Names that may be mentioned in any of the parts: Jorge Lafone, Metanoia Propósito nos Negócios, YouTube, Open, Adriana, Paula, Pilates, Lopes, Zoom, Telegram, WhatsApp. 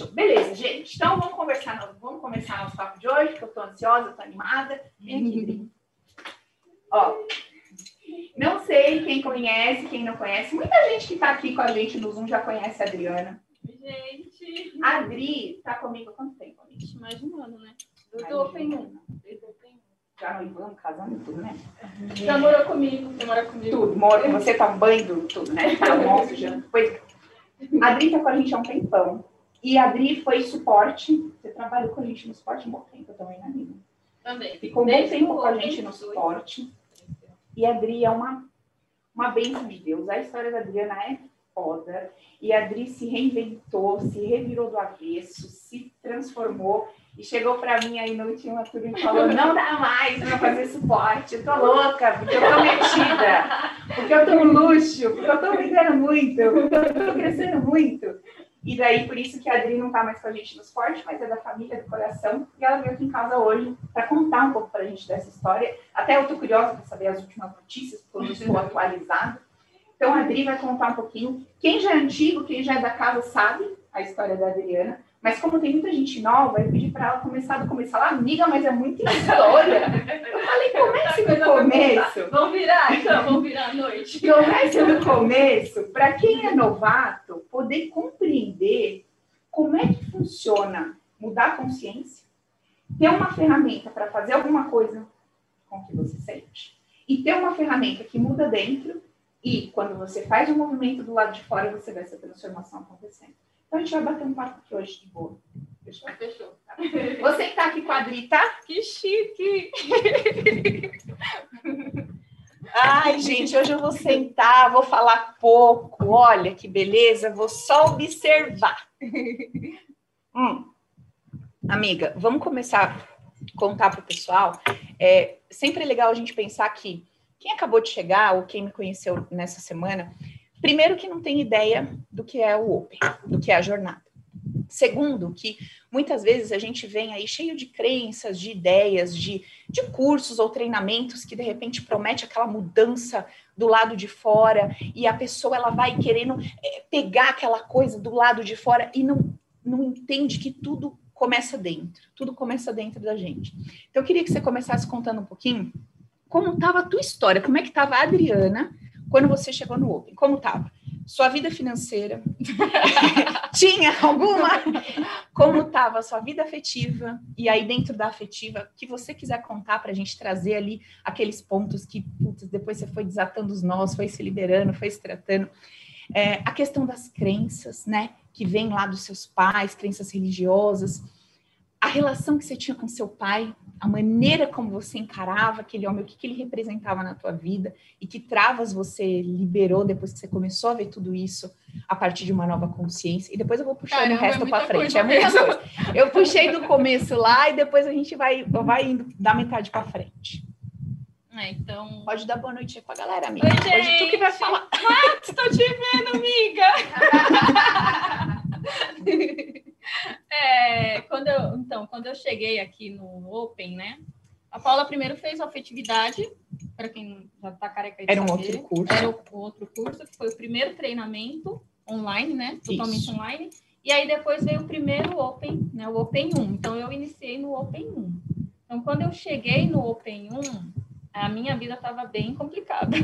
Fechou. Beleza, gente. Então, vamos começar nosso papo de hoje, que eu tô ansiosa, tô animada. Vem aqui, vem. Ó, não sei quem conhece, quem não conhece. Muita gente que tá aqui com a gente no Zoom já conhece a Adriana. Gente. A Adri tá comigo há quanto tempo? Mais de um ano, né? Do Open. Já noivando, casando e tudo, né? Já morou comigo, Tudo, você tá banho, tudo, né? Tá almoço, já. Pois. A Adri tá com a gente há um tempão. E a Adri foi suporte. Você trabalhou com a gente no suporte um bom tempo também, né, amiga? Também. Ficou um bom tempo com a gente no suporte. E a Adri é uma bênção de Deus. A história da Adriana é foda. E a Adri se reinventou, se revirou do avesso, se transformou. E chegou pra mim aí no último turno e falou, não dá mais pra fazer suporte. Eu tô louca, porque eu tô metida. Porque eu tô no luxo, porque eu tô vendendo muito, porque eu tô crescendo muito. E daí, por isso que a Adri não tá mais com a gente no esporte, mas é da família, do coração. E ela veio aqui em casa hoje para contar um pouco pra gente dessa história. Até eu tô curiosa para saber as últimas notícias, porque eu não estou atualizada. Então, a Adri vai contar um pouquinho. Quem já é antigo, quem já é da casa, sabe a história da Adriana. Mas como tem muita gente nova, eu pedi para ela começar do começo. Ela, amiga, mas é muita história. Eu falei, comece do começo. Vamos virar a noite. Comece do começo, para quem é novato, poder compreender como é que funciona mudar a consciência, ter uma ferramenta para fazer alguma coisa com o que você sente, e ter uma ferramenta que muda dentro, e quando você faz um movimento do lado de fora, você vê essa transformação acontecendo. Então, a gente vai bater um papo aqui hoje de boa. Fechou? Fechou. Tá. Você que tá aqui com a Adri, tá? Que chique! Ai, gente, hoje eu vou sentar, vou falar pouco. Olha, que beleza, vou só observar. Amiga, vamos começar a contar pro pessoal. É, sempre é legal a gente pensar que quem acabou de chegar ou quem me conheceu nessa semana... Primeiro, que não tem ideia do que é o Open, do que é a jornada. Segundo, que muitas vezes a gente vem aí cheio de crenças, de ideias, de cursos ou treinamentos que de repente promete aquela mudança do lado de fora e a pessoa ela vai querendo pegar aquela coisa do lado de fora e não entende que tudo começa dentro. Tudo começa dentro da gente. Então, eu queria que você começasse contando um pouquinho como estava a tua história, como é que estava a Adriana... Quando você chegou no Open, como estava? Sua vida financeira? Tinha alguma? Como estava a sua vida afetiva? E aí, dentro da afetiva, o que você quiser contar para a gente trazer ali aqueles pontos que, putz, depois você foi desatando os nós, foi se liberando, foi se tratando. É, a questão das crenças, né? Que vem lá dos seus pais, crenças religiosas. A relação que você tinha com seu pai, a maneira como você encarava aquele homem, o que ele representava na tua vida e que travas você liberou depois que você começou a ver tudo isso a partir de uma nova consciência. E depois eu vou puxando o resto para frente. É muita coisa. Eu puxei do começo lá e depois a gente vai indo da metade para frente. Então... Pode dar boa noite aí pra galera, amiga. Oi, gente. Hoje tu que vai falar. Ah, estou te vendo, amiga! Quando eu cheguei aqui no Open, né? A Paula primeiro fez a afetividade, para quem já tá careca de saber. Outro curso. Era um outro curso, que foi o primeiro treinamento online, né? Totalmente isso. Online. E aí depois veio o primeiro Open, né? O Open 1. Então, eu iniciei no Open 1. Então, quando eu cheguei no Open 1, a minha vida estava bem complicada.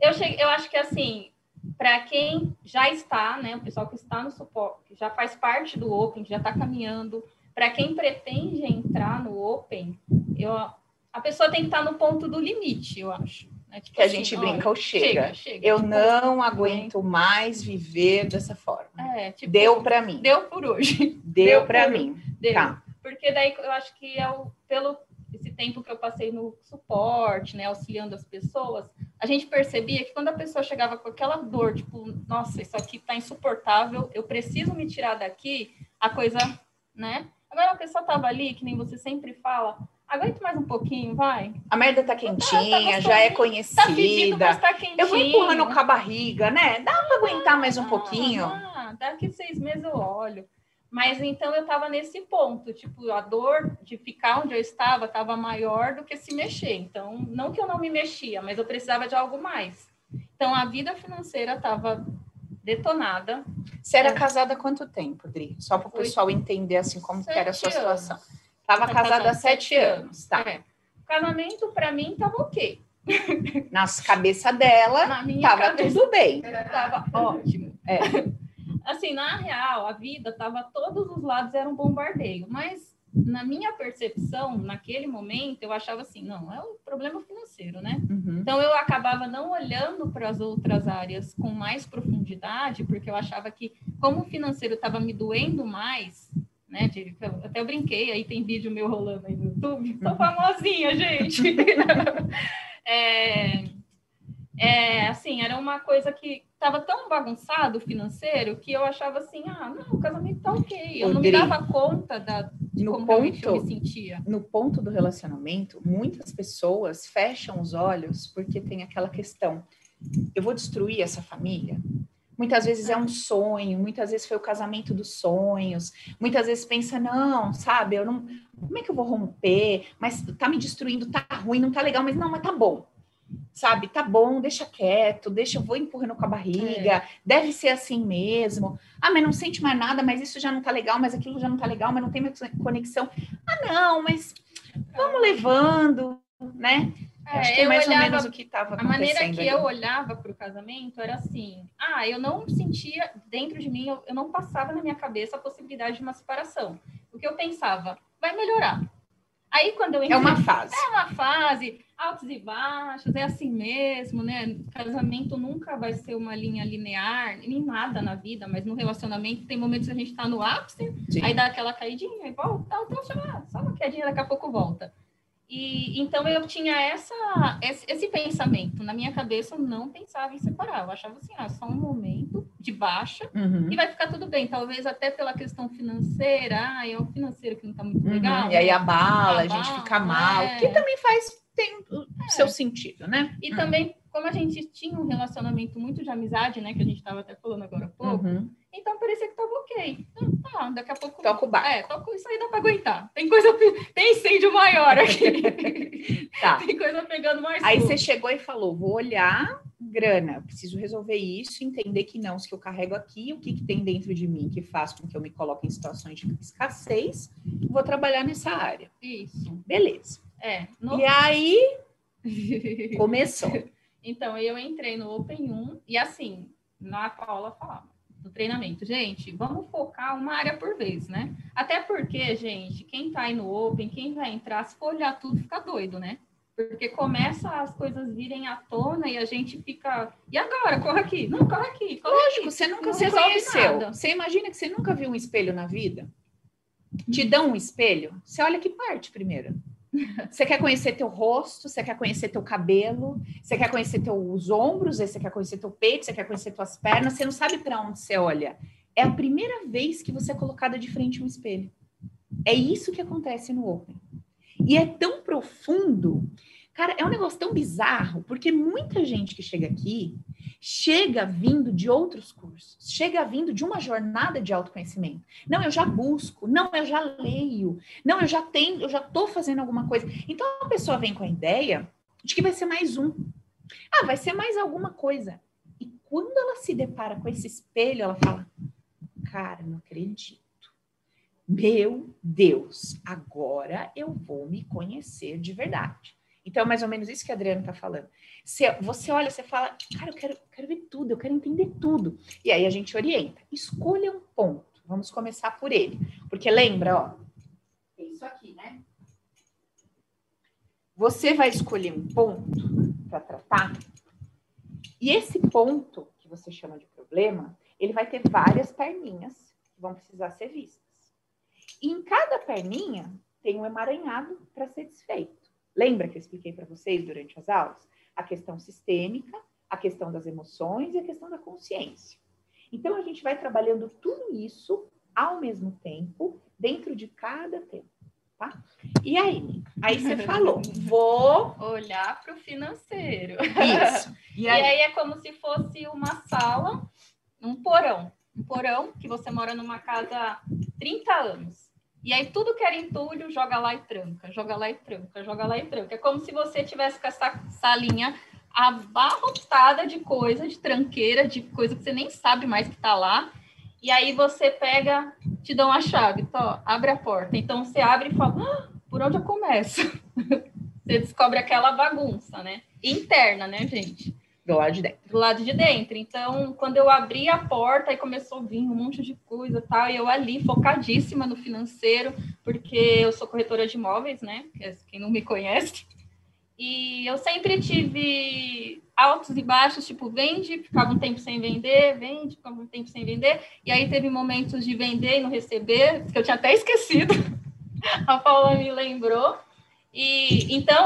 Eu acho que, assim... Para quem já está, né, o pessoal que está no suporte, que já faz parte do Open, que já está caminhando, para quem pretende entrar no Open, a pessoa tem que estar no ponto do limite, eu acho. Né? Tipo que assim, a gente brinca ou chega. Eu tipo, não aguento mais viver dessa forma. Tipo, deu para mim. Deu por hoje. Deu para mim. Deu. Tá. Porque daí eu acho que pelo esse tempo que eu passei no suporte, né, auxiliando as pessoas, a gente percebia que quando a pessoa chegava com aquela dor, tipo, nossa, isso aqui tá insuportável, eu preciso me tirar daqui, a coisa, né? Agora a pessoa tava ali, que nem você sempre fala, aguenta mais um pouquinho, vai. A merda tá quentinha, tá já é conhecida. Tá pedindo, mas tá quentinha. Eu vou empurrando com a barriga, né? Dá pra aguentar mais um pouquinho? Daqui 6 meses eu olho. Mas então eu tava nesse ponto, tipo, a dor de ficar onde eu estava maior do que se mexer. Então, não que eu não me mexia, mas eu precisava de algo mais. Então, a vida financeira tava detonada. Você era casada há quanto tempo, Dri? Só para o pessoal entender assim como que era a sua situação. Estava casada há 7 anos, tá? É. O casamento, para mim, estava ok. Na cabeça dela, estava tudo bem. Estava ótimo. É. Assim, na real, a vida estava, todos os lados era um bombardeio, mas na minha percepção, naquele momento, eu achava assim, não, é um problema financeiro, né? Uhum. Então, eu acabava não olhando para as outras áreas com mais profundidade, porque eu achava que, como o financeiro estava me doendo mais, né? Até eu brinquei, aí tem vídeo meu rolando aí no YouTube, tô famosinha, gente! Assim, era uma coisa que estava tão bagunçado o financeiro que eu achava assim, ah, não, o casamento tá ok. Eu não me dava conta de como realmente eu me sentia. No ponto do relacionamento, muitas pessoas fecham os olhos porque tem aquela questão, eu vou destruir essa família? Muitas vezes é um sonho, muitas vezes foi o casamento dos sonhos, muitas vezes pensa, não, sabe, eu não, como é que eu vou romper? Mas tá me destruindo, tá ruim, não tá legal, mas não, mas tá bom. Sabe, tá bom, deixa quieto, eu vou empurrando com a barriga, deve ser assim mesmo. Ah, mas não sente mais nada, mas isso já não tá legal, mas aquilo já não tá legal, mas não tem mais conexão. Ah, não, mas vamos levando, né? Acho que é mais ou menos o que estava acontecendo. A maneira que eu olhava para o casamento era assim, ah, eu não sentia, dentro de mim, eu não passava na minha cabeça a possibilidade de uma separação. O que eu pensava, vai melhorar. Aí quando eu entrei, é uma fase, altos e baixos, é assim mesmo, né? Casamento nunca vai ser uma linha linear, nem nada na vida, mas no relacionamento tem momentos que a gente tá no ápice, sim, aí dá aquela caidinha e volta, só uma quedinha, daqui a pouco volta. E então eu tinha esse pensamento, na minha cabeça eu não pensava em separar, eu achava assim, só um momento de baixa e vai ficar tudo bem, talvez até pela questão financeira, é o financeiro que não tá muito legal. E aí abala, a gente fica mal, que também tem o seu sentido, né? E também, como a gente tinha um relacionamento muito de amizade, né, que a gente tava até falando agora há pouco, então parecia que tava ok. Então, tá, daqui a pouco... Toca o barco. Isso aí dá pra aguentar. Tem incêndio maior aqui. Tá. Tem coisa pegando mais. Aí você chegou e falou, vou olhar, grana, preciso resolver isso, entender que não, que eu carrego aqui, o que tem dentro de mim que faz com que eu me coloque em situações de escassez, vou trabalhar nessa área. Isso. Beleza. E aí, começou. Então, eu entrei no Open 1 e assim, a Paula falava no treinamento, gente, vamos focar uma área por vez, né? Até porque, gente, quem tá aí no Open, quem vai entrar, se for olhar tudo, fica doido, né? Porque começa as coisas virem à tona e a gente fica... E agora? Corre aqui. Não, corre aqui. Lógico, você nunca se resolve. Você imagina que você nunca viu um espelho na vida? Te dão um espelho? Você olha que parte primeiro. Você quer conhecer teu rosto, você quer conhecer teu cabelo, você quer conhecer teus ombros, você quer conhecer teu peito, você quer conhecer tuas pernas, você não sabe para onde você olha. É a primeira vez que você é colocada de frente a um espelho. É isso que acontece no Open. E é tão profundo, cara, é um negócio tão bizarro, porque muita gente que chega aqui, chega vindo de outros cursos, chega vindo de uma jornada de autoconhecimento. Não, eu já busco, não, eu já leio, não, eu já tô fazendo alguma coisa. Então, a pessoa vem com a ideia de que vai ser mais um. Ah, vai ser mais alguma coisa. E quando ela se depara com esse espelho, ela fala, cara, não acredito. Meu Deus, agora eu vou me conhecer de verdade. Então, é mais ou menos isso que a Adriana está falando. Você olha, você fala, cara, eu quero ver tudo, eu quero entender tudo. E aí a gente orienta. Escolha um ponto. Vamos começar por ele. Porque lembra, ó. Tem isso aqui, né? Você vai escolher um ponto para tratar. E esse ponto, que você chama de problema, ele vai ter várias perninhas que vão precisar ser vistas. E em cada perninha tem um emaranhado para ser desfeito. Lembra que eu expliquei para vocês durante as aulas? A questão sistêmica, a questão das emoções e a questão da consciência. Então, a gente vai trabalhando tudo isso ao mesmo tempo, dentro de cada tema, tá? E aí você falou, vou olhar para o financeiro. Isso. E aí é como se fosse uma sala, um porão. Um porão que você mora numa casa há 30 anos. E aí tudo que era entulho, joga lá e tranca, joga lá e tranca, joga lá e tranca. É como se você tivesse com essa salinha abarrotada de coisa, de tranqueira, de coisa que você nem sabe mais que tá lá. E aí você pega, te dão a chave, então, abre a porta. Então você abre e fala, por onde eu começo? Você descobre aquela bagunça, né? Interna, né, gente? Do lado de dentro. Do lado de dentro. Então, quando eu abri a porta, aí começou a vir um monte de coisa e tal, e eu ali, focadíssima no financeiro, porque eu sou corretora de imóveis, né? Quem não me conhece. E eu sempre tive altos e baixos, tipo, vende, ficava um tempo sem vender, vende, ficava um tempo sem vender. E aí teve momentos de vender e não receber, que eu tinha até esquecido. A Paula me lembrou. E então,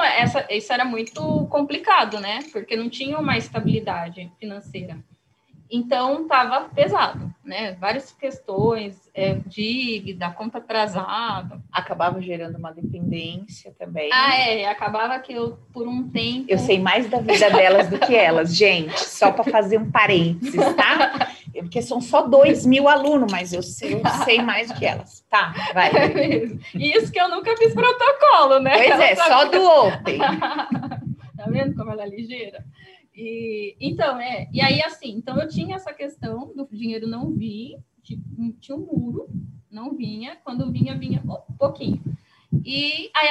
isso era muito complicado, né? Porque não tinha uma estabilidade financeira. Então, estava pesado, né? Várias questões, dívida, conta atrasada. Acabava gerando uma dependência também. Acabava que eu, por um tempo... Eu sei mais da vida delas do que elas, gente. Só para fazer um parênteses, tá? Porque são só 2.000 alunos, mas eu sei mais do que elas. Tá, vai. É mesmo. E isso que eu nunca fiz protocolo, né? Pois ela é, sabe... só do Open. Tá vendo como ela é ligeira? Então eu tinha essa questão do dinheiro não vir, tinha um muro, não vinha, quando vinha pouquinho. E aí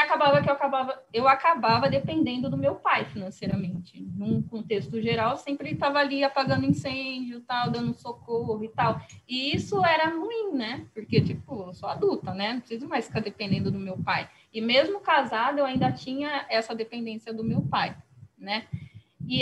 eu acabava dependendo do meu pai financeiramente. Num contexto geral, sempre ele estava ali apagando incêndio, tal, dando socorro e tal. E isso era ruim, né? Porque, eu sou adulta, né? Não preciso mais ficar dependendo do meu pai. E mesmo casada, eu ainda tinha essa dependência do meu pai, né? E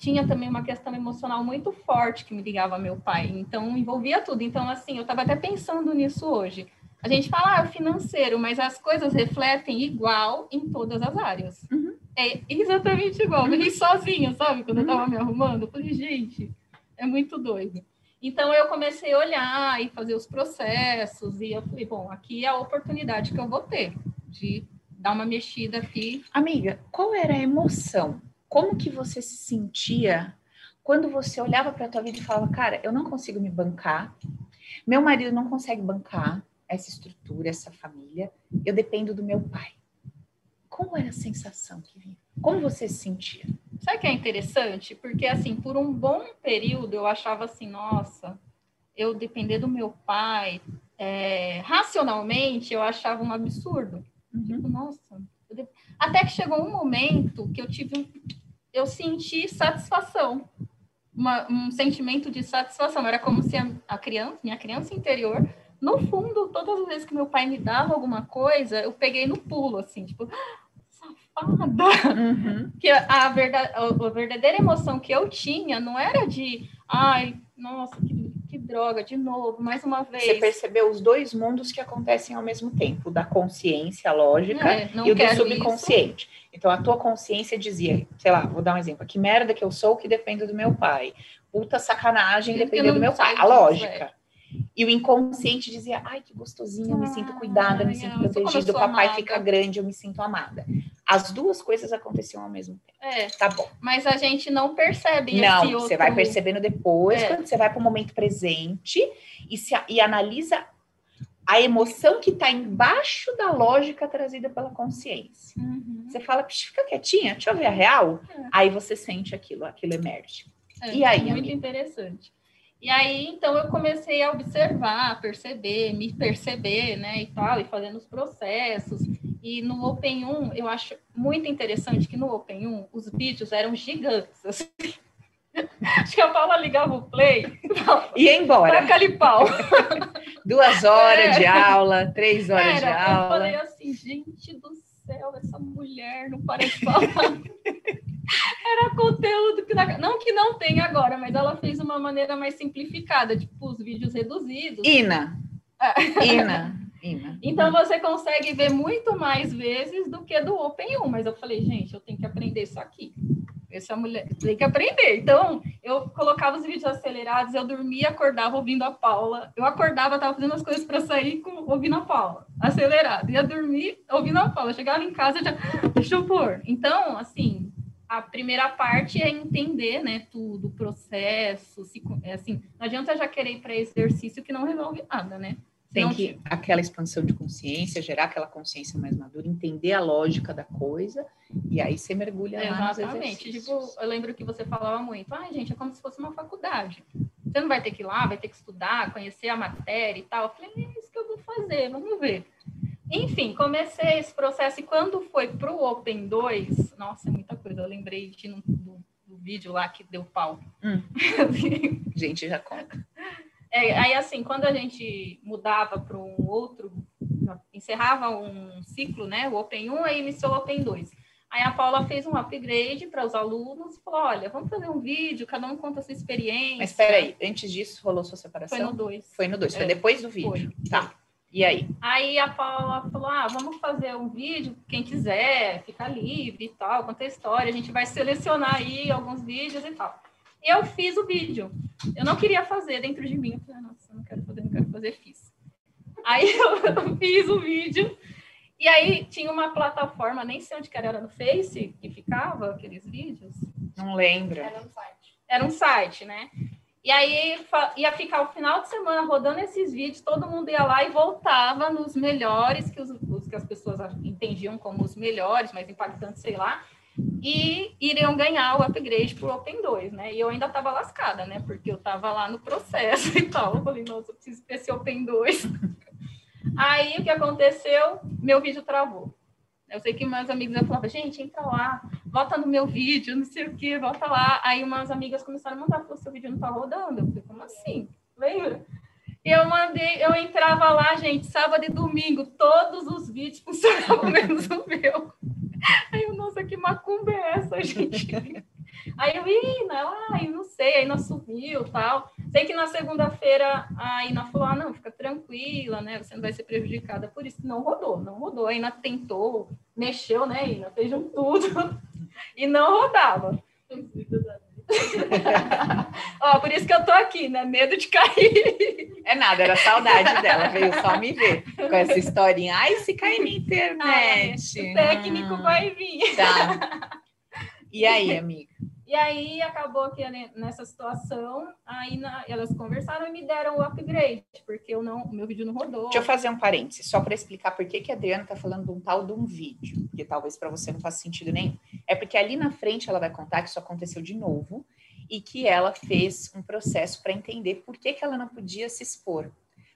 tinha também uma questão emocional muito forte que me ligava a meu pai. Então, envolvia tudo. Então, eu estava até pensando nisso hoje. A gente fala, o financeiro, mas as coisas refletem igual em todas as áreas. Uhum. É exatamente igual. Eu li sozinha, sabe? Quando eu estava me arrumando, eu falei, gente, é muito doido. Então, eu comecei a olhar e fazer os processos. E eu falei, bom, aqui é a oportunidade que eu vou ter de dar uma mexida aqui. Amiga, qual era a emoção? Como que você se sentia quando você olhava para a tua vida e falava, cara, eu não consigo me bancar, meu marido não consegue bancar essa estrutura, essa família, eu dependo do meu pai. Como era a sensação que vinha? Como você se sentia? Sabe o que é interessante? Porque, por um bom período, eu achava assim, nossa, eu depender do meu pai, racionalmente, eu achava um absurdo. Uhum. Nossa... Até que chegou um momento que eu senti satisfação, um sentimento de satisfação. Era como se minha criança interior, no fundo, todas as vezes que meu pai me dava alguma coisa, eu peguei no pulo, safada. Uhum. Que a verdadeira emoção que eu tinha não era de, ai, nossa, que droga, de novo, mais uma vez. Você percebeu os dois mundos que acontecem ao mesmo tempo, da consciência, a lógica, e o do subconsciente. Isso. Então, a tua consciência dizia, sei lá, vou dar um exemplo, que merda que eu sou que dependo do meu pai, puta sacanagem depender do meu pai, a lógica. E o inconsciente dizia, ai, que gostosinho, eu me sinto cuidada, eu me sinto protegida, o papai fica grande, eu me sinto amada. As duas coisas aconteciam ao mesmo tempo. Tá bom. Mas a gente não percebe. Não, esse outro... você vai percebendo depois, quando você vai para o momento presente e analisa a emoção que está embaixo da lógica trazida pela consciência. Uhum. Você fala, fica quietinha, deixa eu ver a real. Aí você sente aquilo emerge. E aí, muito interessante. E aí, então, eu comecei a observar, a perceber, me perceber, né, e tal, e fazendo os processos. E no Open 1, eu acho muito interessante que no Open 1, os vídeos eram gigantes, Acho que a Paula ligava o play e falava, ia embora. Taca ali pau. 2 horas de aula, 3 horas de aula. Eu falei assim, gente do céu, essa mulher não para de falar. Era conteúdo que não tem agora, mas ela fez uma maneira mais simplificada, os vídeos reduzidos. Ina. Então, você consegue ver muito mais vezes do que do Open 1, mas eu falei, gente, eu tenho que aprender isso aqui. Essa mulher tem que aprender. Então, eu colocava os vídeos acelerados, eu dormia, acordava ouvindo a Paula. Eu acordava, estava fazendo as coisas para sair ouvindo a Paula, acelerado. Ia dormir ouvindo a Paula. Chegava em casa, já... deixa eu pôr. Então, a primeira parte é entender, né, tudo, o processo, não adianta já querer ir para exercício que não resolve nada, né? Tem que aquela expansão de consciência, gerar aquela consciência mais madura, entender a lógica da coisa, e aí você mergulha lá nos exercícios. Tipo, eu lembro que você falava muito, gente, é como se fosse uma faculdade. Você não vai ter que ir lá, vai ter que estudar, conhecer a matéria e tal. Eu falei, é isso que eu vou fazer, vamos ver. Enfim, comecei esse processo, e quando foi pro Open 2, nossa, é muita coisa, eu lembrei do vídeo lá que deu pau. Gente, já conta. Aí, assim, quando a gente mudava para um outro, encerrava um ciclo, né? O Open 1, aí iniciou o Open 2. Aí a Paula fez um upgrade para os alunos e falou, olha, vamos fazer um vídeo, cada um conta a sua experiência. Mas espera aí, antes disso rolou sua separação? Foi no 2. Foi no 2, foi depois do vídeo. Foi. Tá, e aí? Aí a Paula falou, vamos fazer um vídeo, quem quiser, fica livre e tal, conta a história, a gente vai selecionar aí alguns vídeos e tal. Eu fiz o vídeo. Eu não queria fazer dentro de mim. Eu falei, nossa, eu não quero fazer, não quero fazer. Fiz. Aí eu fiz o vídeo. E aí tinha uma plataforma, nem sei onde que era no Face, que ficava aqueles vídeos. Não lembro. Era um site. Era um site, né? E aí ia ficar o final de semana rodando esses vídeos, todo mundo ia lá e voltava nos melhores, que as pessoas entendiam como os melhores, mais impactantes, sei lá. E iriam ganhar o upgrade pro Open 2, né? E eu ainda tava lascada, né? Porque eu tava lá no processo e tal. Eu falei, nossa, eu preciso desse Open 2. Aí, o que aconteceu? Meu vídeo travou. Eu sei que meus amigos falavam, gente, entra lá, volta no meu vídeo, não sei o que, volta lá. Aí, umas amigas começaram a mandar, falou, seu vídeo não tá rodando. Eu falei, como assim? Lembra? Eu mandei, eu entrava lá, gente, sábado e domingo, todos os vídeos funcionavam, menos o meu. Aí eu, nossa, que macumba é essa, gente? Aí eu, não sei, aí nós subiu e tal. Sei que na segunda-feira a Ina falou, não, fica tranquila, né? Você não vai ser prejudicada por isso. Não rodou. A Ina tentou, mexeu, né, Ina? Fez um tudo e não rodava. Ó, por isso que eu tô aqui, né? Medo de cair. É nada, era saudade dela, veio só me ver com essa historinha. Se cair na internet. O técnico vai vir. Tá. E aí, amiga? E aí acabou que nessa situação, aí elas conversaram e me deram o upgrade, porque o meu vídeo não rodou. Deixa eu fazer um parênteses, só para explicar por que a Adriana está falando de um tal de um vídeo, porque talvez para você não faça sentido nenhum. É porque ali na frente ela vai contar que isso aconteceu de novo e que ela fez um processo para entender por que ela não podia se expor.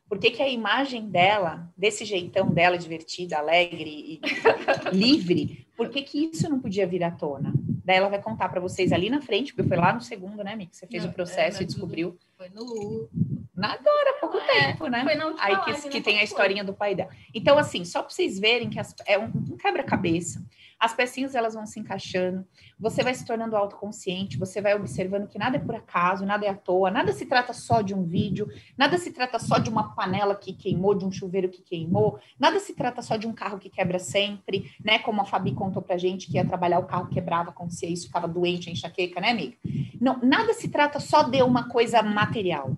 Por que a imagem dela, desse jeitão dela, divertida, alegre e livre, por que isso não podia vir à tona? Daí ela vai contar para vocês ali na frente, porque foi lá no segundo, né, Mick? Você fez o processo e descobriu. Foi no... Agora, há pouco tempo, né? Foi na última aí que tem a historinha do pai dela. Então, assim, só para vocês verem que é um quebra-cabeça. As pecinhas, elas vão se encaixando. Você vai se tornando autoconsciente. Você vai observando que nada é por acaso, nada é à toa. Nada se trata só de um vídeo. Nada se trata só de uma panela que queimou, de um chuveiro que queimou. Nada se trata só de um carro que quebra sempre, né? Como a Fabi contou pra gente, que ia trabalhar, o carro quebrava, acontecia isso, ficava doente, enxaqueca, né, amiga? Não, nada se trata só de uma coisa material.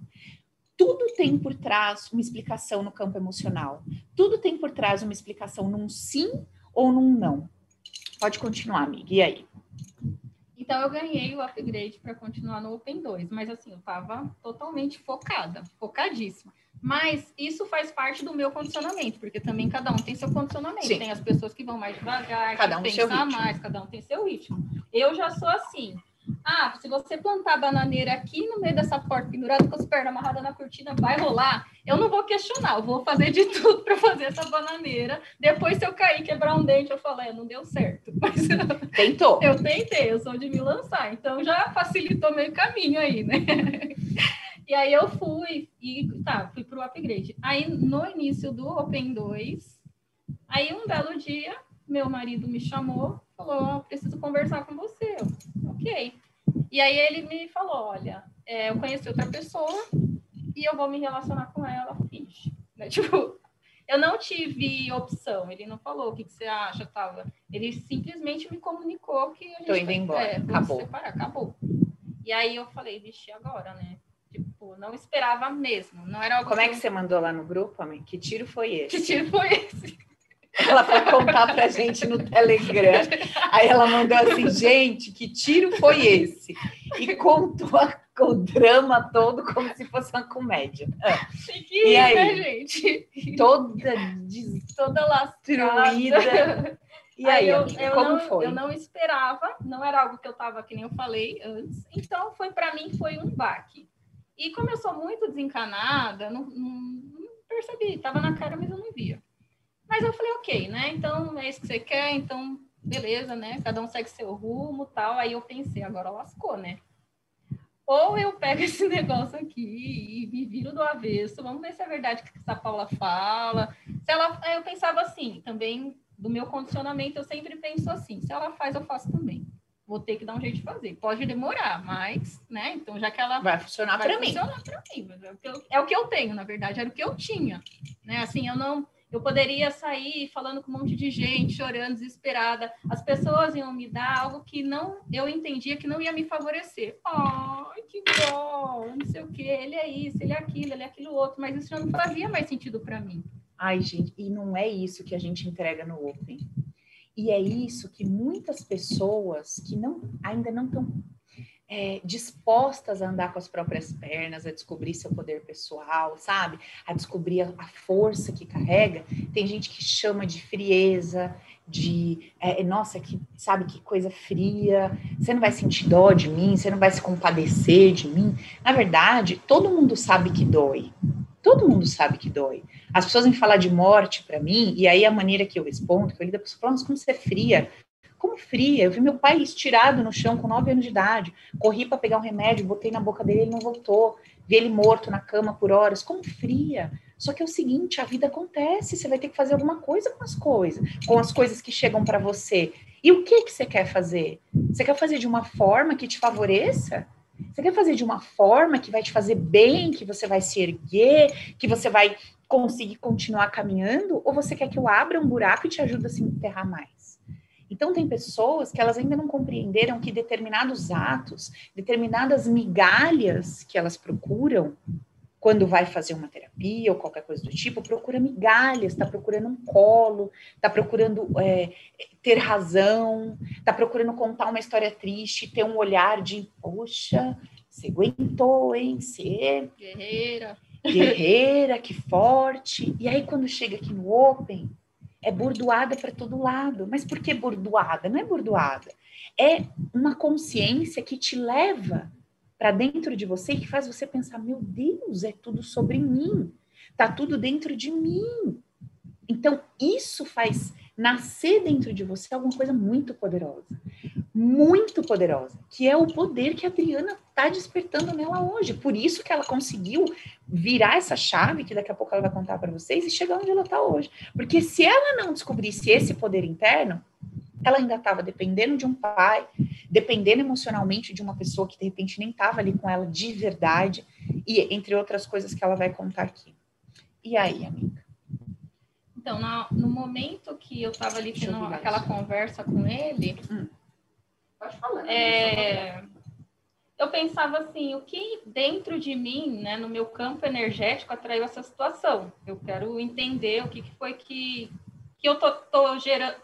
Tudo tem por trás uma explicação no campo emocional. Tudo tem por trás uma explicação num sim ou num não. Pode continuar, amiga. E aí? Então, eu ganhei o upgrade para continuar no Open 2. Mas, assim, eu estava totalmente focadíssima. Mas isso faz parte do meu condicionamento, porque também cada um tem seu condicionamento. Sim. Tem as pessoas que vão mais devagar, que pensam mais, cada um tem seu ritmo. Eu já sou assim. Se você plantar bananeira aqui no meio dessa porta, pendurada com as pernas amarradas na cortina, vai rolar. Eu não vou questionar, eu vou fazer de tudo para fazer essa bananeira. Depois, se eu cair, quebrar um dente, eu falo, não deu certo. Mas tentou. Eu tentei, eu sou de me lançar. Então, já facilitou meio caminho aí, né? E aí, eu fui pro upgrade. Aí, no início do Open 2, aí um belo dia, meu marido me chamou, falou, preciso conversar com você. Ok. E aí ele me falou, olha, eu conheci outra pessoa e eu vou me relacionar com ela. Finge, né? Tipo, eu não tive opção. Ele não falou o que você acha, tava. Ele simplesmente me comunicou que a gente acabou. Separar, acabou. E aí eu falei, vixe, agora, né? Tipo, não esperava mesmo. Não era algo. Como é que você mandou lá no grupo, amiga? Que tiro foi esse? Que tiro foi esse? Ela foi contar pra gente no Telegram. Aí ela mandou assim, gente, que tiro foi esse? E contou o drama todo como se fosse uma comédia. E aí, né, gente? toda lastrada. E aí, como foi? Eu não esperava, não era algo que eu estava, que nem eu falei antes. Então, para mim, foi um baque. E como eu sou muito desencanada, não percebi, estava na cara, mas eu não via. Mas eu falei, ok, né? Então, é isso que você quer, então, beleza, né? Cada um segue seu rumo e tal. Aí eu pensei, agora lascou, né? Ou eu pego esse negócio aqui e me viro do avesso, vamos ver se é verdade o que essa Paula fala. Se ela, eu pensava assim, também, do meu condicionamento, eu sempre penso assim, se ela faz, eu faço também. Vou ter que dar um jeito de fazer. Pode demorar, mas, né, então já que ela... Vai funcionar para mim. Mas é o que eu tenho, na verdade, era o que eu tinha. Né? Assim, eu poderia sair falando com um monte de gente, chorando, desesperada. As pessoas iam me dar algo que não, eu entendia que não ia me favorecer. Ai, que bom, não sei o quê. Ele é isso, ele é aquilo outro. Mas isso já não fazia mais sentido para mim. Ai, gente, e não é isso que a gente entrega no Open. E é isso que muitas pessoas que ainda não estão dispostas a andar com as próprias pernas, a descobrir seu poder pessoal, sabe? A descobrir a força que carrega. Tem gente que chama de frieza, de, nossa, que, sabe, que coisa fria, você não vai sentir dó de mim, você não vai se compadecer de mim. Na verdade, todo mundo sabe que dói. Todo mundo sabe que dói. As pessoas vêm falar de morte para mim, e aí a maneira que eu respondo, que eu lido, a pessoa fala, mas como você é fria? Como fria? Eu vi meu pai estirado no chão com 9 anos de idade, corri para pegar um remédio, botei na boca dele, ele não voltou, vi ele morto na cama por horas, como fria? Só que é o seguinte, a vida acontece, você vai ter que fazer alguma coisa com as coisas que chegam para você. E o que você quer fazer? Você quer fazer de uma forma que te favoreça? Você quer fazer de uma forma que vai te fazer bem, que você vai se erguer, que você vai conseguir continuar caminhando? Ou você quer que eu abra um buraco e te ajude a se enterrar mais? Então, tem pessoas que elas ainda não compreenderam que determinados atos, determinadas migalhas que elas procuram, quando vai fazer uma terapia ou qualquer coisa do tipo, procura migalhas, está procurando um colo, está procurando ter razão, está procurando contar uma história triste, ter um olhar de, poxa, você aguentou, hein? Você guerreira, que forte. E aí quando chega aqui no Open, é bordoada para todo lado. Mas por que bordoada? Não é bordoada. É uma consciência que te leva para dentro de você, que faz você pensar, meu Deus, é tudo sobre mim, tá tudo dentro de mim. Então, isso faz nascer dentro de você alguma coisa muito poderosa, que é o poder que a Adriana tá despertando nela hoje. Por isso que ela conseguiu virar essa chave, que daqui a pouco ela vai contar para vocês, e chegar onde ela tá hoje. Porque se ela não descobrisse esse poder interno, ela ainda estava dependendo de um pai, dependendo emocionalmente de uma pessoa que, de repente, nem estava ali com ela de verdade, e entre outras coisas que ela vai contar aqui. E aí, amiga? Então, no momento que eu estava ali tendo aquela conversa com ele, pode falar, eu pensava assim, o que dentro de mim, né, no meu campo energético, atraiu essa situação? Eu quero entender o que foi que eu tô gerando,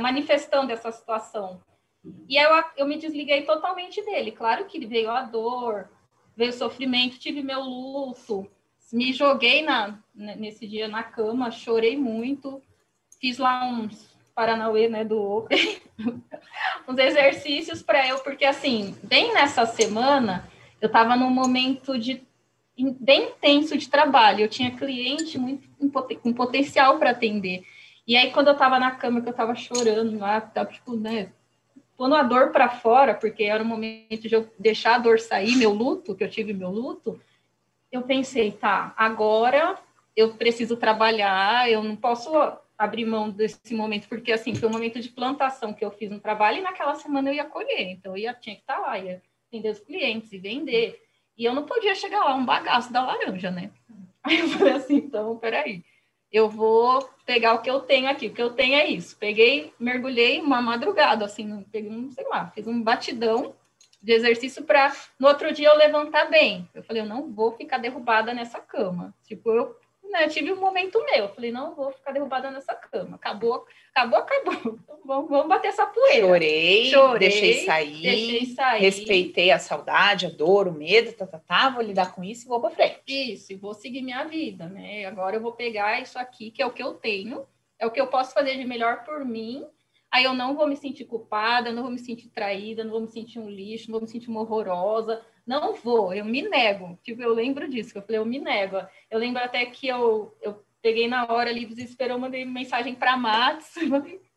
manifestando essa situação. E eu me desliguei totalmente dele. Claro que veio a dor, veio o sofrimento, tive meu luto, me joguei nesse dia na cama, chorei muito, fiz lá uns paranauê, né, do Open, uns exercícios para eu, porque assim, bem nessa semana, eu estava num momento bem intenso de trabalho, eu tinha cliente muito com potencial para atender. E aí, quando eu tava na cama, que eu tava chorando lá, tava, tipo, né, pondo a dor pra fora, porque era o momento de eu deixar a dor sair, que eu tive meu luto, eu pensei, tá, agora eu preciso trabalhar, eu não posso abrir mão desse momento, porque, assim, foi um momento de plantação que eu fiz no trabalho, e naquela semana eu ia colher, então eu tinha que estar lá, ia atender os clientes e vender, e eu não podia chegar lá, um bagaço da laranja, né? Aí eu falei assim, então, peraí. Eu vou pegar o que eu tenho aqui, o que eu tenho é isso. Mergulhei uma madrugada, assim, fiz um batidão de exercício para no outro dia eu levantar bem. Eu falei, eu não vou ficar derrubada nessa cama. Tipo, eu né, eu tive um momento meu. Falei, não vou ficar derrubada nessa cama. Acabou. Então, vamos bater essa poeira. Chorei, deixei sair. Respeitei a saudade, a dor, o medo, vou lidar com isso e vou pra frente. Isso, e vou seguir minha vida, né? Agora eu vou pegar isso aqui, que é o que eu tenho, é o que eu posso fazer de melhor por mim. Aí eu não vou me sentir culpada, não vou me sentir traída, não vou me sentir um lixo, não vou me sentir uma horrorosa. Não vou, eu me nego. Tipo, eu lembro disso, que eu falei, eu me nego. Eu lembro até que eu peguei na hora ali, desesperou, mandei mensagem para a Matos.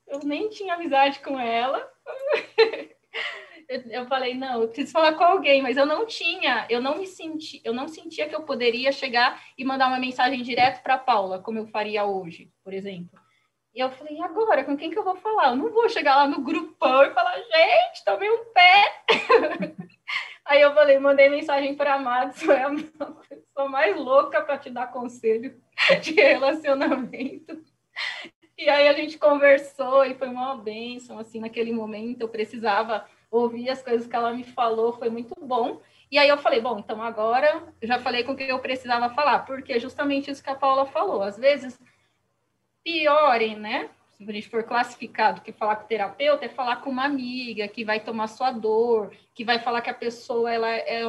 Eu nem tinha amizade com ela. Eu falei, não, eu preciso falar com alguém, mas eu não tinha, eu não sentia que eu poderia chegar e mandar uma mensagem direto para a Paula, como eu faria hoje, por exemplo. E eu falei, e agora? Com quem que eu vou falar? Eu não vou chegar lá no grupão e falar, gente, tomei um pé. Aí eu falei, mandei mensagem para a Matos, é a pessoa mais louca para te dar conselho de relacionamento. E aí a gente conversou e foi uma bênção, assim, naquele momento eu precisava ouvir as coisas que ela me falou, foi muito bom. E aí eu falei, bom, então agora já falei com quem eu precisava falar, porque é justamente isso que a Paula falou, às vezes... piorem, né? Se a gente for classificado, que falar com o terapeuta é falar com uma amiga que vai tomar sua dor, que vai falar que a pessoa ela é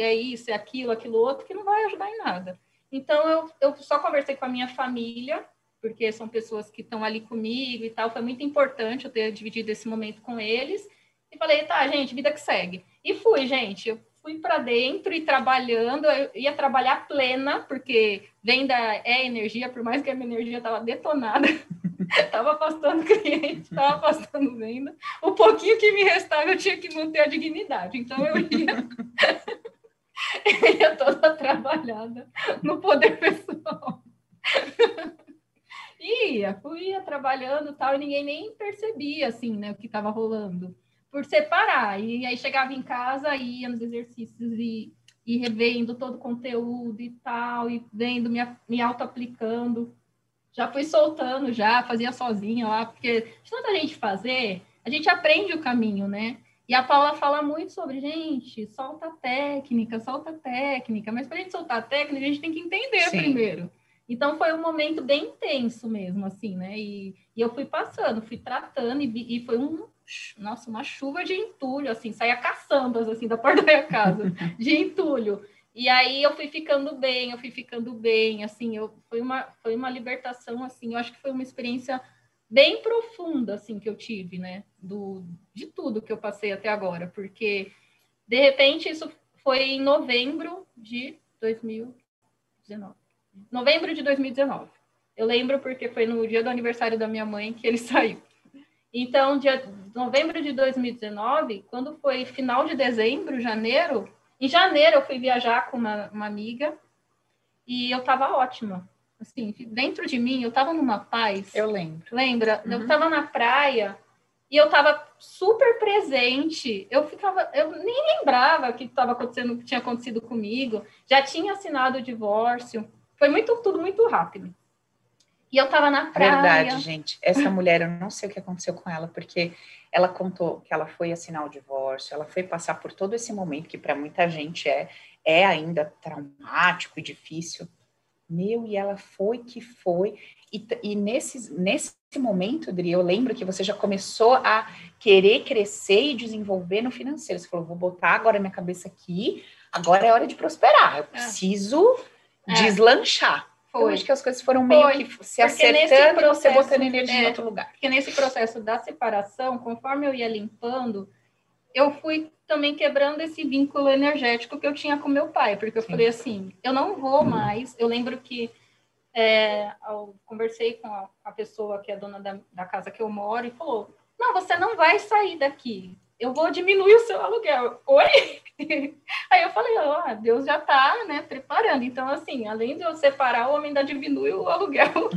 é isso, é aquilo outro, que não vai ajudar em nada. Então, eu só conversei com a minha família, porque são pessoas que estão ali comigo e tal, foi muito importante eu ter dividido esse momento com eles, e falei, tá, gente, vida que segue. E fui, gente, fui para dentro e trabalhando, eu ia trabalhar plena, porque venda é energia, por mais que a minha energia estava detonada, estava afastando cliente, estava afastando venda, o pouquinho que me restava eu tinha que manter a dignidade, então eu ia toda trabalhada no poder pessoal. Fui trabalhando tal, e ninguém nem percebia, assim, né, o que estava rolando. Por separar, e aí chegava em casa, ia nos exercícios e revendo todo o conteúdo e tal, e vendo, me auto-aplicando, já fui soltando, já fazia sozinha lá, porque de tanta gente fazer, a gente aprende o caminho, né? E a Paula fala muito sobre, gente, solta a técnica, mas para a gente soltar a técnica, a gente tem que entender Sim. primeiro. Então, foi um momento bem intenso mesmo, assim, né? E eu fui passando, fui tratando, e foi uma chuva de entulho, assim, saía caçambas, assim, da porta da minha casa, de entulho. E aí eu fui ficando bem, assim, foi uma libertação, assim, eu acho que foi uma experiência bem profunda, assim, que eu tive, né, de tudo que eu passei até agora, porque, de repente, isso foi em novembro de 2019. Eu lembro porque foi no dia do aniversário da minha mãe que ele saiu. Então, novembro de 2019, quando foi final de dezembro, janeiro, em janeiro eu fui viajar com uma amiga e eu tava ótima. Assim, dentro de mim, eu tava numa paz. Eu lembro. Lembra? Uhum. Eu tava na praia e eu tava super presente. Eu nem lembrava o que tava acontecendo, o que tinha acontecido comigo. Já tinha assinado o divórcio. Foi tudo muito rápido. E eu tava na praia. Verdade, gente. Essa mulher, eu não sei o que aconteceu com ela, porque ela contou que ela foi assinar o divórcio, ela foi passar por todo esse momento que para muita gente é ainda traumático e difícil. E ela foi que foi. E nesse momento, Adri, eu lembro que você já começou a querer crescer e desenvolver no financeiro. Você falou, vou botar agora minha cabeça aqui, agora é hora de prosperar. Eu preciso deslanchar. Foi. Eu acho que as coisas foram meio que se acertando, processo, você botando energia em outro lugar. Porque nesse processo da separação, conforme eu ia limpando, eu fui também quebrando esse vínculo energético que eu tinha com meu pai, porque eu falei assim, eu não vou mais, eu lembro que eu conversei com a pessoa que é dona da casa que eu moro e falou, não, você não vai sair daqui, eu vou diminuir o seu aluguel. Oi? Aí eu falei, Deus já tá, né, preparando. Então, assim, além de eu separar, o homem ainda diminui o aluguel.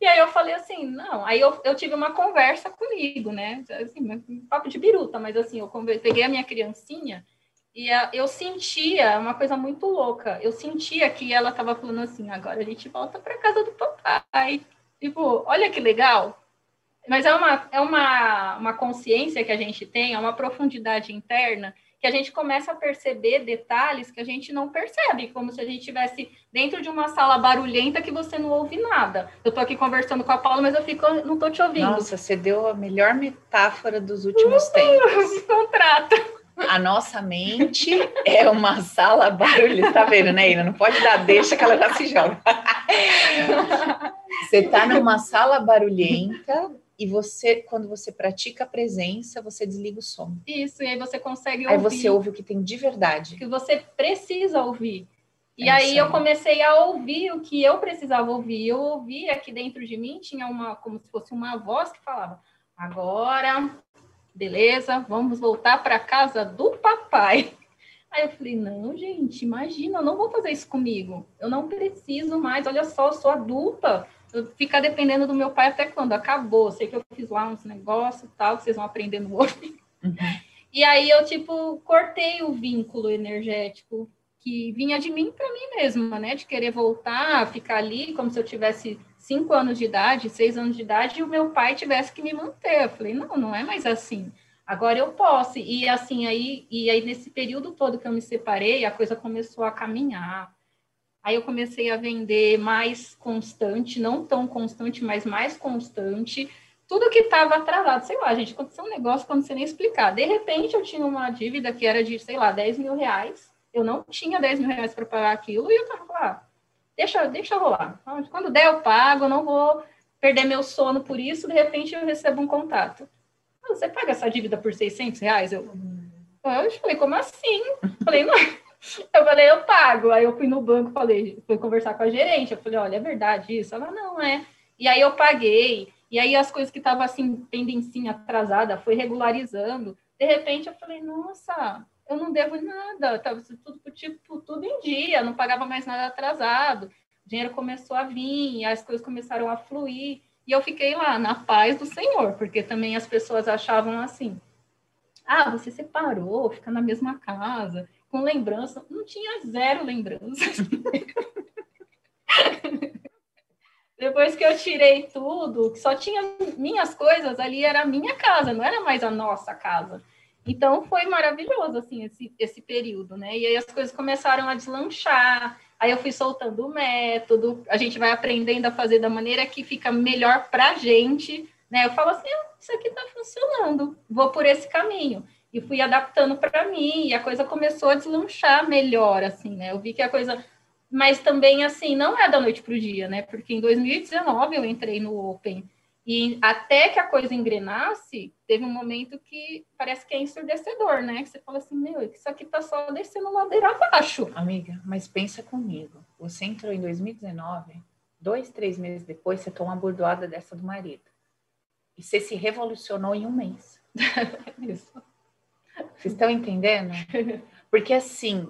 E aí eu falei assim, não. Aí eu tive uma conversa comigo, né, assim, um papo de biruta, mas assim, eu peguei a minha criancinha e eu sentia uma coisa muito louca. Eu sentia que ela tava falando assim, agora a gente volta pra casa do papai. Tipo, olha que legal. Mas é uma consciência que a gente tem, é uma profundidade interna que a gente começa a perceber detalhes que a gente não percebe, como se a gente estivesse dentro de uma sala barulhenta que você não ouve nada. Eu tô aqui conversando com a Paula, mas eu fico, não tô te ouvindo. Nossa, você deu a melhor metáfora dos últimos tempos. Me contrata. A nossa mente é uma sala barulhenta, tá vendo, né, Ina? Não pode dar deixa que ela já se joga. Você tá numa sala barulhenta e você, quando você pratica a presença, você desliga o som. Isso, e aí você consegue ouvir. Aí você ouve o que tem de verdade. Que você precisa ouvir. E aí eu comecei a ouvir o que eu precisava ouvir. Eu ouvia que dentro de mim tinha uma, como se fosse uma voz que falava, agora, beleza, vamos voltar para a casa do papai. Aí eu falei, não, gente, imagina, eu não vou fazer isso comigo. Eu não preciso mais, olha só, eu sou adulta. Eu ficar dependendo do meu pai até quando? Acabou. Sei que eu fiz lá uns negócios e tal, que vocês vão aprender no Open. Uhum. E aí eu, tipo, cortei o vínculo energético que vinha de mim para mim mesma, né? De querer voltar, ficar ali como se eu tivesse 5 anos de idade, 6 anos de idade, e o meu pai tivesse que me manter. Eu falei, não, não é mais assim. Agora eu posso. E assim, aí nesse período todo que eu me separei, a coisa começou a caminhar. Aí eu comecei a vender mais constante, não tão constante, mas mais constante. Tudo que estava atrasado, sei lá, gente, aconteceu um negócio que eu não sei nem explicar. De repente eu tinha uma dívida que era de, sei lá, 10 mil reais. Eu não tinha 10 mil reais para pagar aquilo e eu estava lá, deixa rolar. Quando der eu pago, eu não vou perder meu sono por isso. De repente eu recebo um contato. Você paga essa dívida por 600 reais? Eu falei, como assim? Falei, não... Eu falei, eu pago. Aí eu fui no banco, fui conversar com a gerente. Eu falei, olha, é verdade isso? Ela, não, é. E aí eu paguei. E aí as coisas que estavam assim, pendencinha, atrasada, foi regularizando. De repente eu falei, nossa, eu não devo nada. Tava tudo em dia, não pagava mais nada atrasado. O dinheiro começou a vir, as coisas começaram a fluir. E eu fiquei lá, na paz do Senhor, porque também as pessoas achavam assim, ah, você separou, fica na mesma casa... com lembrança, não tinha 0 lembranças. Depois que eu tirei tudo, que só tinha minhas coisas, ali era a minha casa, não era mais a nossa casa. Então, foi maravilhoso, assim, esse período, né? E aí as coisas começaram a deslanchar, aí eu fui soltando o método, a gente vai aprendendo a fazer da maneira que fica melhor pra gente, né? Eu falo assim, isso aqui tá funcionando, vou por esse caminho. E fui adaptando para mim, e a coisa começou a deslanchar melhor, assim, né? Eu vi que a coisa... Mas também, assim, não é da noite para o dia, né? Porque em 2019 eu entrei no Open, e até que a coisa engrenasse, teve um momento que parece que é ensurdecedor, né? Que você fala assim, meu, isso aqui tá só descendo ladeira abaixo. Amiga, mas pensa comigo. Você entrou em 2019, 2, 3 meses depois, você tomou uma bordoada dessa do marido. E você se revolucionou em um mês. Isso. Vocês estão entendendo? Porque assim,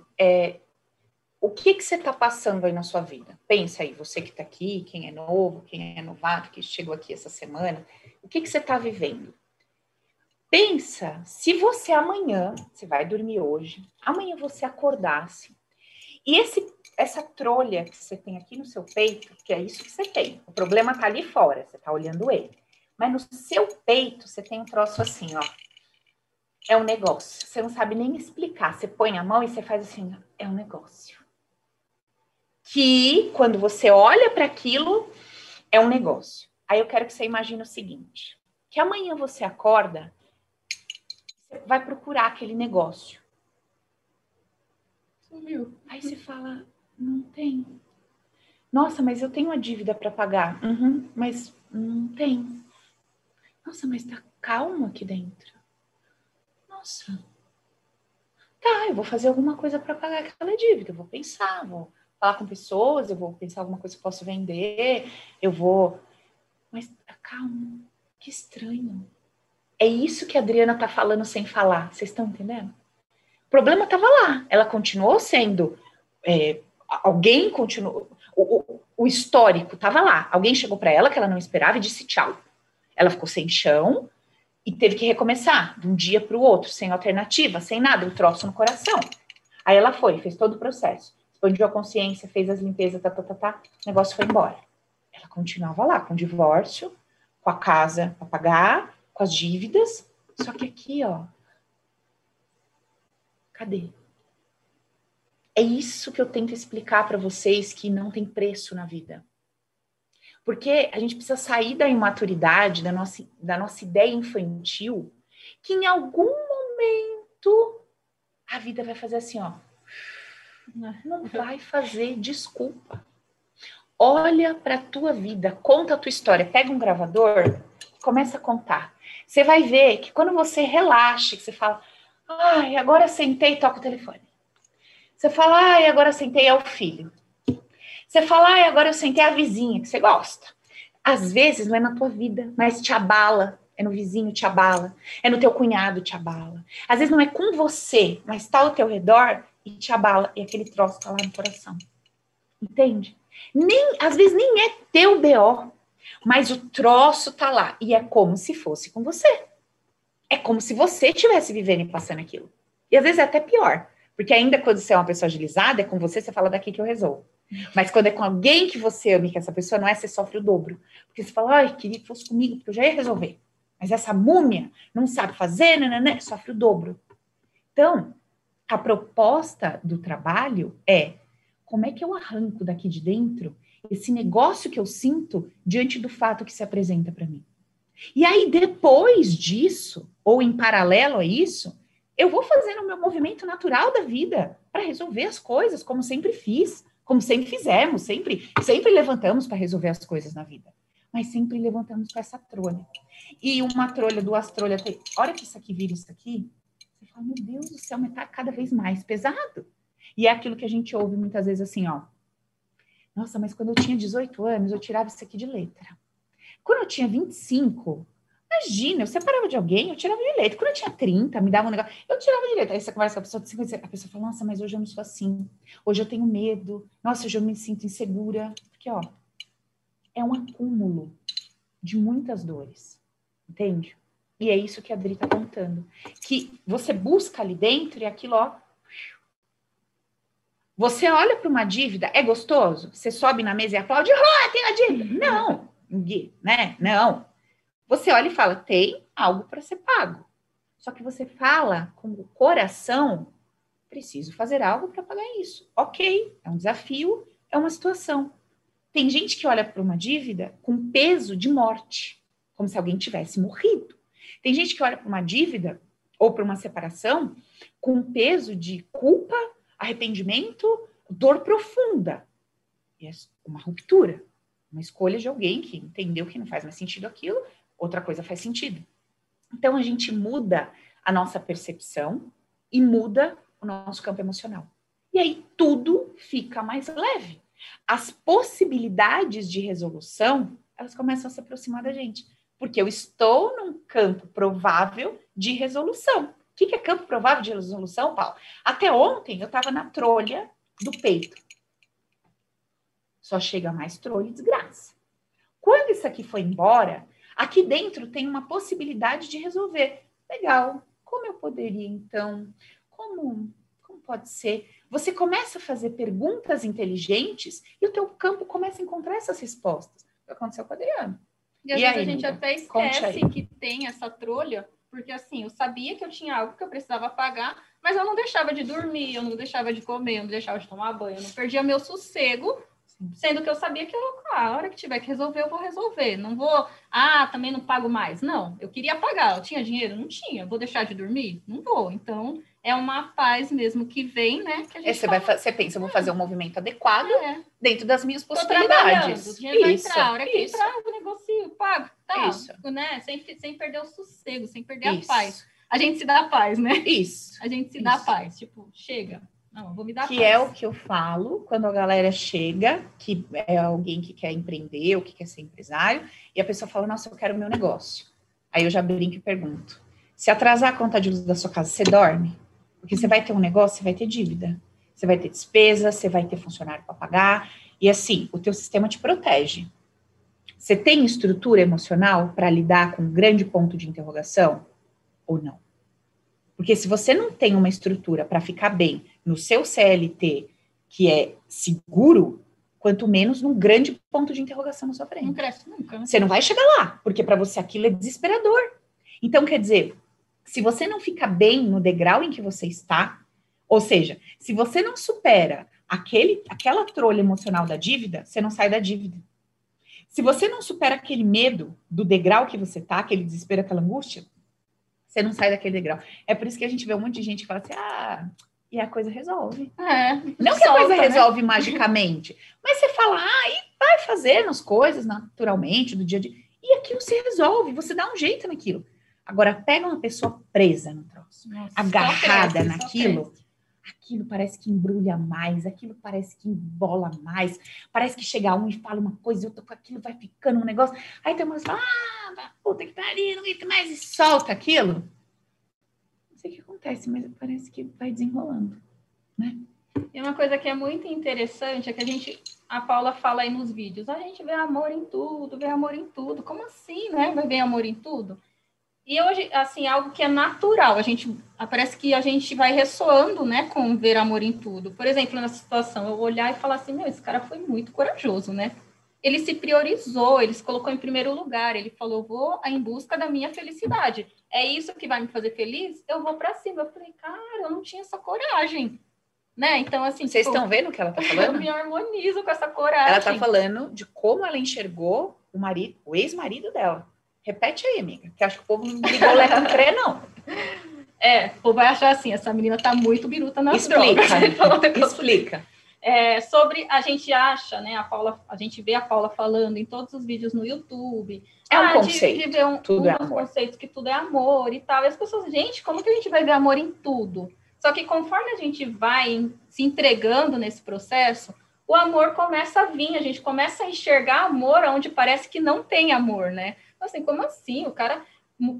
o que você está passando aí na sua vida? Pensa aí, você que está aqui, quem é novo, quem é novato, que chegou aqui essa semana, o que você está vivendo? Pensa, se você amanhã, você vai dormir hoje, amanhã você acordasse, e essa trolha que você tem aqui no seu peito, que é isso que você tem, o problema está ali fora, você está olhando ele, mas no seu peito você tem um troço assim, ó, é um negócio. Você não sabe nem explicar. Você põe a mão e você faz assim, é um negócio. Que, quando você olha para aquilo, é um negócio. Aí eu quero que você imagine o seguinte, que amanhã você acorda, você vai procurar aquele negócio. Sumiu. Aí você fala, não tem. Nossa, mas eu tenho uma dívida para pagar. Uhum, mas não tem. Nossa, mas tá calmo aqui dentro. Nossa, tá, eu vou fazer alguma coisa para pagar aquela dívida, eu vou pensar, vou falar com pessoas, eu vou pensar alguma coisa que eu posso vender, eu vou... Mas calma, que estranho. É isso que a Adriana tá falando sem falar, vocês estão entendendo? O problema tava lá, ela continuou sendo... alguém continuou... O histórico tava lá, alguém chegou para ela que ela não esperava e disse tchau. Ela ficou sem chão... E teve que recomeçar, de um dia para o outro, sem alternativa, sem nada, um troço no coração. Aí ela foi, fez todo o processo. Expandiu a consciência, fez as limpezas, o negócio foi embora. Ela continuava lá, com o divórcio, com a casa para pagar, com as dívidas. Só que aqui, ó, Cadê? É isso que eu tento explicar para vocês, que não tem preço na vida. Porque a gente precisa sair da imaturidade, da nossa ideia infantil, que em algum momento a vida vai fazer assim, ó. Não vai fazer, desculpa. Olha para a tua vida, conta a tua história. Pega um gravador, começa a contar. Você vai ver que quando você relaxa, que você fala, ai, agora sentei e toca o telefone. Você fala, ai, agora sentei, é o filho. Você fala, ai, agora eu sentei a vizinha, que você gosta. Às vezes não é na tua vida, mas te abala. É no vizinho, te abala. É no teu cunhado, te abala. Às vezes não é com você, mas está ao teu redor e te abala. E aquele troço está lá no coração. Entende? Às vezes nem é teu BO, mas o troço tá lá. E é como se fosse com você. É como se você estivesse vivendo e passando aquilo. E às vezes é até pior. Porque ainda quando você é uma pessoa agilizada, é com você, você fala daqui que eu resolvo. Mas quando é com alguém que você ama, que essa pessoa não é, você sofre o dobro. Porque você fala, ai, queria que fosse comigo, porque eu já ia resolver. Mas essa múmia não sabe fazer, nananã, sofre o dobro. Então, a proposta do trabalho é: como é que eu arranco daqui de dentro esse negócio que eu sinto diante do fato que se apresenta para mim? E aí, depois disso, ou em paralelo a isso, eu vou fazendo o meu movimento natural da vida para resolver as coisas, como sempre fiz, como sempre fizemos, sempre levantamos para resolver as coisas na vida. Mas sempre levantamos com essa trolha. E uma trolha, duas trolhas, a hora que isso aqui vira isso aqui, você fala, meu Deus do céu, mas tá cada vez mais pesado. E é aquilo que a gente ouve muitas vezes assim, ó. Nossa, mas quando eu tinha 18 anos, eu tirava isso aqui de letra. Quando eu tinha 25, imagina, eu separava de alguém, eu tirava de letra. Quando eu tinha 30, me dava um negócio, eu tirava de letra. Aí você conversa com a pessoa de 50, a pessoa fala, nossa, mas hoje eu não sou assim. Hoje eu tenho medo. Nossa, hoje eu me sinto insegura. Porque, ó, é um acúmulo de muitas dores. Entende? E é isso que a Adri tá contando. Que você busca ali dentro e aquilo, ó, você olha para uma dívida, é gostoso? Você sobe na mesa e aplaude, oh, tem a dívida. Não, né? Não. Você olha e fala, tem algo para ser pago. Só que você fala com o coração, preciso fazer algo para pagar isso. Ok, é um desafio, é uma situação. Tem gente que olha para uma dívida com peso de morte, como se alguém tivesse morrido. Tem gente que olha para uma dívida ou para uma separação com peso de culpa, arrependimento, dor profunda. E é uma ruptura. Uma escolha de alguém que entendeu que não faz mais sentido aquilo, outra coisa faz sentido. Então, a gente muda a nossa percepção e muda o nosso campo emocional. E aí, tudo fica mais leve. As possibilidades de resolução, elas começam a se aproximar da gente. Porque eu estou num campo provável de resolução. O que é campo provável de resolução, Paulo? Até ontem eu estava na trolha do peito. Só chega mais trolha e desgraça. Quando isso aqui foi embora, aqui dentro tem uma possibilidade de resolver. Legal, como eu poderia então? Como pode ser? Você começa a fazer perguntas inteligentes e o teu campo começa a encontrar essas respostas. O que aconteceu com a Adriana? E às vezes a gente até esquece que tem essa trolha. Porque assim, eu sabia que eu tinha algo que eu precisava pagar, mas eu não deixava de dormir, eu não deixava de comer, eu não deixava de tomar banho, eu não perdia meu sossego, sendo que eu sabia que a hora que tiver que resolver, eu vou resolver. Não vou, também não pago mais. Não, eu queria pagar, eu tinha dinheiro? Não tinha. Vou deixar de dormir? Não vou. Então, é uma paz mesmo que vem, né? Que a gente você pensa, eu vou fazer um movimento adequado dentro das minhas possibilidades. O dinheiro vai entrar, a hora que entrar, eu negocio, pago. Tá, né? Sem perder o sossego, sem perder a paz. A gente se dá a paz, né? Isso. A gente se dá a paz. Tipo, chega. Não, vou me dar que paz. É o que eu falo quando a galera chega, que é alguém que quer empreender ou que quer ser empresário, e a pessoa fala, nossa, eu quero o meu negócio. Aí eu já brinco e pergunto, se atrasar a conta de luz da sua casa, você dorme? Porque você vai ter um negócio, você vai ter dívida. Você vai ter despesa, você vai ter funcionário para pagar. E assim, o teu sistema te protege. Você tem estrutura emocional para lidar com um grande ponto de interrogação ou não? Porque se você não tem uma estrutura para ficar bem no seu CLT, que é seguro, quanto menos num grande ponto de interrogação na sua frente. Não cresce nunca. Né? Você não vai chegar lá, porque para você aquilo é desesperador. Então, quer dizer, se você não fica bem no degrau em que você está, Ou seja, se você não supera aquela trolha emocional da dívida, você não sai da dívida. Se você não supera aquele medo do degrau que você tá, aquele desespero, aquela angústia, você não sai daquele degrau. É por isso que a gente vê um monte de gente que fala assim, e a coisa resolve. Não que a coisa resolve magicamente, mas você fala, e vai fazendo as coisas naturalmente, do dia a dia, e aquilo se resolve, você dá um jeito naquilo. Agora, pega uma pessoa presa no troço, agarrada naquilo, aquilo parece que embrulha mais, aquilo parece que embola mais, parece que chega um e fala uma coisa, aquilo vai ficando um negócio, aí tem uma que fala, puta que pariu, não aguento mais, e solta aquilo. Não sei o que acontece, mas parece que vai desenrolando, né? E uma coisa que é muito interessante é que a Paula fala aí nos vídeos, a gente vê amor em tudo, como assim, né? Vai ver amor em tudo? E hoje, assim, algo que é natural, parece que a gente vai ressoando, né, com ver amor em tudo. Por exemplo, nessa situação, eu olhar e falar assim, esse cara foi muito corajoso, né? Ele se priorizou, ele se colocou em primeiro lugar, ele falou, vou em busca da minha felicidade. É isso que vai me fazer feliz? Eu vou pra cima. Eu falei, cara, eu não tinha essa coragem, né? Então, assim... Vocês estão vendo o que ela tá falando? Eu me harmonizo com essa coragem. Ela tá falando de como ela enxergou o ex-marido dela. Repete aí, amiga, que acho que o povo não ligou o leco no trem, não. O povo vai achar assim, essa menina tá muito biruta nas drogas. Explica. Sobre, a gente acha, né, a gente vê a Paula falando em todos os vídeos no YouTube. É um conceito, de ver tudo é amor. Conceitos que tudo é amor e tal. E as pessoas, gente, como que a gente vai ver amor em tudo? Só que conforme a gente vai se entregando nesse processo, o amor começa a vir, a gente começa a enxergar amor onde parece que não tem amor, né? Assim, como assim? O cara,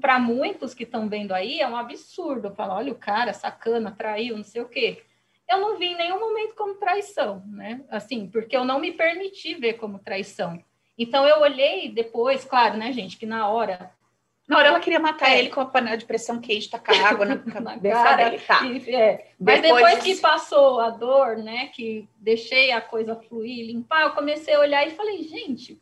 para muitos que estão vendo aí, é um absurdo falar, olha o cara, sacana, traiu, não sei o quê. Eu não vi em nenhum momento como traição, né? Assim, porque eu não me permiti ver como traição. Então, eu olhei depois, claro, né, gente, que na hora ela queria matar ele com a panela de pressão quente, tacar água na cara. Mas depois que passou a dor, né, que deixei a coisa fluir, limpar, eu comecei a olhar e falei, gente,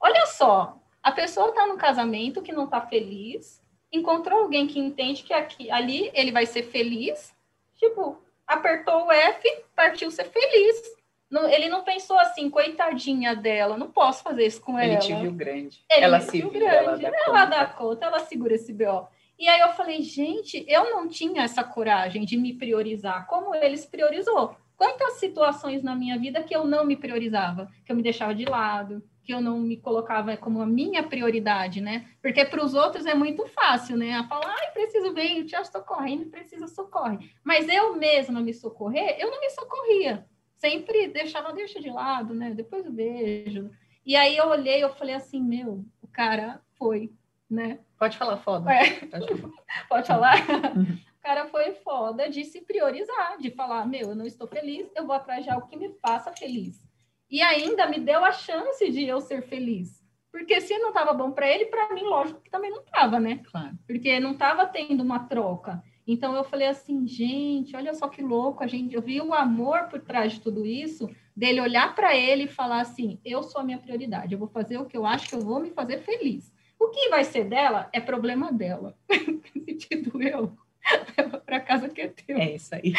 olha só, a pessoa está num casamento que não está feliz, encontrou alguém que entende que ali ele vai ser feliz, tipo, apertou o F, partiu ser feliz. Não, ele não pensou assim, coitadinha dela, não posso fazer isso com ela. Ele te viu grande. Ela se viu grande, ela dá conta, ela segura esse BO. E aí eu falei, gente, eu não tinha essa coragem de me priorizar, como ele se priorizou. Quantas situações na minha vida que eu não me priorizava, que eu me deixava de lado, que eu não me colocava como a minha prioridade, né? Porque para os outros é muito fácil, né? A falar, preciso bem, eu te acho socorrendo, precisa socorrer. Mas eu mesma me socorrer, eu não me socorria. Sempre deixa de lado, né? Depois eu vejo. E aí eu olhei, eu falei assim, o cara foi, né? Pode falar foda. Pode falar? O cara foi foda de se priorizar, de falar, eu não estou feliz, eu vou atrás de algo que me faça feliz. E ainda me deu a chance de eu ser feliz. Porque se não estava bom para ele, para mim, lógico que também não estava, né? Claro. Porque não estava tendo uma troca. Então, eu falei assim, gente, olha só que louco. Eu vi o amor por trás de tudo isso, dele olhar para ele e falar assim, eu sou a minha prioridade, eu vou fazer o que eu acho que eu vou me fazer feliz. O que vai ser dela é problema dela. Se te doeu, leva para casa que é teu. É isso aí.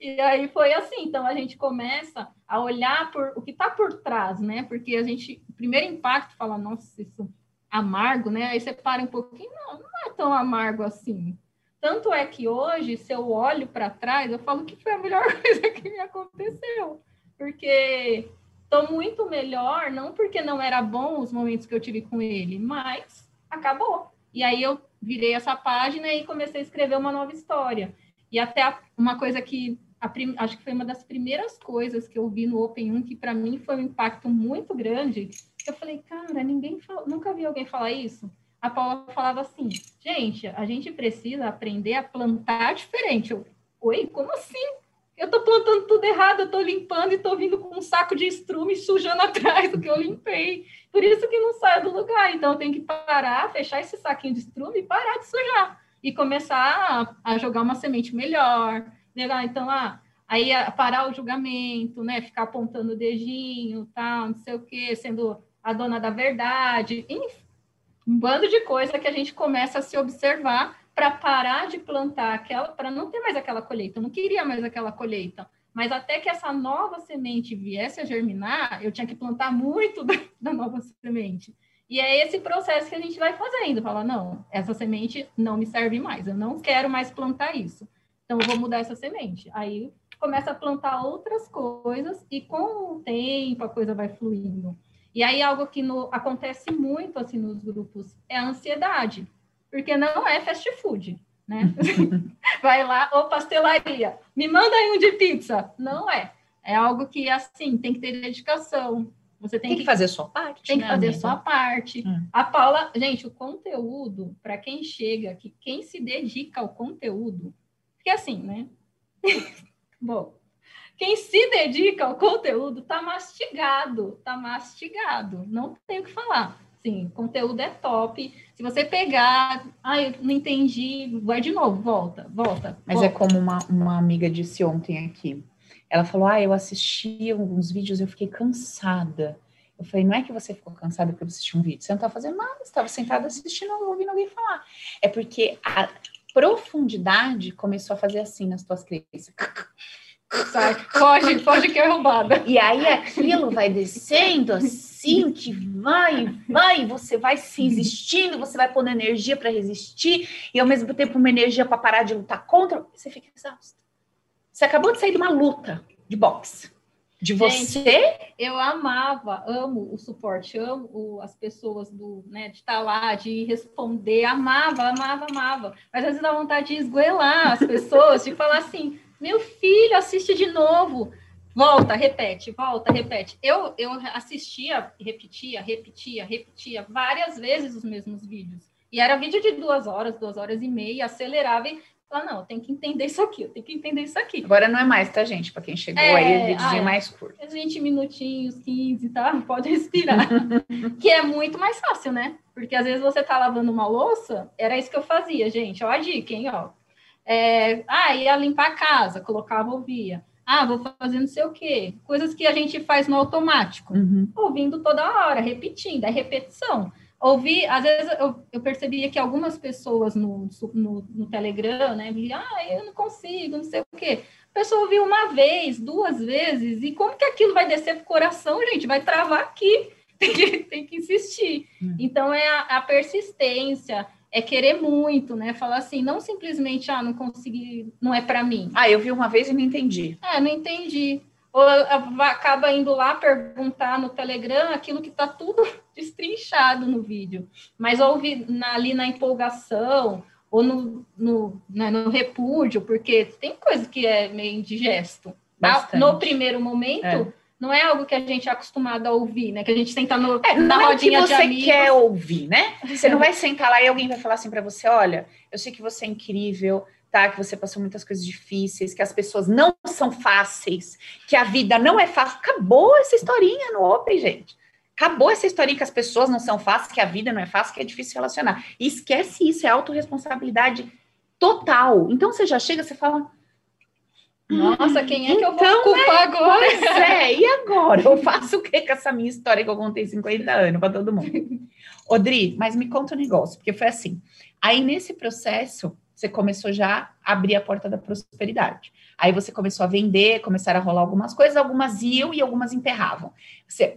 E aí foi assim, então a gente começa a olhar por o que está por trás, né? Porque o primeiro impacto fala, nossa, isso amargo, né? Aí você para um pouquinho, não é tão amargo assim. Tanto é que hoje, se eu olho para trás, eu falo que foi a melhor coisa que me aconteceu. Porque estou muito melhor, não porque não era bom os momentos que eu tive com ele, mas acabou. E aí eu virei essa página e comecei a escrever uma nova história. E até uma coisa que, acho que foi uma das primeiras coisas que eu vi no Open 1, que para mim foi um impacto muito grande, eu falei, cara, nunca vi alguém falar isso. A Paula falava assim, gente, a gente precisa aprender a plantar diferente. Oi, como assim? Eu tô plantando tudo errado, eu tô limpando e tô vindo com um saco de estrume sujando atrás do que eu limpei. Por isso que não saio do lugar. Então, eu tenho que parar, fechar esse saquinho de estrume e parar de sujar. E começar a jogar uma semente melhor, né? Então, aí parar o julgamento, né? Ficar apontando o dedinho, tal, não sei o quê, sendo a dona da verdade, enfim, um bando de coisa que a gente começa a se observar para parar de plantar aquela, para não ter mais aquela colheita. Eu não queria mais aquela colheita. Mas até que essa nova semente viesse a germinar, eu tinha que plantar muito da nova semente. E é esse processo que a gente vai fazendo. Fala, não, essa semente não me serve mais. Eu não quero mais plantar isso. Então, eu vou mudar essa semente. Aí, começa a plantar outras coisas e com o tempo a coisa vai fluindo. E aí, algo que acontece muito, assim, nos grupos é a ansiedade. Porque não é fast food, né? Vai lá, ou pastelaria. Me manda aí um de pizza. Não é. É algo que, assim, tem que ter dedicação. Você tem que fazer a sua parte. Tem que fazer a sua parte. A Paula... Gente, o conteúdo, para quem chega aqui, quem se dedica ao conteúdo... Porque assim, né? Bom, quem se dedica ao conteúdo tá mastigado. Tá mastigado. Não tem o que falar. Sim, conteúdo é top. Se você pegar... Ah, eu não entendi. Vai de novo. Volta. Mas volta. É como uma amiga disse ontem aqui. Ela falou, eu assisti alguns vídeos e eu fiquei cansada. Eu falei, não é que você ficou cansada porque eu assisti um vídeo. Você não estava fazendo nada, você estava sentada assistindo, ouvindo alguém falar. É porque a profundidade começou a fazer assim nas tuas crenças. Sai, foge que é roubada. E aí aquilo vai descendo assim, que vai, você vai se resistindo, você vai pondo energia para resistir e ao mesmo tempo uma energia para parar de lutar contra. Você fica exausto. Você acabou de sair de uma luta de boxe. De você? Gente, eu amo o suporte, amo as pessoas de estar lá, de responder. Amava. Mas às vezes dá vontade de esgoelar as pessoas, de falar assim, meu filho, assiste de novo. Volta, repete. Eu assistia, repetia várias vezes os mesmos vídeos. E era vídeo de 2 horas, 2 horas e meia, acelerava e... Falar, não, eu tenho que entender isso aqui, Agora não é mais, tá, gente? Para quem chegou aí, o vídeo é mais curto. 20 minutinhos, 15, tá? Pode respirar. Que é muito mais fácil, né? Porque às vezes você tá lavando uma louça, era isso que eu fazia, gente. Ó a dica, hein, ó. Ia limpar a casa, colocava, ouvia. Vou fazer não sei o quê. Coisas que a gente faz no automático. Uhum. Ouvindo toda hora, repetindo, é repetição. Ouvi, às vezes eu percebia que algumas pessoas no Telegram, né, eu não consigo, não sei o quê. A pessoa ouviu uma vez, 2 vezes, e como que aquilo vai descer pro coração, gente? Vai travar aqui, tem que insistir. Então, é a persistência, é querer muito, né, falar assim, não simplesmente, não consegui, não é para mim. Eu vi uma vez e não entendi. Não entendi. Ou acaba indo lá perguntar no Telegram aquilo que está tudo destrinchado no vídeo. Mas ouve ali na empolgação ou no repúdio, porque tem coisa que é meio indigesto. Bastante. No primeiro momento, não é algo que a gente é acostumado a ouvir, né? Que a gente senta na rodinha de amigos. Não é o que você quer ouvir, né? Você não vai sentar lá e alguém vai falar assim para você, olha, eu sei que você é incrível... Tá, que você passou muitas coisas difíceis, que as pessoas não são fáceis, que a vida não é fácil. Acabou essa historinha no Open, gente. Acabou essa historinha que as pessoas não são fáceis, que a vida não é fácil, que é difícil relacionar. E esquece isso, é autorresponsabilidade total. Então, você já chega, você fala... Nossa, quem é que eu vou culpar agora? Pois e agora? Eu faço o que com essa minha história que eu contei 50 anos para todo mundo? Odri, mas me conta um negócio, porque foi assim. Aí, nesse processo... Você começou já a abrir a porta da prosperidade. Aí você começou a vender, começaram a rolar algumas coisas, algumas iam e algumas emperravam.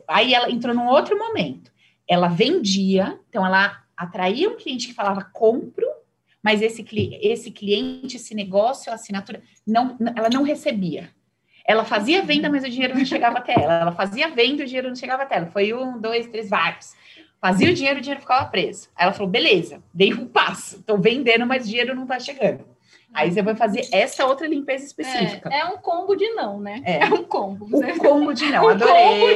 Aí ela entrou num outro momento. Ela vendia, então ela atraía um cliente que falava compro, mas esse cliente, esse negócio, a assinatura, ela não recebia. Ela fazia venda, mas o dinheiro não chegava até ela. Ela fazia venda e o dinheiro não chegava até ela. Foi 1, 2, 3, vários. Fazia o dinheiro ficava preso. Aí ela falou, beleza, dei um passo. Estou vendendo, mas o dinheiro não está chegando. Aí você vai fazer essa outra limpeza específica. É um combo de não, né? É um combo. Um combo de não. Adorei. Um combo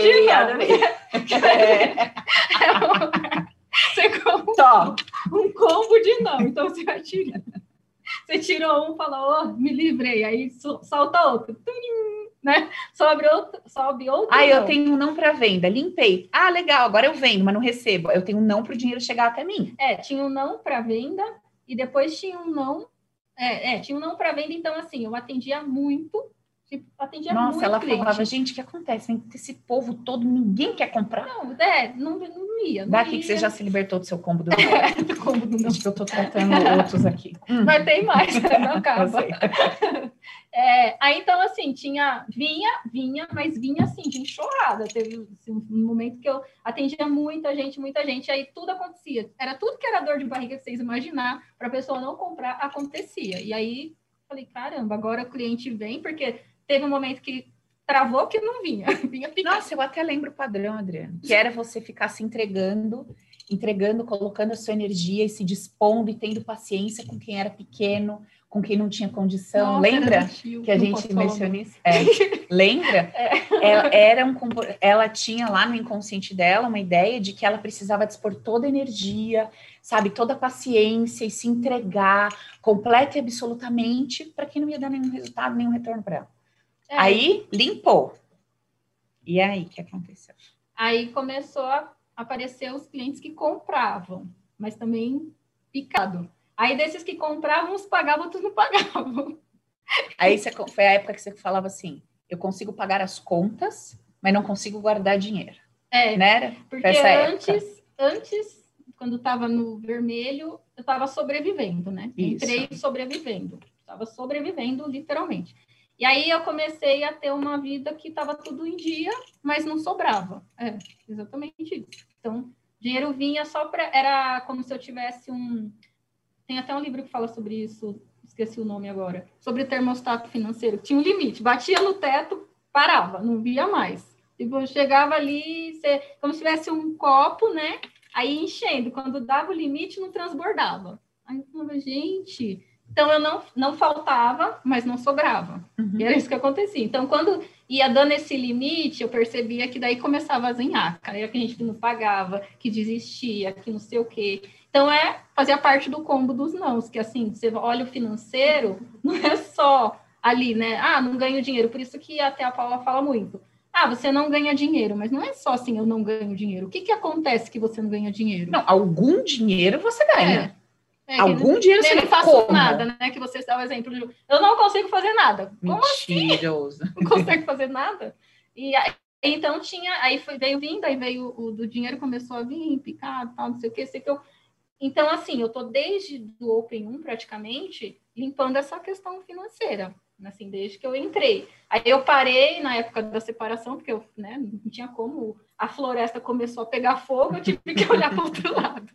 de não. Então você vai tirar. Você tirou um, fala, me livrei. Aí solta outro. Né? Sobe outro. Eu tenho um não para venda, limpei. Legal, agora eu vendo, mas não recebo. Eu tenho um não para o dinheiro chegar até mim. Tinha um não para venda e depois tinha um não. Tinha um não para venda, então assim, eu atendia muito. Nossa, ela cliente. Falava, gente, o que acontece? Esse povo todo, ninguém quer comprar? Não, não comia. Daqui que você já se libertou do seu combo do não. Do combo do não. Eu tô tratando outros aqui. Mas tem mais, não acaba. É, aí, então, assim, tinha... Vinha, assim, de enxurrada. Teve assim, um momento que eu atendia muita gente. Aí tudo acontecia. Era tudo que era dor de barriga que vocês imaginar, para a pessoa não comprar, acontecia. E aí, falei, caramba, agora o cliente vem, porque teve um momento que... travou que não vinha. Nossa, eu até lembro o padrão, Adriana, que era você ficar se entregando, colocando a sua energia e se dispondo e tendo paciência com quem era pequeno, com quem não tinha condição. Nossa, lembra que a gente mencionou isso? É. Lembra? É. Ela tinha lá no inconsciente dela uma ideia de que ela precisava dispor toda a energia, sabe, toda a paciência e se entregar completa e absolutamente para que não ia dar nenhum resultado, nenhum retorno para ela. É. Aí, limpou. E aí, o que aconteceu? Aí começou a aparecer os clientes que compravam, mas também picado. Aí, desses que compravam, uns pagavam, outros não pagavam. Aí, foi a época que você falava assim, eu consigo pagar as contas, mas não consigo guardar dinheiro. É, não era? Porque antes, quando estava no vermelho, eu estava sobrevivendo, né? Isso. Entrei sobrevivendo. Estava sobrevivendo, literalmente. E aí eu comecei a ter uma vida que estava tudo em dia, mas não sobrava. É, exatamente isso. Então, dinheiro vinha só para... Era como se eu tivesse um... Tem até um livro que fala sobre isso, esqueci o nome agora. Sobre o termostato financeiro. Tinha um limite, batia no teto, parava, não via mais. Tipo, chegava ali, como se tivesse um copo, né? Aí enchendo. Quando dava o limite, não transbordava. Aí eu falava, gente... Então, eu não faltava, mas não sobrava. Uhum. E era isso que acontecia. Então, quando ia dando esse limite, eu percebia que daí começava a zinhar. Era que a gente não pagava, que desistia, que não sei o quê. Então, fazia parte do combo dos nãos. Que, assim, você olha o financeiro, não é só ali, né? Ah, não ganho dinheiro. Por isso que até a Paula fala muito. Ah, você não ganha dinheiro. Mas não é só assim, eu não ganho dinheiro. O que acontece que você não ganha dinheiro? Não, algum dinheiro você ganha. Algum dinheiro você não faço nada, né? Que você dá o exemplo de eu não consigo fazer nada. Como mentiroso. Assim? Não consegue fazer nada? E aí, então tinha, aí foi, veio o do dinheiro, começou a vir, picar, tal, não sei o que, sei que eu. Então, assim, eu tô desde do Open 1 praticamente limpando essa questão financeira, assim, desde que eu entrei. Aí eu parei na época da separação, porque eu, né, não tinha como, a floresta começou a pegar fogo, eu tive que olhar para o outro lado.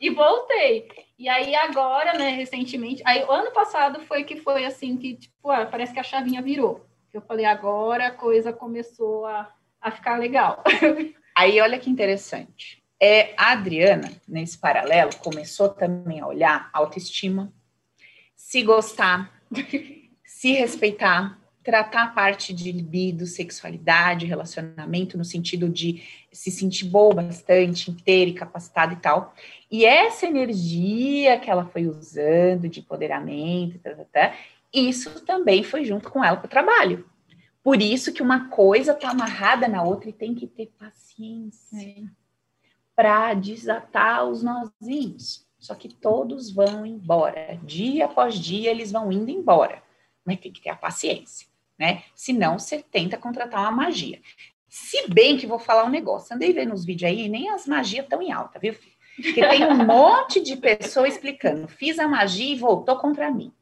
E voltei. E aí agora, né, recentemente, aí ano passado foi que foi assim, que tipo, parece que a chavinha virou. Eu falei, agora a coisa começou a ficar legal. Aí olha que interessante. A Adriana, nesse paralelo, começou também a olhar autoestima, se gostar, se respeitar, tratar a parte de libido, sexualidade, relacionamento, no sentido de se sentir boa bastante, inteira e capacitada e tal. E essa energia que ela foi usando de empoderamento, isso também foi junto com ela para o trabalho. Por isso que uma coisa está amarrada na outra e tem que ter paciência para desatar os nozinhos. Só que todos vão embora. Dia após dia eles vão indo embora. Mas tem que ter a paciência. Né? Senão, você tenta contratar uma magia. Se bem que vou falar um negócio. Andei vendo uns vídeos aí, nem as magias estão em alta, viu? Porque tem um monte de pessoa explicando. Fiz a magia e voltou contra mim.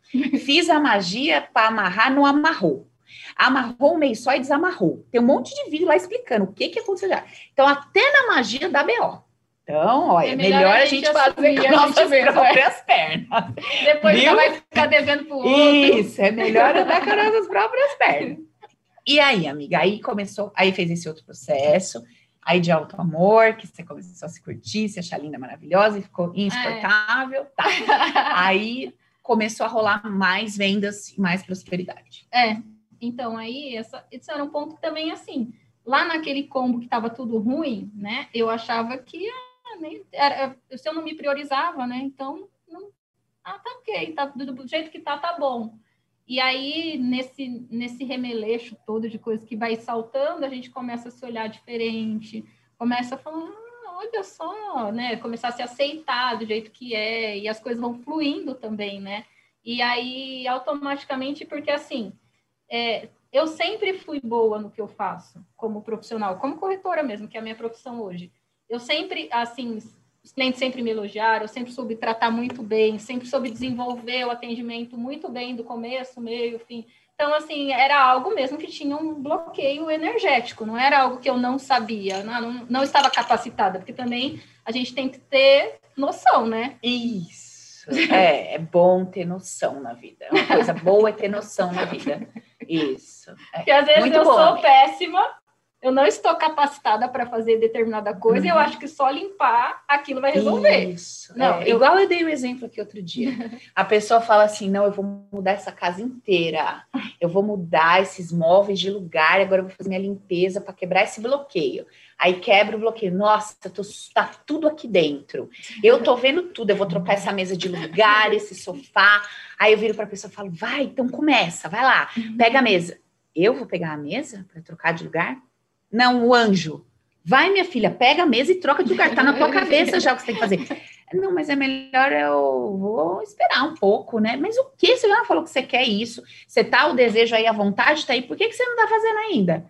Fiz a magia para amarrar, não amarrou. Amarrou o meio só e desamarrou. Tem um monte de vídeo lá explicando o que aconteceu já. Então, até na magia dá B.O. Então, olha, é melhor a gente fazer com nossas próprias pernas. Depois já vai ficar devendo pro outro. Isso, é melhor andar com as nossas próprias pernas. E aí, amiga, aí começou, aí fez esse outro processo, aí de auto-amor, que você começou a se curtir, se achar linda, maravilhosa, e ficou insuportável, tá. Aí começou a rolar mais vendas e mais prosperidade. É, então aí, esse era um ponto também assim, lá naquele combo que tava tudo ruim, né, eu achava que... se eu não me priorizava, né? Então, tá ok, tá, do jeito que tá bom. E aí, nesse remeleixo todo de coisa que vai saltando, a gente começa a se olhar diferente, começa a falar, olha só, né? Começar a se aceitar do jeito que é, e as coisas vão fluindo também, né? E aí, automaticamente, porque assim, eu sempre fui boa no que eu faço, como profissional, como corretora mesmo, que é a minha profissão hoje. eu sempre, assim, os clientes sempre me elogiaram, eu sempre soube tratar muito bem, sempre soube desenvolver o atendimento muito bem do começo, meio, fim. Então, assim, era algo mesmo que tinha um bloqueio energético, não era algo que eu não sabia, não estava capacitada, porque também a gente tem que ter noção, né? Isso, é bom ter noção na vida, uma coisa boa é ter noção na vida, isso. É. Porque às vezes muito eu bom. Sou péssima, eu não estou capacitada para fazer determinada coisa e eu acho que só limpar aquilo vai resolver. Isso, não, é. Igual eu dei um exemplo aqui outro dia. A pessoa fala assim, não, eu vou mudar essa casa inteira, eu vou mudar esses móveis de lugar, agora eu vou fazer minha limpeza para quebrar esse bloqueio. Aí quebra o bloqueio. Nossa, tá tudo aqui dentro. Eu tô vendo tudo. Eu vou trocar essa mesa de lugar, esse sofá. Aí eu viro pra pessoa e falo, vai, então começa, vai lá. Pega a mesa. Eu vou pegar a mesa pra trocar de lugar? Não, o anjo. Vai, minha filha, pega a mesa e troca de lugar. Tá na tua cabeça já o que você tem que fazer. Não, mas é melhor eu vou esperar um pouco, né? Mas o que? Você já falou que você quer isso. Você tá o desejo aí, a vontade tá aí. Por que você não tá fazendo ainda?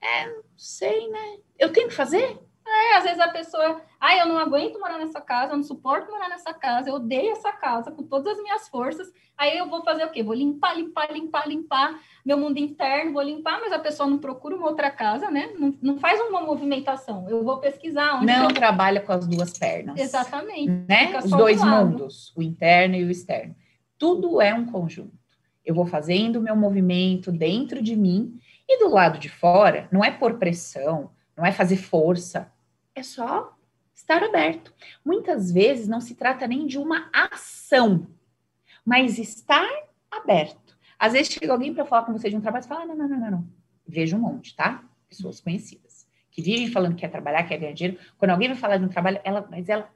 É, não sei, né? Eu tenho que fazer? É, às vezes a pessoa... Ah, eu não aguento morar nessa casa, eu não suporto morar nessa casa, eu odeio essa casa com todas as minhas forças. Aí eu vou fazer o quê? Vou limpar, limpar, limpar, limpar meu mundo interno, vou limpar, mas a pessoa não procura uma outra casa, né? Não faz uma movimentação. Eu vou pesquisar onde... Não trabalha com as duas pernas. Exatamente. Né? Os dois mundos, o interno e o externo. Tudo é um conjunto. Eu vou fazendo o meu movimento dentro de mim e do lado de fora, não é por pressão, não é fazer força, é só estar aberto. Muitas vezes não se trata nem de uma ação, mas estar aberto. Às vezes chega alguém para falar com você de um trabalho e fala, não. Vejo um monte, tá? Pessoas conhecidas, que vivem falando que quer trabalhar, quer ganhar dinheiro. Quando alguém vai falar de um trabalho, ela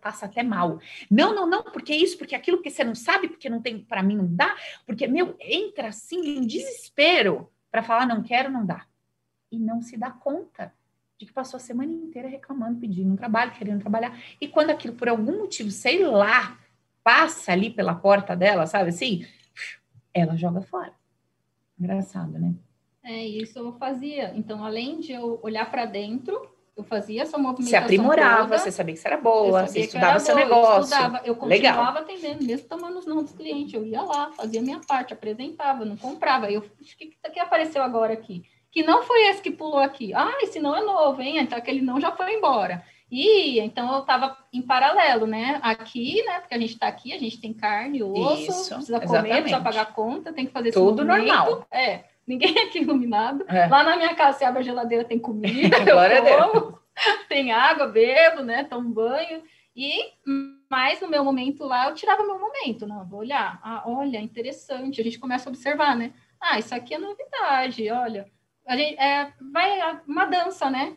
passa até mal. Não, porque isso, porque aquilo, porque você não sabe, porque não tem, para mim não dá, porque, entra assim um desespero para falar não quero, não dá. E não se dá conta de que passou a semana inteira reclamando, pedindo um trabalho, querendo trabalhar, e quando aquilo, por algum motivo, sei lá, passa ali pela porta dela, sabe assim, ela joga fora. Engraçado, né? É, isso eu fazia. Então, além de eu olhar para dentro, eu fazia essa movimentação. Você aprimorava, toda, você sabia que você era boa, você estudava seu negócio. Eu continuava legal. Atendendo, mesmo tomando os nomes dos clientes, eu ia lá, fazia a minha parte, apresentava, não comprava. Eu, o que apareceu agora aqui? Que não foi esse que pulou aqui. Ah, esse não é novo, hein? Então, aquele não já foi embora. E então, eu estava em paralelo, né? Aqui, né? Porque a gente está aqui, a gente tem carne, osso, isso, precisa comer, precisa pagar a conta, tem que fazer isso. Tudo normal. É, ninguém aqui iluminado. É. Lá na minha casa, você abre a geladeira, tem comida, eu como, tem água, bebo, né? Tomo banho. Mas no meu momento lá, eu tirava meu momento. Não, vou olhar. Ah, olha, interessante. A gente começa a observar, né? Ah, isso aqui é novidade, olha. A gente, vai uma dança, né?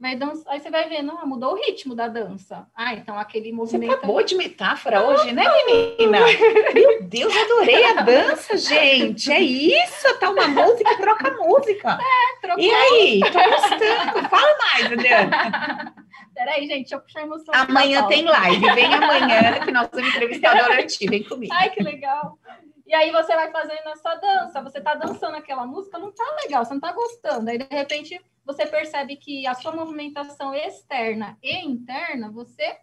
Vai dança, aí você vai ver, não, mudou o ritmo da dança. Ah, então aquele movimento... Você acabou de metáfora hoje, né, menina? Meu Deus, adorei a dança, gente. É isso, tá uma música, troca música. É, trocou. E aí? Tô gostando. Fala mais, Adriana. Peraí, gente, deixa eu puxar a emoção. Amanhã tem live. Vem amanhã que nós vamos entrevistar a Dorothy. Vem comigo. Ai, que legal. E aí você vai fazendo essa dança, você tá dançando aquela música, não tá legal, você não tá gostando. Aí, de repente, você percebe que a sua movimentação externa e interna, você,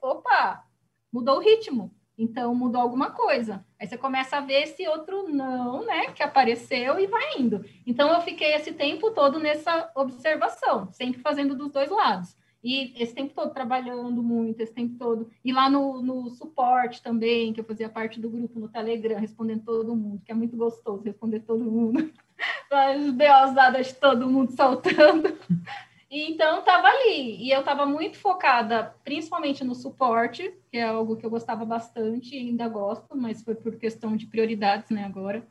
mudou o ritmo. Então, mudou alguma coisa. Aí você começa a ver esse outro não, né, que apareceu e vai indo. Então, eu fiquei esse tempo todo nessa observação, sempre fazendo dos dois lados. E esse tempo todo trabalhando muito, esse tempo todo. E lá no suporte também, que eu fazia parte do grupo no Telegram, respondendo todo mundo, que é muito gostoso responder todo mundo. As deosadas de todo mundo saltando. E então, estava ali. E eu estava muito focada, principalmente no suporte, que é algo que eu gostava bastante e ainda gosto, mas foi por questão de prioridades, né, agora.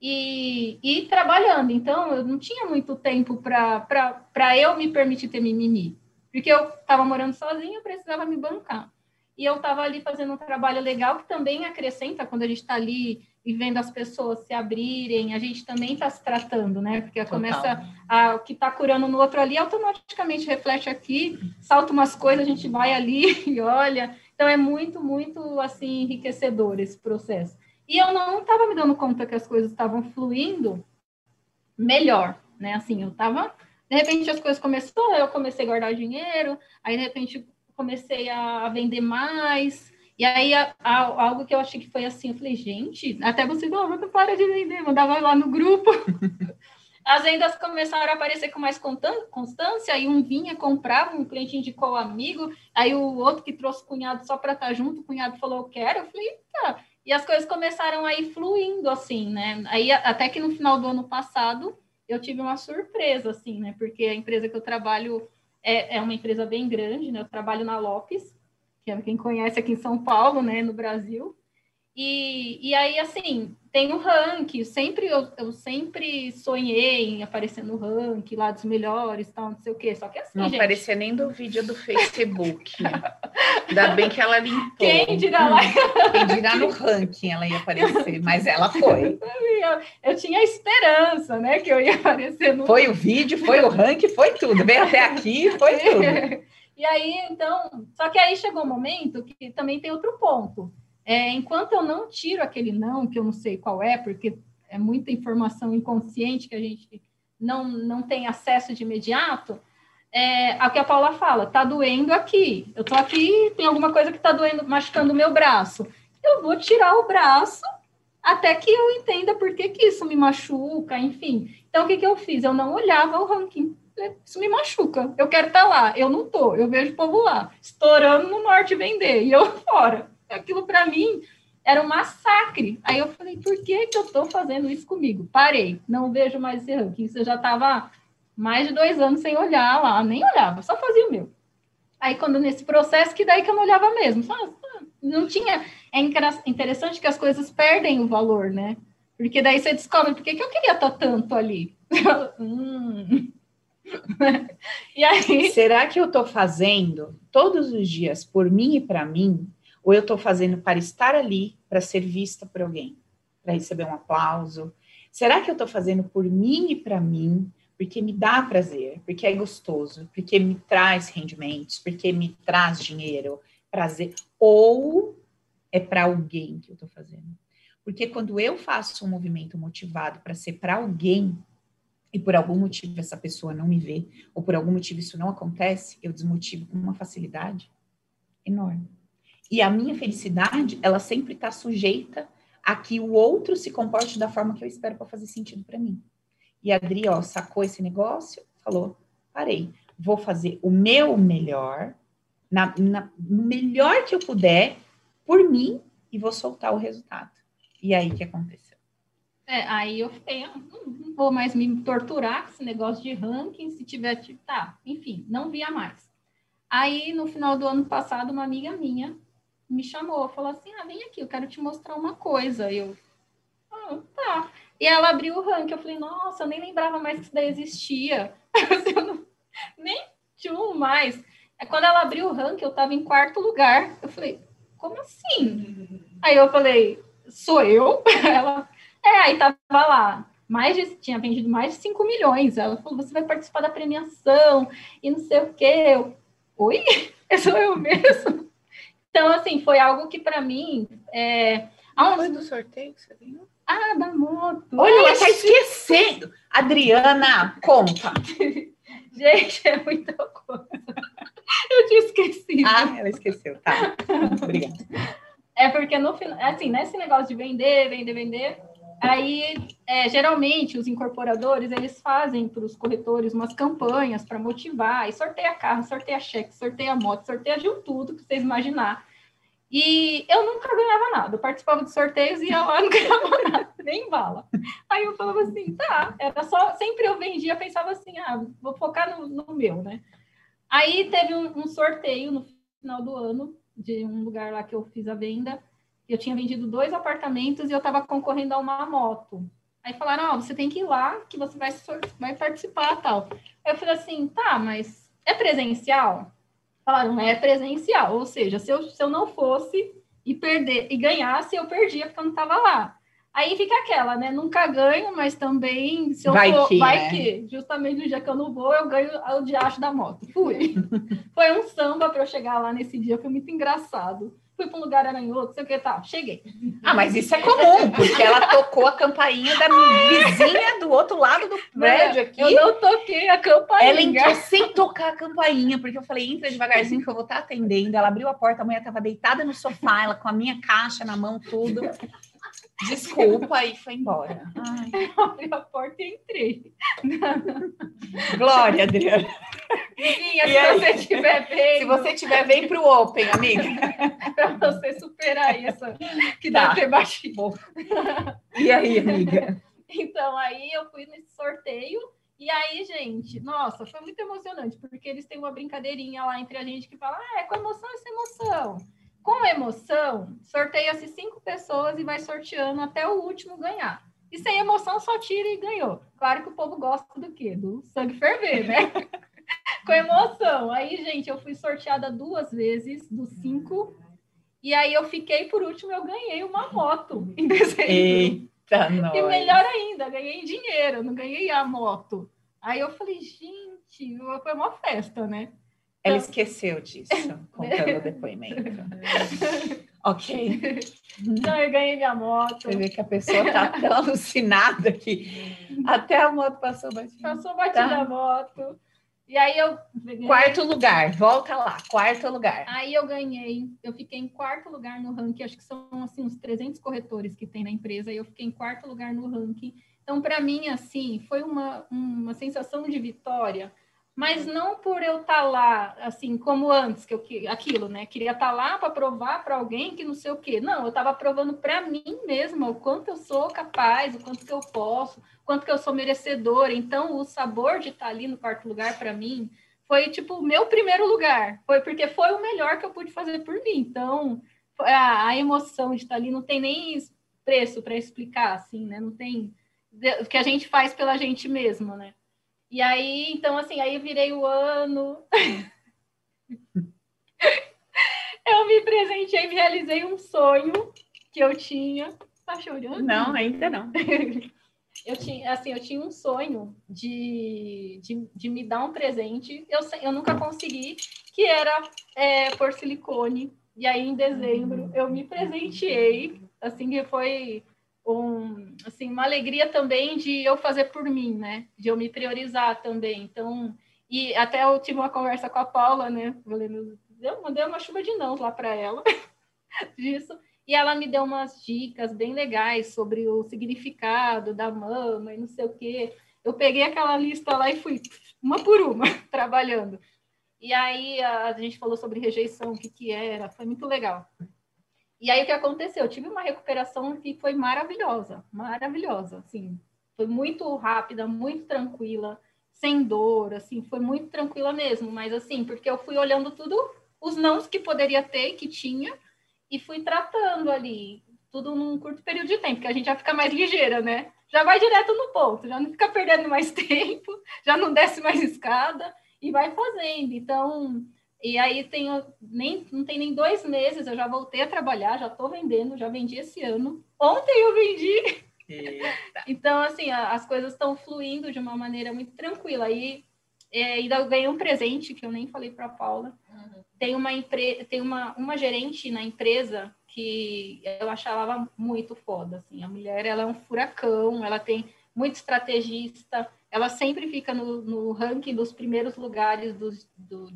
E trabalhando. Então, eu não tinha muito tempo para eu me permitir ter mimimi. Porque eu estava morando sozinha, eu precisava me bancar. E eu estava ali fazendo um trabalho legal, que também acrescenta quando a gente está ali e vendo as pessoas se abrirem, a gente também está se tratando, né? Porque começa o que está curando no outro ali, automaticamente reflete aqui, salta umas coisas, a gente vai ali e olha. Então, é muito, muito, assim, enriquecedor esse processo. E eu não estava me dando conta que as coisas estavam fluindo melhor, né? Assim, eu estava... De repente, as coisas começaram, eu comecei a guardar dinheiro, aí, de repente, comecei a vender mais. E aí, algo que eu achei que foi assim, eu falei, gente, até você não para de vender, mandava lá no grupo. As vendas começaram a aparecer com mais constância, aí um vinha, comprava, um cliente indicou o amigo, aí o outro que trouxe o cunhado só para estar junto, o cunhado falou, eu quero, eu falei, tá. E as coisas começaram aí fluindo, assim, né? Aí, até que no final do ano passado, eu tive uma surpresa, assim, né? Porque a empresa que eu trabalho é uma empresa bem grande, né? Eu trabalho na Lopes, que é quem conhece aqui em São Paulo, né, no Brasil. E aí, assim, tem o ranking. Eu sempre sonhei em aparecer no ranking lá dos melhores, tal, não sei o quê. Só que assim, não gente... aparecia nem do vídeo do Facebook. Ainda bem que ela limpou. Quem dirá lá? Quem dirá no ranking ela ia aparecer, mas ela foi. Eu tinha esperança, né, que eu ia aparecer no... Foi o vídeo, foi o ranking, foi tudo. Veio até aqui, foi tudo. E aí, então... Só que aí chegou um momento que também tem outro ponto. Enquanto eu não tiro aquele não, que eu não sei qual é, porque é muita informação inconsciente que a gente não tem acesso de imediato, o que a Paula fala, tá doendo aqui. Eu tô aqui, tem alguma coisa que tá doendo, machucando o meu braço. Eu vou tirar o braço até que eu entenda por que isso me machuca, enfim. Então, o que eu fiz? Eu não olhava o ranking. Isso me machuca, eu quero estar lá, eu não tô, eu vejo o povo lá, estourando no norte vender, e eu fora. Aquilo para mim era um massacre. Aí eu falei, por que eu tô fazendo isso comigo? Parei, não vejo mais esse ranking, eu já tava mais de 2 anos sem olhar lá, nem olhava, só fazia o meu. Aí quando nesse processo, que daí que eu não olhava mesmo, não tinha... É interessante que as coisas perdem o valor, né? Porque daí você descobre, por que eu queria estar tanto ali? E aí... Será que eu estou fazendo todos os dias por mim e para mim? Ou eu estou fazendo para estar ali, para ser vista por alguém, para receber um aplauso? Será que eu estou fazendo por mim e para mim, porque me dá prazer, porque é gostoso, porque me traz rendimentos, porque me traz dinheiro, prazer? Ou é para alguém que eu estou fazendo? Porque quando eu faço um movimento motivado para ser para alguém, e por algum motivo essa pessoa não me vê, ou por algum motivo isso não acontece, eu desmotivo com uma facilidade enorme. E a minha felicidade, ela sempre está sujeita a que o outro se comporte da forma que eu espero para fazer sentido para mim. E a Adri, ó, sacou esse negócio, falou, parei, vou fazer o meu melhor, no melhor que eu puder, por mim, e vou soltar o resultado. E aí que aconteceu? Aí eu falei, não vou mais me torturar com esse negócio de ranking, se tiver, tá, enfim, não via mais. Aí, no final do ano passado, uma amiga minha me chamou, falou assim, vem aqui, eu quero te mostrar uma coisa. Eu, tá. E ela abriu o ranking, eu falei, nossa, eu nem lembrava mais que isso daí existia. Eu não, nem tchum mais. Quando ela abriu o ranking, eu tava em 4º lugar. Eu falei, como assim? Aí eu falei, sou eu? Ela... aí tava lá, tinha vendido mais de 5 milhões. Ela falou, você vai participar da premiação e não sei o quê. Eu, oi? Sou eu mesmo? Então, assim, foi algo que pra mim... Foi do sorteio que você viu? Da moto. Olha, ela tá esquecendo. Adriana, conta. Gente, é muita coisa. Eu tinha esquecido. Ela esqueceu, tá. Obrigada. Porque no final, assim, nesse negócio de vender... Aí, geralmente, os incorporadores, eles fazem para os corretores umas campanhas para motivar, e sorteia carro, sorteia cheque, sorteia moto, sorteia de tudo que vocês imaginar. E eu nunca ganhava nada, eu participava de sorteios e ia lá, não ganhava nada, nem bala. Aí eu falava assim, tá, era só, sempre eu vendia, pensava assim, vou focar no meu, né? Aí teve um sorteio no final do ano, de um lugar lá que eu fiz a venda. Eu tinha vendido 2 apartamentos e eu estava concorrendo a uma moto. Aí falaram, você tem que ir lá, que você vai participar e tal. Aí eu falei assim, tá, mas é presencial? Falaram, é presencial. Ou seja, se eu não fosse e perder e ganhasse, eu perdia, porque eu não estava lá. Aí fica aquela, né? Nunca ganho, mas também se eu for, que. Justamente no dia que eu não vou, eu ganho o diacho da moto. Fui. Foi um samba para eu chegar lá nesse dia, foi muito engraçado. Fui para um lugar, era em outro, sei o que tal. Cheguei. Ah, mas isso é comum, porque ela tocou a campainha da vizinha do outro lado do prédio aqui. Eu não toquei a campainha. Ela entrou sem tocar a campainha, porque eu falei, entra devagarzinho que eu vou estar atendendo. Ela abriu a porta, a mulher estava deitada no sofá, ela com a minha caixa na mão, tudo. Desculpa, e foi embora. Ai. Eu abri a porta e entrei. Glória, Adriana. Vizinha, se você estiver bem, vem pro Open, amiga. Para você superar isso, que tá. Deve ter baixinho. E aí, amiga? Então, aí eu fui nesse sorteio. E aí, gente, nossa, foi muito emocionante, porque eles têm uma brincadeirinha lá entre a gente que fala, ah, é com emoção e sem emoção. Com emoção, sorteia-se 5 pessoas e vai sorteando até o último ganhar. E sem emoção, só tira e ganhou. Claro que o povo gosta do quê? Do sangue ferver, né? Com emoção. Aí, gente, eu fui sorteada 2 vezes dos 5. E aí eu fiquei, por último, eu ganhei uma moto em dezembro. Eita, nós. E melhor ainda, ganhei dinheiro, não ganhei a moto. Aí eu falei, gente, foi uma festa, né? Ela esqueceu disso, contando o depoimento. Ok. Não, eu ganhei minha moto. Você vê que a pessoa tá tão alucinada que até a moto passou batida. Passou batida a moto. E aí eu... ganhei. Quarto lugar, volta lá, quarto lugar. Aí eu ganhei, eu fiquei em quarto lugar no ranking, acho que são assim, uns 300 corretores que tem na empresa, e eu fiquei em quarto lugar no ranking. Então, para mim, assim, foi uma sensação de vitória. Mas não por eu estar lá, assim, como antes, que eu, aquilo, né? Queria estar lá para provar para alguém que não sei o quê. Não, eu estava provando para mim mesma o quanto eu sou capaz, o quanto que eu posso, o quanto que eu sou merecedora. Então, o sabor de estar ali no quarto lugar, para mim, foi, tipo, o meu primeiro lugar. Foi porque foi o melhor que eu pude fazer por mim. Então, a emoção de estar ali não tem nem preço para explicar, assim, né? Não tem... O que a gente faz pela gente mesma, né? E aí, então, assim, aí eu virei o ano. Eu me presenteei, me realizei um sonho que eu tinha. Tá chorando? Não, ainda não. Eu tinha um sonho de me dar um presente. Eu nunca consegui, que era por silicone. E aí, em dezembro, eu me presenteei. Assim, que foi... assim, uma alegria também de eu fazer por mim, né? De eu me priorizar também. Então, e até eu tive uma conversa com a Paula, né? Eu mandei uma chuva de nãos lá para ela disso. E ela me deu umas dicas bem legais sobre o significado da mama e não sei o quê. Eu peguei aquela lista lá e fui uma por uma trabalhando. E aí a gente falou sobre rejeição, o que era. Foi muito legal. E aí, o que aconteceu? Eu tive uma recuperação que foi maravilhosa, maravilhosa, assim. Foi muito rápida, muito tranquila, sem dor, assim, foi muito tranquila mesmo. Mas, assim, porque eu fui olhando tudo, os nãos que poderia ter, que tinha, e fui tratando ali, tudo num curto período de tempo, que a gente já fica mais ligeira, né? Já vai direto no ponto, já não fica perdendo mais tempo, já não desce mais escada e vai fazendo. Então... E aí não tem nem 2 meses, eu já voltei a trabalhar, já estou vendendo, já vendi esse ano. Ontem eu vendi. Eita. Então, assim, as coisas estão fluindo de uma maneira muito tranquila. E ainda eu ganhei um presente, que eu nem falei para a Paula. Uhum. Tem uma gerente na empresa que eu achava muito foda. Assim. A mulher, ela é um furacão, ela tem muito estrategista, ela sempre fica no ranking dos primeiros lugares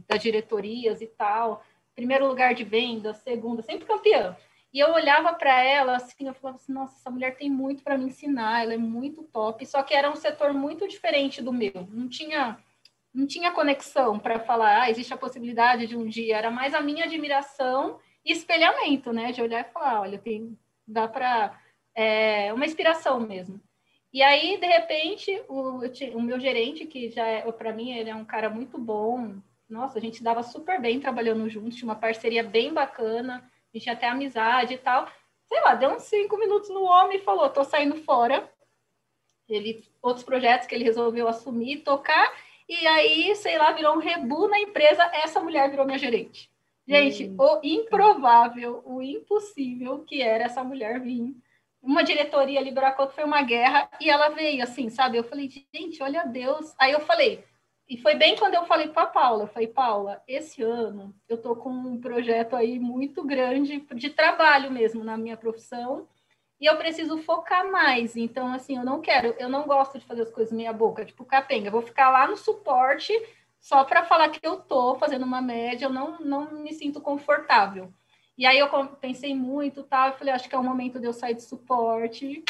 das diretorias e tal, primeiro lugar de venda, segunda, sempre campeã. E eu olhava para ela, assim, eu falava assim, nossa, essa mulher tem muito para me ensinar, ela é muito top, só que era um setor muito diferente do meu, não tinha conexão para falar, existe a possibilidade de um dia, era mais a minha admiração e espelhamento, né, de olhar e falar, olha, dá para... uma inspiração mesmo. E aí, de repente, o meu gerente, que já para mim ele é um cara muito bom, nossa, a gente dava super bem trabalhando juntos, tinha uma parceria bem bacana, a gente tinha até amizade e tal, sei lá, deu uns 5 minutos no homem e falou, tô saindo fora, outros projetos que ele resolveu assumir, tocar, e aí, sei lá, virou um rebu na empresa, essa mulher virou minha gerente. Gente, o improvável, o impossível que era essa mulher vir. Uma diretoria liberou a conta, foi uma guerra, e ela veio assim, sabe? Eu falei, gente, olha Deus. Aí eu falei, E foi bem quando eu falei para a Paula, eu falei, Paula, esse ano eu estou com um projeto aí muito grande de trabalho mesmo na minha profissão e eu preciso focar mais. Então, assim, eu não quero, eu não gosto de fazer as coisas meia boca, tipo capenga. Eu vou ficar lá no suporte só para falar que eu estou fazendo uma média, eu não me sinto confortável. E aí eu pensei muito, tá? Eu falei, acho que é o momento de eu sair de suporte.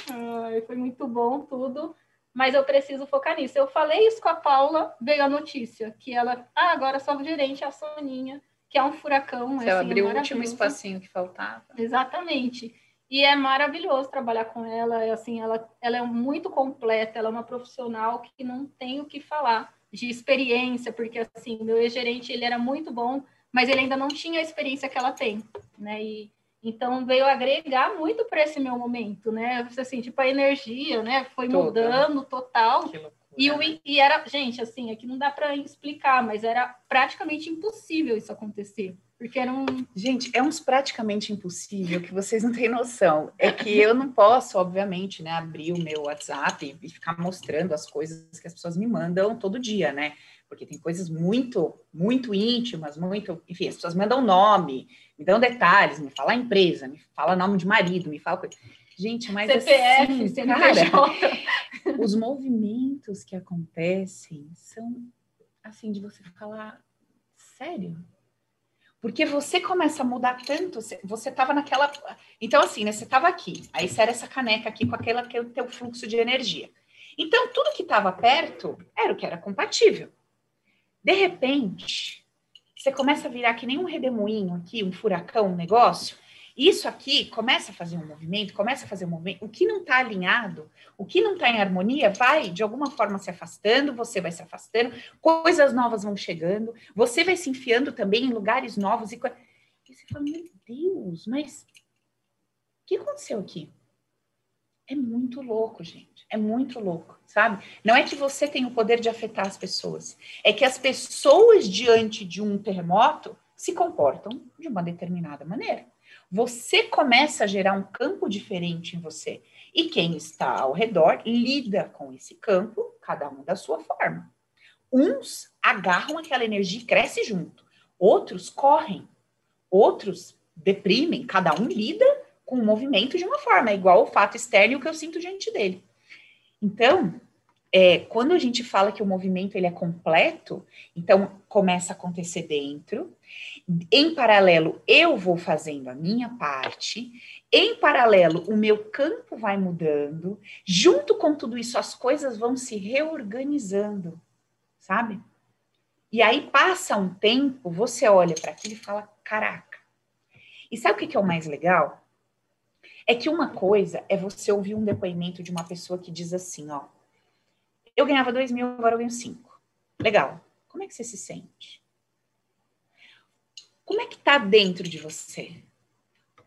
Ai, foi muito bom tudo. Mas eu preciso focar nisso. Eu falei isso com a Paula, veio a notícia, que ela, agora só o gerente, a Soninha, que é um furacão. Você assim, abriu o último espacinho que faltava. Exatamente. E é maravilhoso trabalhar com ela, assim, ela é muito completa, ela é uma profissional que não tem o que falar de experiência, porque, assim, meu ex-gerente, ele era muito bom, mas ele ainda não tinha a experiência que ela tem, né, e... Então, veio agregar muito para esse meu momento, né? Assim, tipo, a energia, né? Foi toda, mudando total. Que loucura, e era... Gente, assim, aqui não dá para explicar, mas era praticamente impossível isso acontecer. Porque era um... Gente, é uns praticamente impossível que vocês não têm noção. É que eu não posso, obviamente, né? Abrir o meu WhatsApp e ficar mostrando as coisas que as pessoas me mandam todo dia, né? Porque tem coisas muito, muito íntimas, muito... Enfim, as pessoas mandam nome, me dão detalhes, me fala a empresa, me fala nome de marido, me fala coisa... Gente, mas CPF, assim, CNPJ. Os movimentos que acontecem são, assim, de você falar, sério? Porque você começa a mudar tanto, você tava naquela... Então, assim, né, você tava aqui, aí você era essa caneca aqui com aquela que é o teu fluxo de energia. Então, tudo que tava perto era o que era compatível. De repente, você começa a virar que nem um redemoinho aqui, um furacão, um negócio. Isso aqui começa a fazer um movimento, O que não está alinhado, o que não está em harmonia, vai de alguma forma se afastando, você vai se afastando, coisas novas vão chegando, você vai se enfiando também em lugares novos. E você fala, meu Deus, mas o que aconteceu aqui? É muito louco, gente. É muito louco, sabe? Não é que você tem o poder de afetar as pessoas. É que as pessoas, diante de um terremoto, se comportam de uma determinada maneira. Você começa a gerar um campo diferente em você. E quem está ao redor lida com esse campo, cada um da sua forma. Uns agarram aquela energia e crescem junto. Outros correm. Outros deprimem. Cada um lida com o movimento de uma forma, é igual o fato externo e o que eu sinto diante dele. Então, quando a gente fala que o movimento ele é completo, então começa a acontecer dentro, em paralelo eu vou fazendo a minha parte, em paralelo o meu campo vai mudando, junto com tudo isso as coisas vão se reorganizando, sabe? E aí passa um tempo, você olha para aquilo e fala, caraca. E sabe o que é o mais legal? É que uma coisa é você ouvir um depoimento de uma pessoa que diz assim, ó, eu ganhava 2.000, agora eu ganho 5. Legal. Como é que você se sente? Como é que tá dentro de você?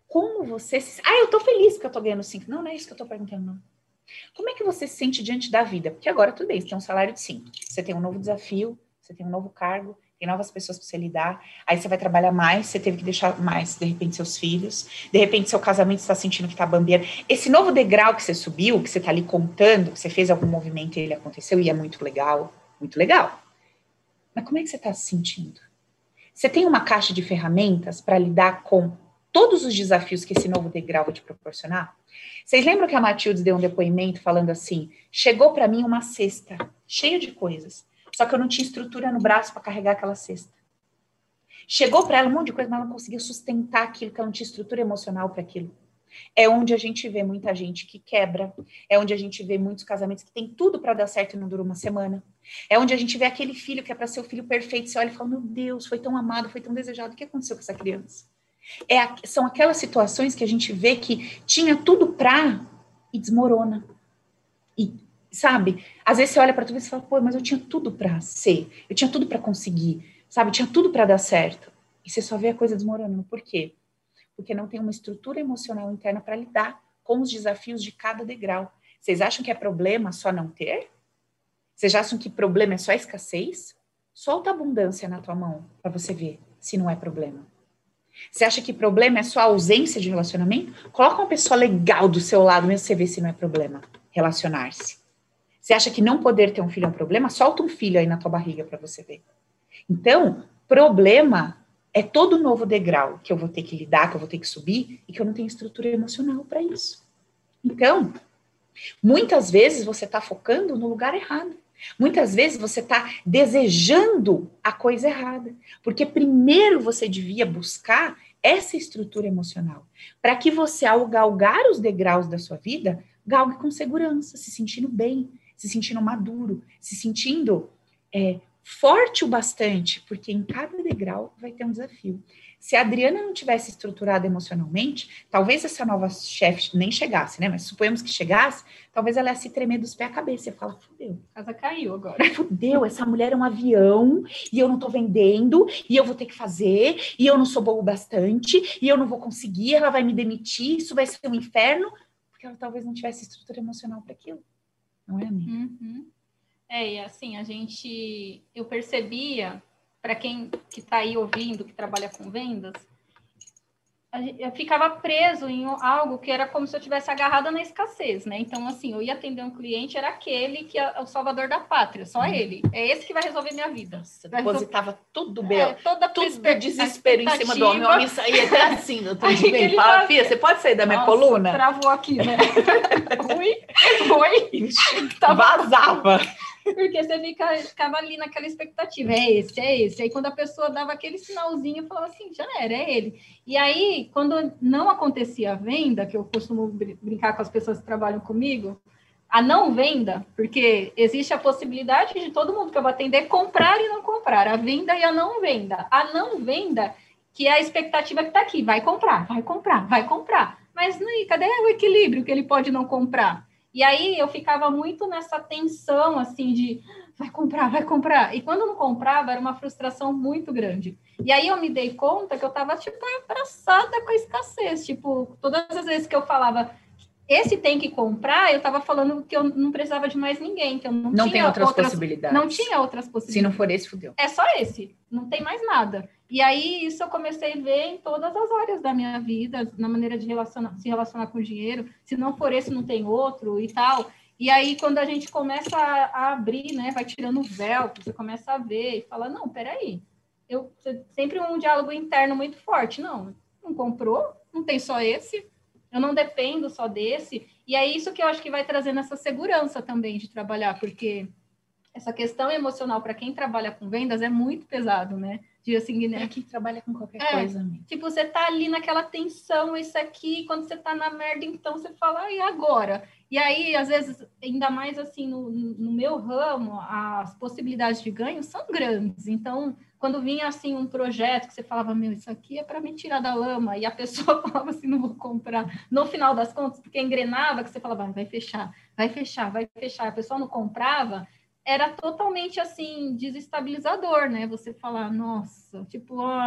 Como você se... eu tô feliz porque eu tô ganhando 5. Não, não é isso que eu tô perguntando, não. Como é que você se sente diante da vida? Porque agora tudo bem, você tem um salário de 5. Você tem um novo desafio, você tem um novo cargo, tem novas pessoas para você lidar, aí você vai trabalhar mais, você teve que deixar mais, de repente, seus filhos, de repente, seu casamento está sentindo que está bambeando. Esse novo degrau que você subiu, que você está ali contando, que você fez algum movimento e ele aconteceu, e é muito legal. Mas como é que você está se sentindo? Você tem uma caixa de ferramentas para lidar com todos os desafios que esse novo degrau vai te proporcionar? Vocês lembram que a Matilde deu um depoimento falando assim, chegou para mim uma cesta cheia de coisas, só que eu não tinha estrutura no braço para carregar aquela cesta. Chegou para ela um monte de coisa, mas ela não conseguiu sustentar aquilo, que ela não tinha estrutura emocional para aquilo. É onde a gente vê muita gente que quebra, é onde a gente vê muitos casamentos que tem tudo para dar certo e não dura uma semana. É onde a gente vê aquele filho que é para ser o filho perfeito, você olha e fala, meu Deus, foi tão amado, foi tão desejado, o que aconteceu com essa criança? São aquelas situações que a gente vê que tinha tudo para e desmorona. E sabe? Às vezes você olha para tudo e fala, pô, mas eu tinha tudo para ser, eu tinha tudo para conseguir, sabe? Eu tinha tudo para dar certo. E você só vê a coisa desmoronando. Por quê? Porque não tem uma estrutura emocional interna para lidar com os desafios de cada degrau. Vocês acham que é problema só não ter? Vocês acham que problema é só escassez? Solta a abundância na tua mão para você ver se não é problema. Você acha que problema é só a ausência de relacionamento? Coloca uma pessoa legal do seu lado mesmo pra você ver se não é problema relacionar-se. Você acha que não poder ter um filho é um problema? Solta um filho aí na tua barriga para você ver. Então, problema é todo novo degrau que eu vou ter que lidar, que eu vou ter que subir e que eu não tenho estrutura emocional para isso. Então, muitas vezes você está focando no lugar errado. Muitas vezes você está desejando a coisa errada. Porque primeiro você devia buscar essa estrutura emocional. Para que você, ao galgar os degraus da sua vida, galgue com segurança, se sentindo bem, se sentindo maduro, se sentindo forte o bastante, porque em cada degrau vai ter um desafio. Se a Adriana não tivesse estruturada emocionalmente, talvez essa nova chefe nem chegasse, né? Mas suponhamos que chegasse, talvez ela ia se tremer dos pés à cabeça. Ia falar, fudeu. A casa caiu agora. Fudeu, essa mulher é um avião, e eu não tô vendendo, e eu vou ter que fazer, e eu não sou boa o bastante, e eu não vou conseguir, ela vai me demitir, isso vai ser um inferno, porque ela talvez não tivesse estrutura emocional para aquilo. Não é, amiga? Uhum. É, e assim, eu percebia, para quem que está aí ouvindo, que trabalha com vendas, eu ficava preso em algo que era como se eu tivesse agarrada na escassez, né? Então, assim, eu ia atender um cliente, era aquele que é o salvador da pátria, só ele. É esse que vai resolver minha vida. Você depositava tudo bem, todo desespero em cima do homem. O homem saía até assim, não tô de bem. Fala, Fia, você pode sair da minha coluna? Travou aqui, né? Foi. Vazava. Porque você ficava ali naquela expectativa, é esse. Aí quando a pessoa dava aquele sinalzinho, eu falava assim, já era, é ele. E aí, quando não acontecia a venda, que eu costumo brincar com as pessoas que trabalham comigo, a não venda, porque existe a possibilidade de todo mundo que eu vou atender comprar e não comprar, a venda e a não venda. A não venda, que é a expectativa que está aqui, vai comprar. Mas cadê o equilíbrio que ele pode não comprar? E aí eu ficava muito nessa tensão, assim, de vai comprar. E quando não comprava, era uma frustração muito grande. E aí eu me dei conta que eu estava, abraçada com a escassez. Todas as vezes que eu falava, esse tem que comprar, eu estava falando que eu não precisava de mais ninguém, que eu não tinha outras possibilidades. Não tinha outras possibilidades. Se não for esse, fudeu. É só esse, não tem mais nada. E aí isso eu comecei a ver em todas as áreas da minha vida, na maneira de se relacionar com o dinheiro, se não for esse, não tem outro e tal. E aí quando a gente começa a abrir, né, vai tirando o véu, você começa a ver e fala, não, peraí, sempre um diálogo interno muito forte, não comprou, não tem só esse, eu não dependo só desse. E é isso que eu acho que vai trazendo essa segurança também de trabalhar, porque essa questão emocional para quem trabalha com vendas é muito pesado, né? De assim, né? Para quem trabalha com qualquer coisa. Amiga. Você tá ali naquela tensão, isso aqui, quando você tá na merda, então você fala, e agora? E aí, às vezes, ainda mais assim, no meu ramo, as possibilidades de ganho são grandes. Então, quando vinha assim um projeto que você falava, isso aqui é para me tirar da lama, e a pessoa falava assim, não vou comprar. No final das contas, porque engrenava, que você falava, vai fechar. A pessoa não comprava, era totalmente, assim, desestabilizador, né? Você falar, nossa,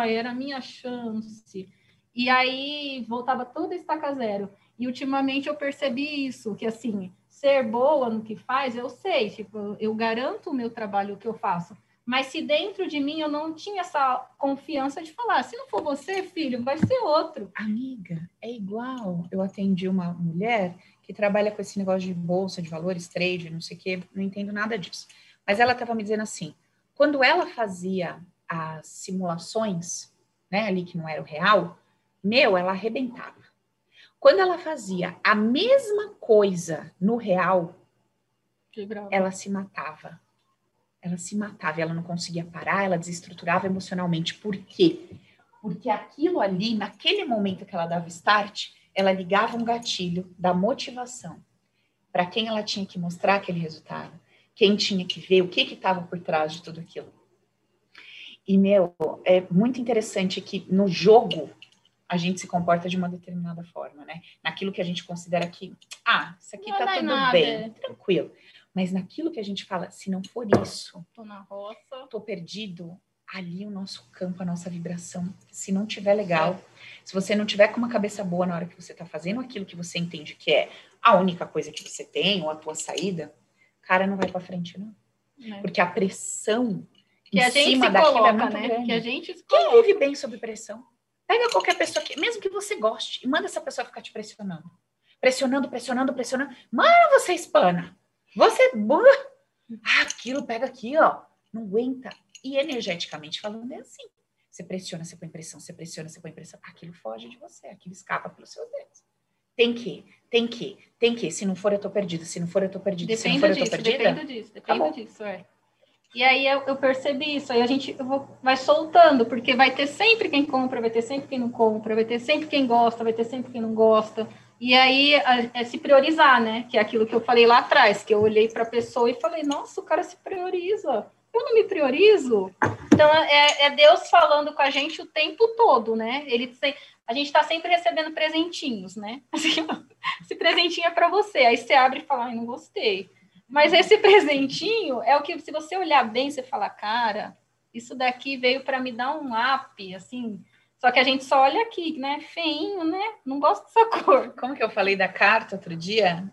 era a minha chance. E aí, voltava tudo estaca zero. E, ultimamente, eu percebi isso, que, assim, ser boa no que faz, eu sei, eu garanto o meu trabalho, o que eu faço. Mas se dentro de mim eu não tinha essa confiança de falar, se não for você, filho, vai ser outro. Amiga, é igual. Eu atendi uma mulher que trabalha com esse negócio de bolsa, de valores, trade, não sei o quê, não entendo nada disso. Mas ela estava me dizendo assim, quando ela fazia as simulações, né, ali que não era o real, ela arrebentava. Quando ela fazia a mesma coisa no real, ela se matava. Ela não conseguia parar, ela desestruturava emocionalmente. Por quê? Porque aquilo ali, naquele momento que ela dava start, ela ligava um gatilho da motivação para quem ela tinha que mostrar aquele resultado, quem tinha que ver, o que estava por trás de tudo aquilo. E, é muito interessante que no jogo a gente se comporta de uma determinada forma, né? Naquilo que a gente considera que, isso aqui tá tudo bem, tranquilo. Mas naquilo que a gente fala, se não for isso, tô na roça, tô perdido, ali o nosso campo, a nossa vibração, se não tiver legal, se você não tiver com uma cabeça boa na hora que você tá fazendo aquilo que você entende que é a única coisa que você tem, ou a tua saída, cara, não vai pra frente, não. Porque a pressão que em cima daquilo é muito grande. Que a gente se coloca. Quem vive bem sob pressão? Pega qualquer pessoa, mesmo que você goste, e manda essa pessoa ficar te pressionando. Mano, você espana. Você... Ah, aquilo pega aqui, ó. Não aguenta. E energeticamente falando é assim. Você pressiona, você põe pressão, você pressiona, você põe pressão. Aquilo foge de você, aquilo escapa pelos seus dedos. Tem que. Se não for, eu tô perdida. Depende disso. E aí eu percebi isso. Aí a gente vai soltando, porque vai ter sempre quem compra, vai ter sempre quem não compra, vai ter sempre quem gosta, vai ter sempre quem não gosta. E aí é se priorizar, né? Que é aquilo que eu falei lá atrás, que eu olhei para a pessoa e falei, nossa, o cara se prioriza. Eu não me priorizo. Então, é Deus falando com a gente o tempo todo, né? A gente está sempre recebendo presentinhos, né? Assim, esse presentinho é para você. Aí você abre e fala, ai, não gostei. Mas esse presentinho é o que, se você olhar bem, você fala, cara, isso daqui veio para me dar um up, assim. Só que a gente só olha aqui, né? Feinho, né? Não gosto dessa cor. Como que eu falei da carta outro dia?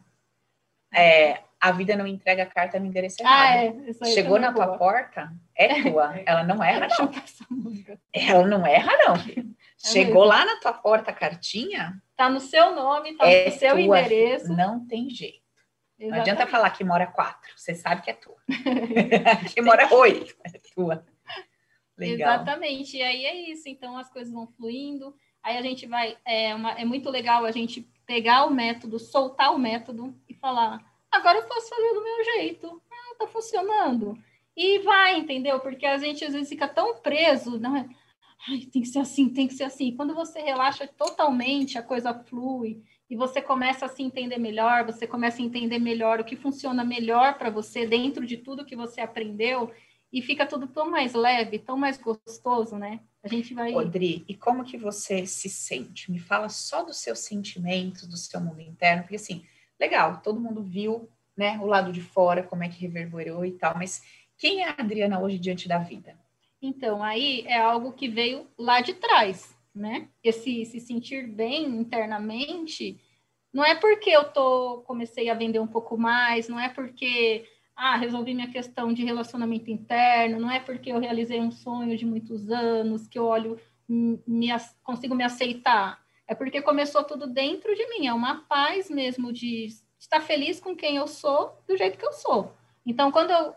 A vida não entrega a carta no endereço errado. Chegou na tua porta, é tua. Ela não erra, não. Ela não erra, não. Chegou lá na tua porta a cartinha... Tá no seu nome, tá no seu endereço. Não tem jeito. Exatamente. Não adianta falar que mora 4. Você sabe que é tua. Que mora 8. É tua. Legal. Exatamente. E aí é isso. Então, as coisas vão fluindo. Aí a gente vai... É muito legal a gente pegar o método, soltar o método e falar... Agora eu posso fazer do meu jeito. Ah, tá funcionando. E vai, entendeu? Porque a gente às vezes fica tão preso, né? Ai, tem que ser assim, tem que ser assim. Quando você relaxa totalmente, a coisa flui e você começa a se entender melhor, você começa a entender melhor o que funciona melhor para você dentro de tudo que você aprendeu e fica tudo tão mais leve, tão mais gostoso, né? A gente vai... Rodri, e como que você se sente? Me fala só dos seus sentimentos, do seu mundo interno, porque assim... Legal, todo mundo viu, né, o lado de fora, como é que reverberou e tal, mas quem é a Adriana hoje diante da vida? Então, aí é algo que veio lá de trás, né? Esse se sentir bem internamente, não é porque eu comecei a vender um pouco mais, não é porque, resolvi minha questão de relacionamento interno, não é porque eu realizei um sonho de muitos anos, que eu olho, consigo me aceitar. É porque começou tudo dentro de mim, é uma paz mesmo de estar feliz com quem eu sou, do jeito que eu sou. Então,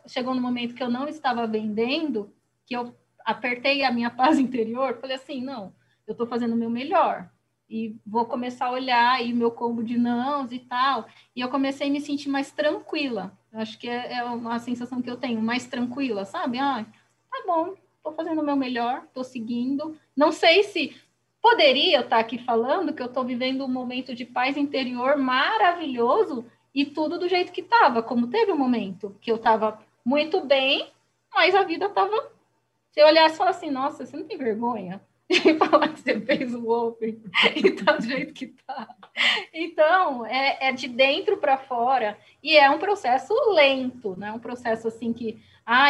chegou no momento que eu não estava vendendo, que eu apertei a minha paz interior, falei assim, não, eu estou fazendo o meu melhor. E vou começar a olhar aí meu combo de nãos e tal. E eu comecei a me sentir mais tranquila. Eu acho que é uma sensação que eu tenho, mais tranquila, sabe? Tá bom, estou fazendo o meu melhor, estou seguindo. Não sei se... Poderia eu estar aqui falando que eu estou vivendo um momento de paz interior maravilhoso e tudo do jeito que estava, como teve um momento que eu estava muito bem, mas a vida estava... Se eu olhasse e falasse assim, nossa, você não tem vergonha de falar que você fez o Open e tá do jeito que tá. Então, é de dentro para fora e é um processo lento, né? Um processo assim que...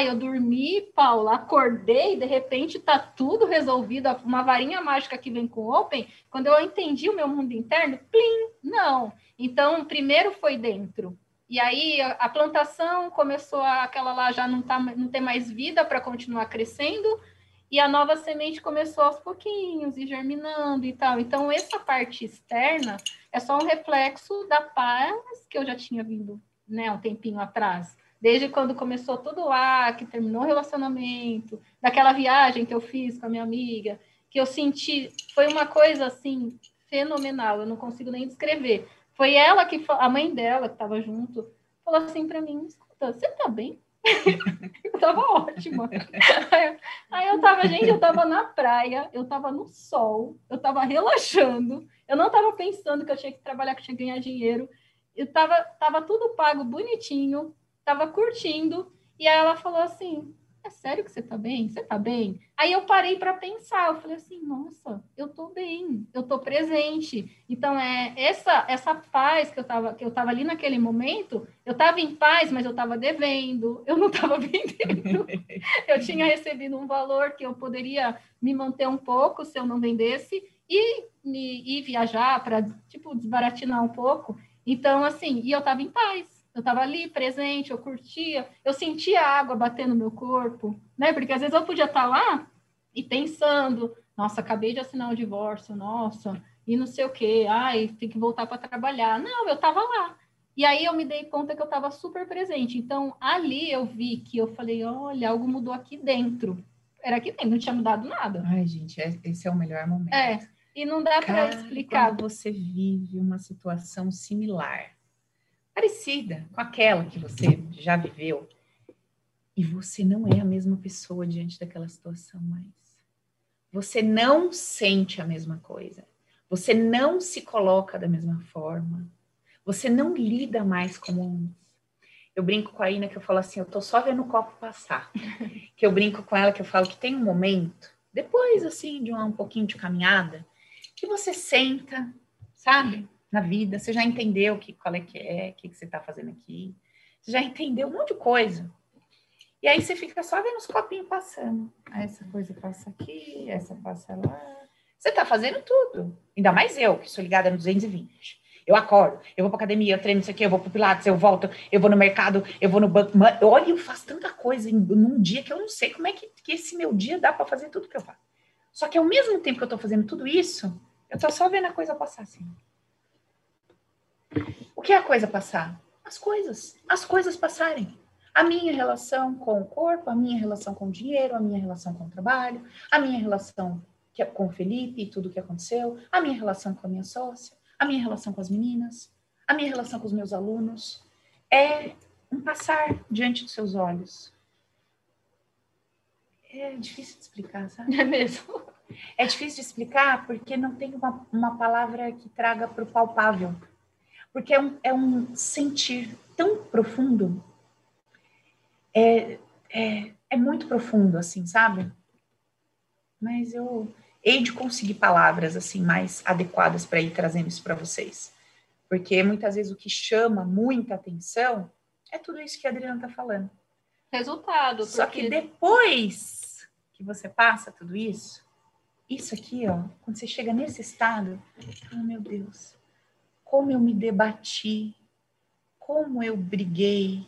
eu dormi, Paula, acordei, de repente tá tudo resolvido, uma varinha mágica que vem com o Open, quando eu entendi o meu mundo interno, plim, não. Então, primeiro foi dentro. E aí a plantação começou, aquela lá já não tem mais vida para continuar crescendo, e a nova semente começou aos pouquinhos, e germinando e tal. Então, essa parte externa é só um reflexo da paz que eu já tinha vindo, né, um tempinho atrás. Desde quando começou tudo lá, que terminou o relacionamento, daquela viagem que eu fiz com a minha amiga, que eu senti, foi uma coisa, assim, fenomenal, eu não consigo nem descrever. Foi ela que, a mãe dela, que estava junto, falou assim para mim, escuta, você tá bem? Eu tava ótima. Aí eu tava, gente, eu tava na praia, eu tava no sol, eu tava relaxando, eu não tava pensando que eu tinha que trabalhar, que eu tinha que ganhar dinheiro, eu tava tudo pago, bonitinho, tava curtindo, e aí ela falou assim, é sério que você tá bem? Você tá bem? Aí eu parei para pensar, eu falei assim, nossa, eu tô bem, eu tô presente. Então, é essa paz que eu tava ali naquele momento, eu tava em paz, mas eu tava devendo, eu não tava vendendo. Eu tinha recebido um valor que eu poderia me manter um pouco se eu não vendesse, e viajar para, tipo, desbaratinar um pouco. Então, assim, e eu tava em paz. Eu estava ali, presente, eu curtia, eu sentia a água bater no meu corpo, né? Porque às vezes eu podia estar lá e pensando, nossa, acabei de assinar um divórcio, nossa, e não sei o quê, ai, tem que voltar para trabalhar. Não, eu estava lá. E aí eu me dei conta que eu estava super presente. Então, ali eu vi que eu falei, olha, algo mudou aqui dentro. Era aqui dentro, não tinha mudado nada. Ai, gente, esse é o melhor momento. É, e não dá para explicar. Quando você vive uma situação similar, parecida com aquela que você já viveu, e você não é a mesma pessoa diante daquela situação mais. Você não sente a mesma coisa. Você não se coloca da mesma forma. Você não lida mais como antes. Eu brinco com a Ina que eu falo assim, eu tô só vendo o copo passar. Que eu brinco com ela que eu falo que tem um momento, depois assim de um pouquinho de caminhada, que você senta, sabe? Na vida, você já entendeu qual é, o que você tá fazendo aqui. Você já entendeu um monte de coisa. E aí você fica só vendo os copinhos passando. Essa coisa passa aqui, essa passa lá. Você tá fazendo tudo. Ainda mais eu, que sou ligada no 220. Eu acordo, eu vou pra academia, eu treino isso aqui, eu vou pro Pilates, eu volto, eu vou no mercado, eu vou no banco. Olha, eu faço tanta coisa num dia que eu não sei como é que esse meu dia dá pra fazer tudo que eu faço. Só que ao mesmo tempo que eu tô fazendo tudo isso, eu tô só vendo a coisa passar assim. O que é a coisa passar? As coisas passarem. A minha relação com o corpo, a minha relação com o dinheiro, a minha relação com o trabalho, a minha relação com o Felipe e tudo o que aconteceu, a minha relação com a minha sócia, a minha relação com as meninas, a minha relação com os meus alunos, é um passar diante dos seus olhos. É difícil de explicar, sabe? É mesmo. É difícil de explicar porque não tem uma palavra que traga para o palpável. Porque é um sentir tão profundo, é muito profundo, assim, sabe? Mas eu... hei de conseguir palavras assim mais adequadas para ir trazendo isso para vocês. Porque muitas vezes o que chama muita atenção é tudo isso que a Adriana está falando. Resultado. Porque... só que depois que você passa tudo isso, isso aqui, ó, quando você chega nesse estado, oh meu Deus, como eu me debati, como eu briguei,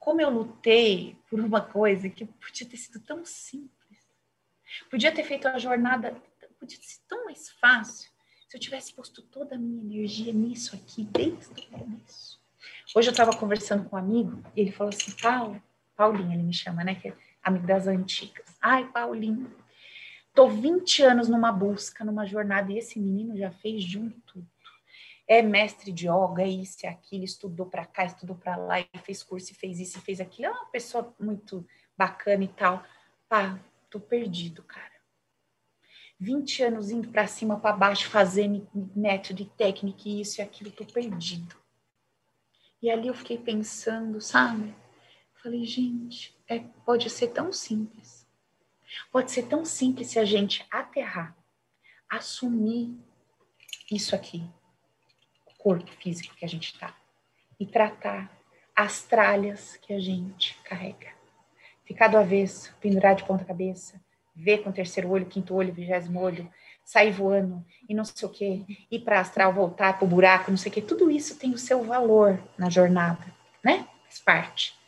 como eu lutei por uma coisa que podia ter sido tão simples. Podia ter feito a jornada... podia ser tão mais fácil se eu tivesse posto toda a minha energia nisso aqui, desde o começo. Hoje eu estava conversando com um amigo e ele falou assim, Paulinho, ele me chama, né? Que é amigo das antigas. Ai, Paulinho, tô 20 anos numa busca, numa jornada, e esse menino já fez de um tudo. É mestre de yoga, é isso, é aquilo, estudou para cá, estudou para lá, e fez curso, e fez isso, e fez aquilo. É uma pessoa muito bacana e tal. Pá, tô perdido, cara. 20 anos indo para cima, para baixo, fazendo método e técnica, e isso e aquilo, tô perdido. E ali eu fiquei pensando, sabe? Falei, gente, pode ser tão simples. Pode ser tão simples se a gente aterrar, assumir isso aqui, o corpo físico que a gente tá, e tratar as tralhas que a gente carrega. Ficar do avesso, pendurar de ponta cabeça, ver com o terceiro olho, quinto olho, 20º olho, sair voando e não sei o quê, ir para astral, voltar para o buraco, não sei o quê. Tudo isso tem o seu valor na jornada, né? Faz parte.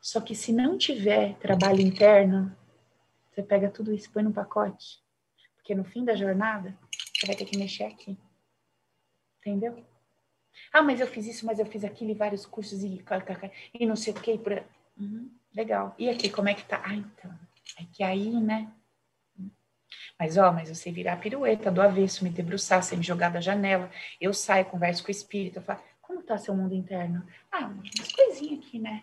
Só que se não tiver trabalho interno, você pega tudo isso e põe num pacote. Porque no fim da jornada, você vai ter que mexer aqui. Entendeu? Ah, mas eu fiz isso, mas eu fiz aquilo e vários cursos e não sei o quê. Legal. E aqui, como é que tá? Ah, então... é que aí, né? Mas eu sei virar a pirueta do avesso, me debruçar, sem me jogar da janela. Eu saio, converso com o espírito, eu falo, como tá seu mundo interno? Ah, umas coisinhas aqui, né?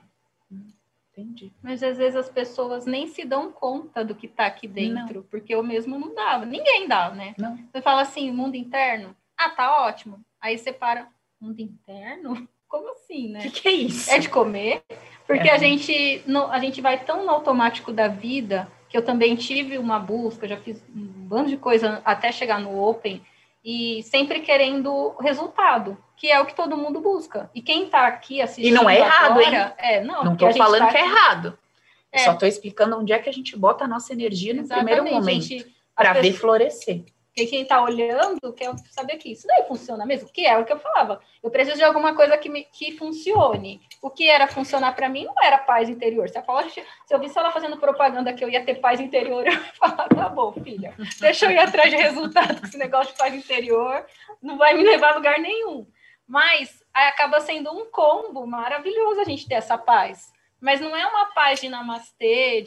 Entendi. Mas às vezes as pessoas nem se dão conta do que tá aqui dentro, não. Porque eu mesmo não dava. Ninguém dá, né? Não. Você fala assim, mundo interno? Ah, tá ótimo. Aí você para, mundo interno? Como assim, né? O que é isso? É de comer? Porque a gente vai tão no automático da vida, que eu também tive uma busca, já fiz um bando de coisa até chegar no Open, e sempre querendo resultado, que é o que todo mundo busca. E quem tá aqui assistindo... e não é errado, agora, hein? Não tô falando que é errado. Só tô explicando onde é que a gente bota a nossa energia no primeiro momento, para ver florescer. Porque quem está olhando quer saber que isso daí funciona mesmo, que é o que eu falava. Eu preciso de alguma coisa que funcione. O que era funcionar para mim não era paz interior. Se eu visse ela fazendo propaganda que eu ia ter paz interior, eu ia falar, tá bom, filha, deixa eu ir atrás de resultado, que esse negócio de paz interior não vai me levar a lugar nenhum. Mas acaba sendo um combo maravilhoso a gente ter essa paz. Mas não é uma paz de namastê,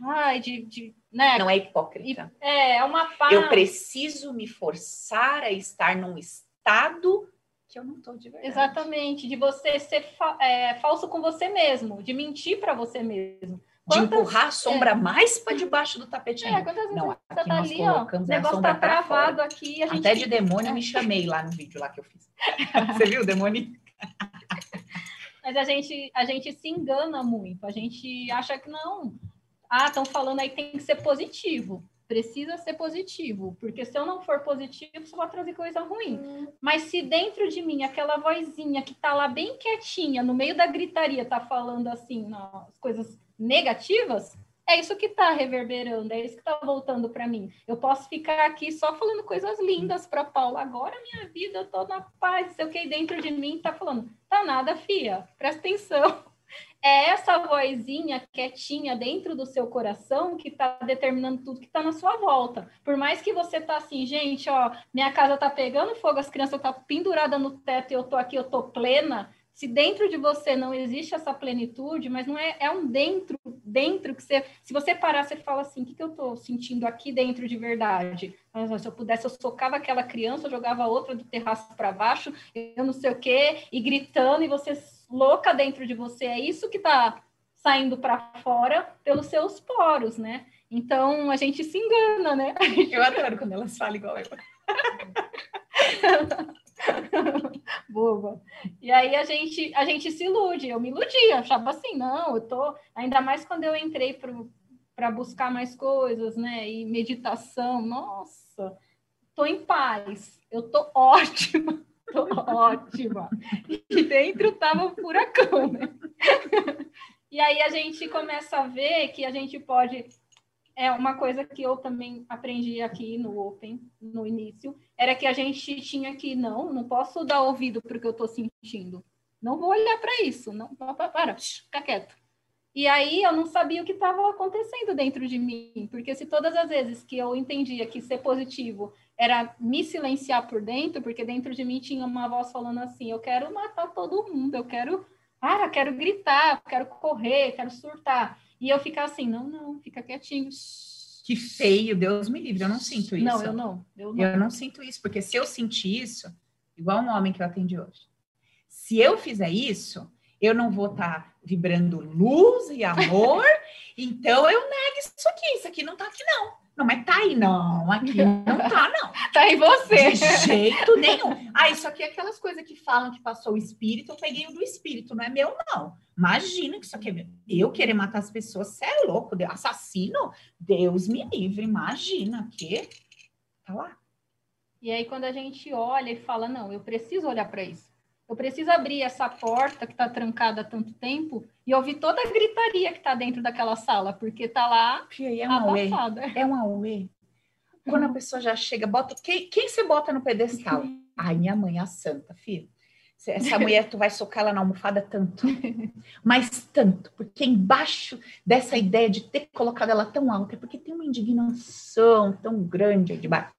né? Não é hipócrita. É uma paz... Eu preciso me forçar a estar num estado que eu não estou de verdade. Exatamente. De você ser falso com você mesmo. De mentir para você mesmo. De empurrar a sombra mais para debaixo do tapete. Quantas vezes você está ali, ó, o negócio está travado aqui. A gente... Até de demônio eu me chamei lá no vídeo lá que eu fiz. Você viu, demônio? Mas a gente se engana muito. A gente acha que não. Estão falando aí que tem que ser positivo. Precisa ser positivo. Porque se eu não for positivo, só vai trazer coisa ruim. Mas se dentro de mim, aquela vozinha que está lá bem quietinha, no meio da gritaria, está falando assim, as coisas... negativas, é isso que está reverberando, é isso que está voltando para mim. Eu posso ficar aqui só falando coisas lindas para Paula. Agora minha vida, eu estou na paz, sei o que dentro de mim está falando. Tá nada, fia, presta atenção. É essa vozinha quietinha dentro do seu coração que está determinando tudo que está na sua volta. Por mais que você tá assim, gente, ó, minha casa tá pegando fogo, as crianças estão penduradas no teto e eu tô aqui, eu tô plena. Se dentro de você não existe essa plenitude, mas não é um dentro que você... Se você parar, você fala assim, o que eu estou sentindo aqui dentro de verdade? Se eu pudesse, eu socava aquela criança, eu jogava outra do terraço para baixo, eu não sei o quê, e gritando, e você louca dentro de você. É isso que está saindo para fora pelos seus poros, né? Então, a gente se engana, né? Eu adoro quando elas falam igual eu. Boba. E aí a gente se ilude. Eu me iludia, achava assim, não, eu tô... Ainda mais quando eu entrei para buscar mais coisas, né? E meditação, nossa, tô em paz, eu tô ótima, E dentro tava um furacão, né? E aí a gente começa a ver que a gente pode... É uma coisa que eu também aprendi aqui no Open, no início, era que a gente tinha que, não posso dar ouvido para o que eu estou sentindo. Não vou olhar para isso, não, para, fica quieto. E aí eu não sabia o que estava acontecendo dentro de mim, porque se todas as vezes que eu entendia que ser positivo era me silenciar por dentro, porque dentro de mim tinha uma voz falando assim, eu quero matar todo mundo, eu quero gritar, quero correr, quero surtar. E eu ficar assim, não, fica quietinho. Que feio, Deus me livre, eu não sinto isso. Não. Eu não sinto isso, porque se eu sentir isso, igual um homem que eu atendi hoje, se eu fizer isso, eu não vou estar vibrando luz e amor, então eu nego isso aqui não tá aqui não. Não, mas tá aí, não, aqui não tá, não. Tá em você. De jeito nenhum. Isso aqui é aquelas coisas que falam que passou o espírito, eu peguei o do espírito, não é meu, não. Imagina que isso aqui é meu. Eu querer matar as pessoas, você é louco, assassino? Deus me livre, imagina que... Tá lá. E aí quando a gente olha e fala, não, eu preciso olhar para isso. Eu preciso abrir essa porta que tá trancada há tanto tempo e ouvir toda a gritaria que tá dentro daquela sala, porque tá lá abafada. É um auê. Quando a pessoa já chega, bota... Quem você bota no pedestal? Ai, minha mãe, a santa, filho. Essa mulher, tu vai socar ela na almofada tanto. Mas tanto, porque embaixo dessa ideia de ter colocado ela tão alta, é porque tem uma indignação tão grande aí debaixo.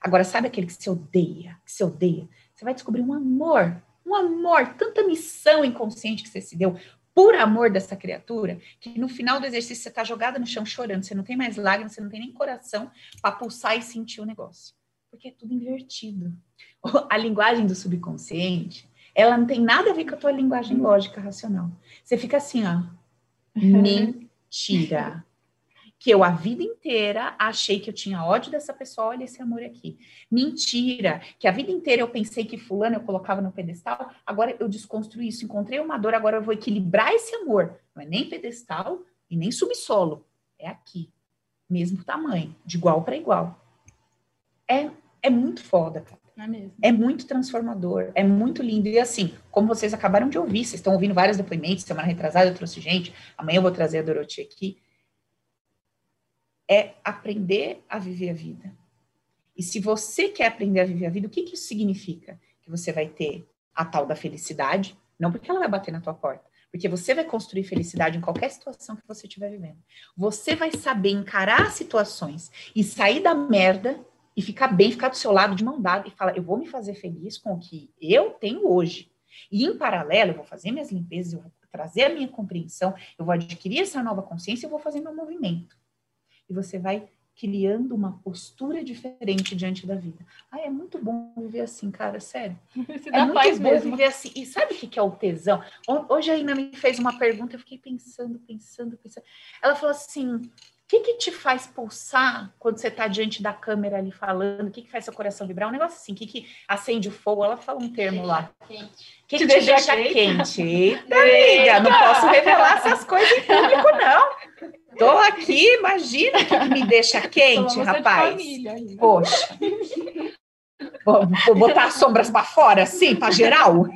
Agora, sabe aquele que se odeia? Que se odeia? Você vai descobrir um amor... Um amor, tanta missão inconsciente que você se deu por amor dessa criatura, que no final do exercício você está jogada no chão chorando, você não tem mais lágrimas, você não tem nem coração para pulsar e sentir o negócio. Porque é tudo invertido. A linguagem do subconsciente, ela não tem nada a ver com a tua linguagem lógica, racional. Você fica assim, ó. Mentira. Que eu a vida inteira achei que eu tinha ódio dessa pessoa, olha esse amor aqui. Mentira, que a vida inteira eu pensei que fulano eu colocava no pedestal, agora eu desconstruí isso, encontrei uma dor, agora eu vou equilibrar esse amor. Não é nem pedestal e nem subsolo, é aqui, mesmo tamanho, de igual para igual. É muito foda, cara. É mesmo. É muito transformador, é muito lindo. E assim, como vocês acabaram de ouvir, vocês estão ouvindo vários depoimentos, semana retrasada eu trouxe gente, amanhã eu vou trazer a Dorothy aqui. É aprender a viver a vida. E se você quer aprender a viver a vida, o que isso significa? Que você vai ter a tal da felicidade, não porque ela vai bater na tua porta, porque você vai construir felicidade em qualquer situação que você estiver vivendo. Você vai saber encarar as situações e sair da merda e ficar bem, ficar do seu lado de mão dada e falar, eu vou me fazer feliz com o que eu tenho hoje. E em paralelo, eu vou fazer minhas limpezas, eu vou trazer a minha compreensão, eu vou adquirir essa nova consciência, eu vou fazer meu movimento. E você vai criando uma postura diferente diante da vida. Ah, é muito bom viver assim, cara, sério. É muito bom viver assim. E sabe o que é o tesão? Hoje a Ina me fez uma pergunta, eu fiquei pensando. Ela falou assim, o que que te faz pulsar quando você tá diante da câmera ali falando? O que que faz seu coração vibrar? Um negócio assim, o que que acende o fogo? Ela fala um termo lá. Que te deixa quente. Eita, amiga, não posso revelar essas coisas em público, não. Tô aqui, imagina que me deixa quente, rapaz. Família, poxa. Vou botar as sombras para fora, assim, para geral.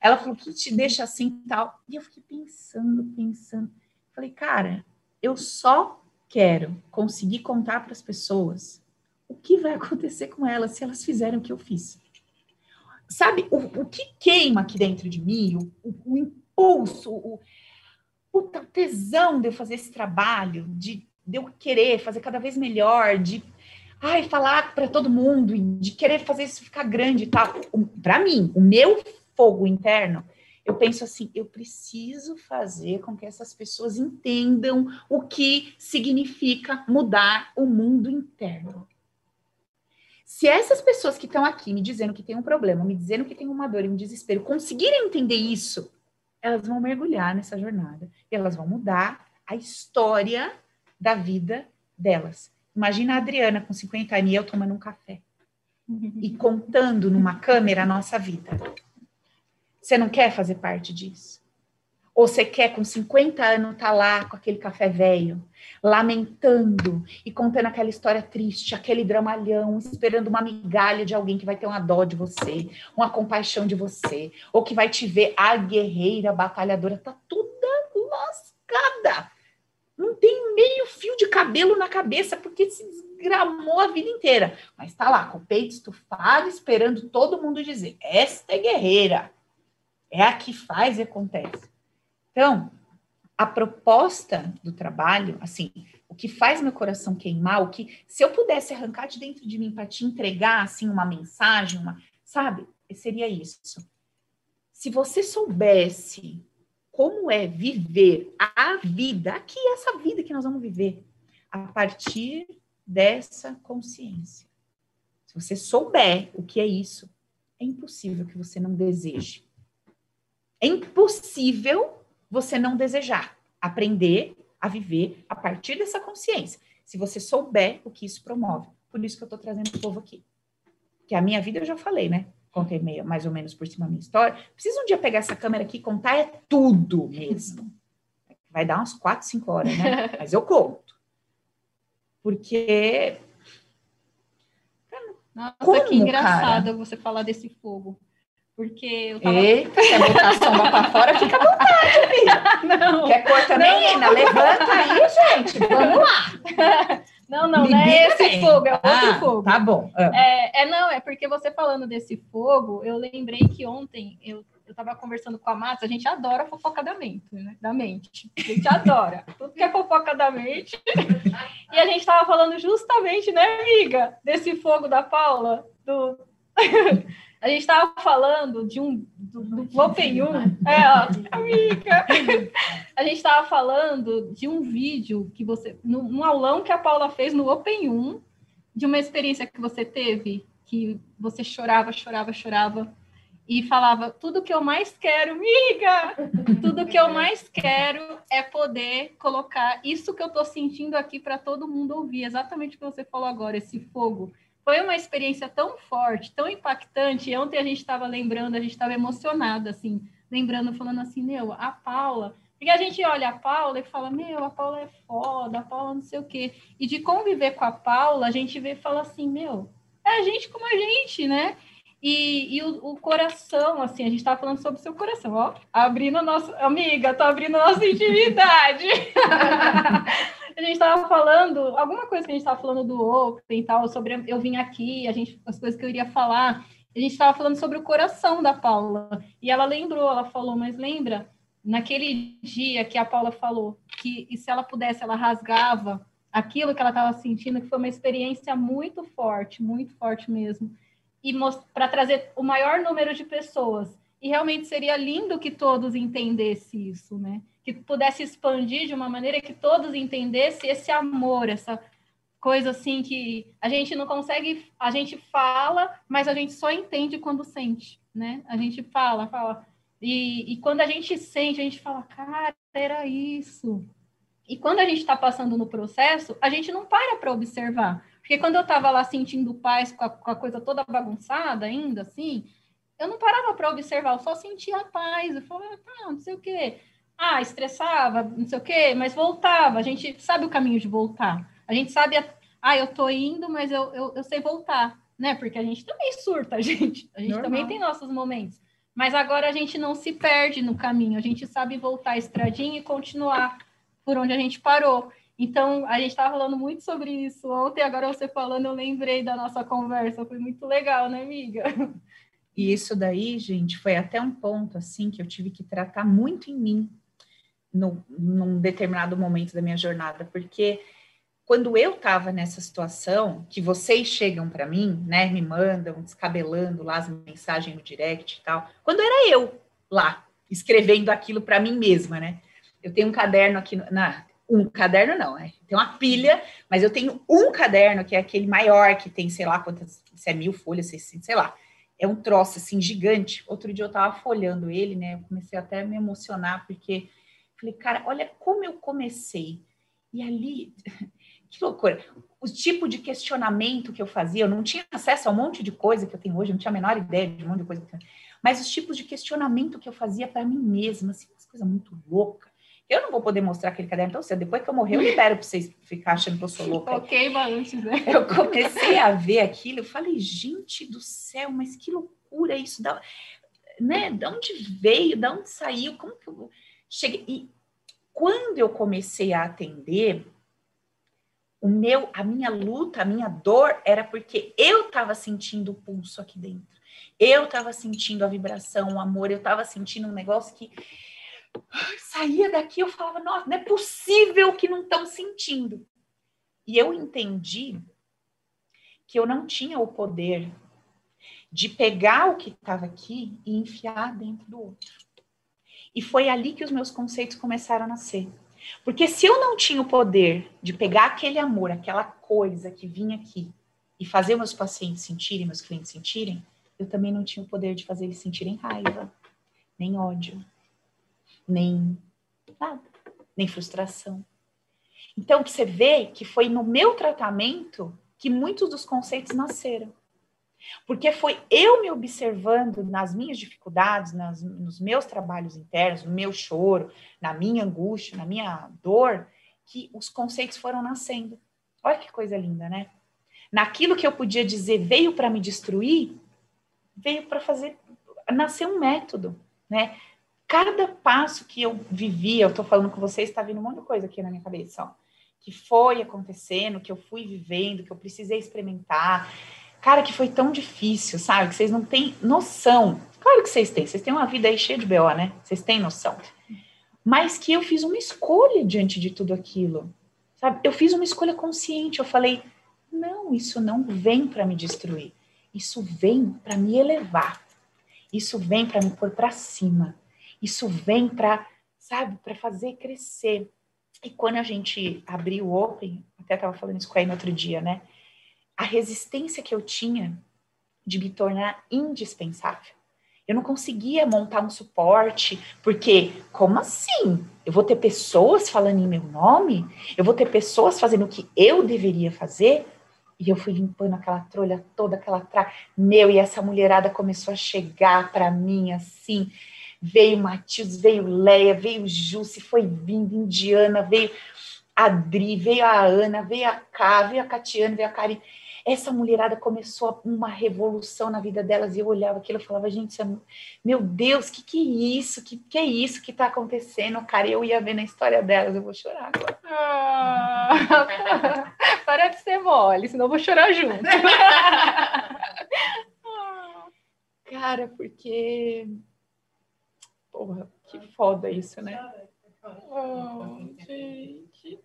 Ela falou, o que te deixa assim e tal? E eu fiquei pensando. Falei, cara, eu só quero conseguir contar para as pessoas o que vai acontecer com elas se elas fizerem o que eu fiz. Sabe, o que queima aqui dentro de mim, o impulso, o tesão de eu fazer esse trabalho, de eu querer fazer cada vez melhor, de falar para todo mundo, de querer fazer isso ficar grande e tal. Para mim, o meu fogo interno, eu penso assim, eu preciso fazer com que essas pessoas entendam o que significa mudar o mundo interno. Se essas pessoas que estão aqui me dizendo que tem um problema, me dizendo que tem uma dor e um desespero, conseguirem entender isso, elas vão mergulhar nessa jornada. E elas vão mudar a história da vida delas. Imagina a Adriana com 50 anos e eu tomando um café. E contando numa câmera a nossa vida. Você não quer fazer parte disso? Ou você quer com 50 anos estar lá com aquele café velho, lamentando e contando aquela história triste, aquele dramalhão, esperando uma migalha de alguém que vai ter uma dó de você, uma compaixão de você, ou que vai te ver a guerreira, a batalhadora, tá toda lascada. Não tem meio fio de cabelo na cabeça, porque se desgramou a vida inteira. Mas tá lá, com o peito estufado, esperando todo mundo dizer, esta é guerreira, é a que faz e acontece. Então, a proposta do trabalho, assim, o que faz meu coração queimar, o que, se eu pudesse arrancar de dentro de mim para te entregar, assim, uma mensagem, sabe? Seria isso. Se você soubesse como é viver a vida, aqui, essa vida que nós vamos viver, a partir dessa consciência. Se você souber o que é isso, é impossível que você não deseje. É impossível você não desejar aprender a viver a partir dessa consciência, se você souber o que isso promove. Por isso que eu estou trazendo o povo aqui. Que a minha vida eu já falei, né? Contei mais ou menos por cima a minha história. Preciso um dia pegar essa câmera aqui e contar é tudo mesmo. Vai dar umas 4-5 horas, né? Mas eu conto. Porque... Nossa, como, que engraçado, cara? Você falar desse fogo. Porque eu tava... Eita, quer botar a sombra pra fora? Fica à vontade, não. Quer cortar nem, Ina? Levanta aí, gente. Vamos lá. Não, não é esse fogo, é outro fogo. Tá bom. É porque você falando desse fogo, eu lembrei que ontem eu tava conversando com a Márcia, a gente adora a fofoca da mente, né? Da mente. A gente adora. Tudo que é fofoca da mente. E a gente tava falando justamente, né, amiga? Desse fogo da Paula, do... A gente estava falando do Open. Amiga! A gente estava falando de um vídeo que você... num aulão que a Paula fez no Open 1, de uma experiência que você teve, que você chorava, e falava, tudo que eu mais quero, amiga! Tudo que eu mais quero é poder colocar isso que eu estou sentindo aqui para todo mundo ouvir. Exatamente o que você falou agora, esse fogo. Foi uma experiência tão forte, tão impactante. E ontem a gente estava lembrando, a gente estava emocionada, assim, lembrando, falando assim, a Paula... Porque a gente olha a Paula e fala, a Paula é foda, a Paula não sei o quê. E de conviver com a Paula, a gente vê e fala assim, é a gente como a gente, né? E o coração, assim, a gente estava falando sobre o seu coração, ó. Abrindo a nossa... Amiga, tô abrindo a nossa intimidade. A gente estava falando, alguma coisa que a gente estava falando do Open e tal, sobre eu vim aqui, as coisas que eu iria falar, a gente estava falando sobre o coração da Paula, e ela lembrou, ela falou, mas lembra, naquele dia que a Paula falou que e se ela pudesse, ela rasgava aquilo que ela estava sentindo, que foi uma experiência muito forte mesmo, e para trazer o maior número de pessoas. E realmente seria lindo que todos entendessem isso, né? Que pudesse expandir de uma maneira que todos entendessem esse amor, essa coisa assim que a gente não consegue, a gente fala, mas a gente só entende quando sente, né? A gente fala, e quando a gente sente, a gente fala, cara, era isso. E quando a gente está passando no processo, a gente não para observar. Porque quando eu estava lá sentindo paz com a coisa toda bagunçada ainda, assim, eu não parava para observar, eu só sentia a paz. Eu falava, tá, não sei o quê. Ah, estressava, não sei o quê, mas voltava. A gente sabe o caminho de voltar. A gente sabe, eu tô indo, mas eu sei voltar, né? Porque a gente também surta, gente. A gente normal. Também tem nossos momentos. Mas agora a gente não se perde no caminho. A gente sabe voltar a estradinha e continuar por onde a gente parou. Então, a gente estava falando muito sobre isso ontem, agora você falando, eu lembrei da nossa conversa. Foi muito legal, né, amiga? E isso daí, gente, foi até um ponto, assim, que eu tive que tratar muito em mim num determinado momento da minha jornada, porque quando eu estava nessa situação, que vocês chegam para mim, né, me mandam descabelando lá as mensagens no direct e tal, quando era eu lá, escrevendo aquilo para mim mesma, né? Eu tenho um caderno aqui, um caderno não, né? Tem uma pilha, mas eu tenho um caderno, que é aquele maior, que tem, sei lá, quantas, se é 1000 folhas, sei lá. É um troço, assim, gigante. Outro dia eu tava folhando ele, né? Eu comecei até a me emocionar, porque falei, cara, olha como eu comecei. E ali, que loucura. O tipo de questionamento que eu fazia, eu não tinha acesso a um monte de coisa que eu tenho hoje, eu não tinha a menor ideia de um monte de coisa que eu tenho. Mas os tipos de questionamento que eu fazia para mim mesma, assim, umas coisas muito loucas. Eu não vou poder mostrar aquele caderno tão cedo. Depois que eu morrer, eu libero para vocês ficarem achando que eu sou louca. Ok, mas eu comecei a ver aquilo. Eu falei, gente do céu, mas que loucura isso. Né? Da onde veio? Da onde saiu? Como que eu cheguei? E quando eu comecei a atender, a minha luta, a minha dor era porque eu estava sentindo o pulso aqui dentro. Eu estava sentindo a vibração, o amor. Eu estava sentindo um negócio que... Eu saía daqui, eu falava, nossa, não é possível que não estão sentindo. E eu entendi que eu não tinha o poder de pegar o que estava aqui e enfiar dentro do outro. E foi ali que os meus conceitos começaram a nascer. Porque se eu não tinha o poder de pegar aquele amor, aquela coisa que vinha aqui e fazer meus pacientes sentirem, meus clientes sentirem, eu também não tinha o poder de fazer eles sentirem raiva, nem ódio, nem nada, nem frustração. Então, que você vê que foi no meu tratamento que muitos dos conceitos nasceram. Porque foi eu me observando nas minhas dificuldades, nos meus trabalhos internos, no meu choro, na minha angústia, na minha dor, que os conceitos foram nascendo. Olha que coisa linda, né? Naquilo que eu podia dizer veio para me destruir, veio para fazer nascer um método, né? Cada passo que eu vivia, eu estou falando com vocês, está vindo um monte de coisa aqui na minha cabeça, ó, que foi acontecendo, que eu fui vivendo, que eu precisei experimentar. Cara, que foi tão difícil, sabe? Que vocês não têm noção. Claro que vocês têm uma vida aí cheia de BO, né? Vocês têm noção. Mas que eu fiz uma escolha diante de tudo aquilo, sabe? Eu fiz uma escolha consciente, eu falei, não, isso não vem para me destruir, isso vem para me elevar, isso vem para me pôr para cima. Isso vem para, sabe, para fazer crescer. E quando a gente abriu o Open, até estava falando isso com a Ana outro dia, né? A resistência que eu tinha de me tornar indispensável. Eu não conseguia montar um suporte, porque, como assim? Eu vou ter pessoas falando em meu nome? Eu vou ter pessoas fazendo o que eu deveria fazer? E eu fui limpando aquela trolha toda, aquela Meu, e essa mulherada começou a chegar para mim, assim... Veio Matheus, veio Leia, veio Jussi, foi vindo, Indiana, veio Adri, veio a Ana, veio a Ká, veio a Catiana, veio a Karine. Essa mulherada começou uma revolução na vida delas e eu olhava aquilo e falava, gente, meu Deus, que é isso? Que é isso que tá acontecendo? Cara, eu ia ver na história delas, eu vou chorar agora. Ah, para de ser mole, senão eu vou chorar junto. Cara, porque... Porra, que foda isso, né? Oh, gente.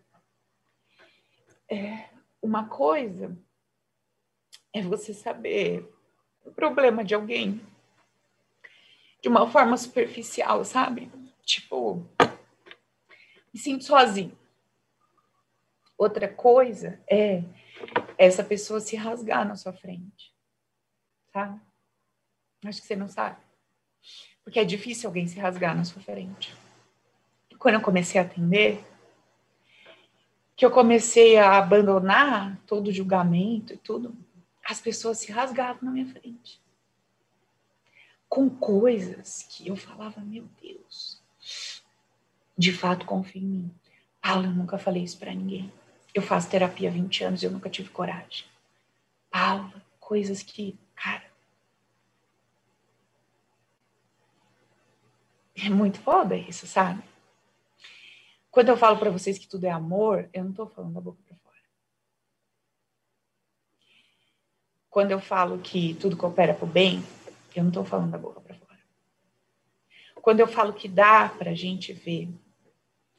Uma coisa é você saber o problema de alguém de uma forma superficial, sabe? Tipo, me sinto sozinho. Outra coisa é essa pessoa se rasgar na sua frente, sabe? Acho que você não sabe. Porque é difícil alguém se rasgar na sua frente. E quando eu comecei a atender, que eu comecei a abandonar todo o julgamento e tudo, as pessoas se rasgavam na minha frente. Com coisas que eu falava, meu Deus, de fato confia em mim. Paula, eu nunca falei isso pra ninguém. Eu faço terapia há 20 anos e eu nunca tive coragem. Paula, coisas que, cara... É muito foda isso, sabe? Quando eu falo pra vocês que tudo é amor, eu não tô falando da boca pra fora. Quando eu falo que tudo coopera pro bem, eu não tô falando da boca pra fora. Quando eu falo que dá pra gente ver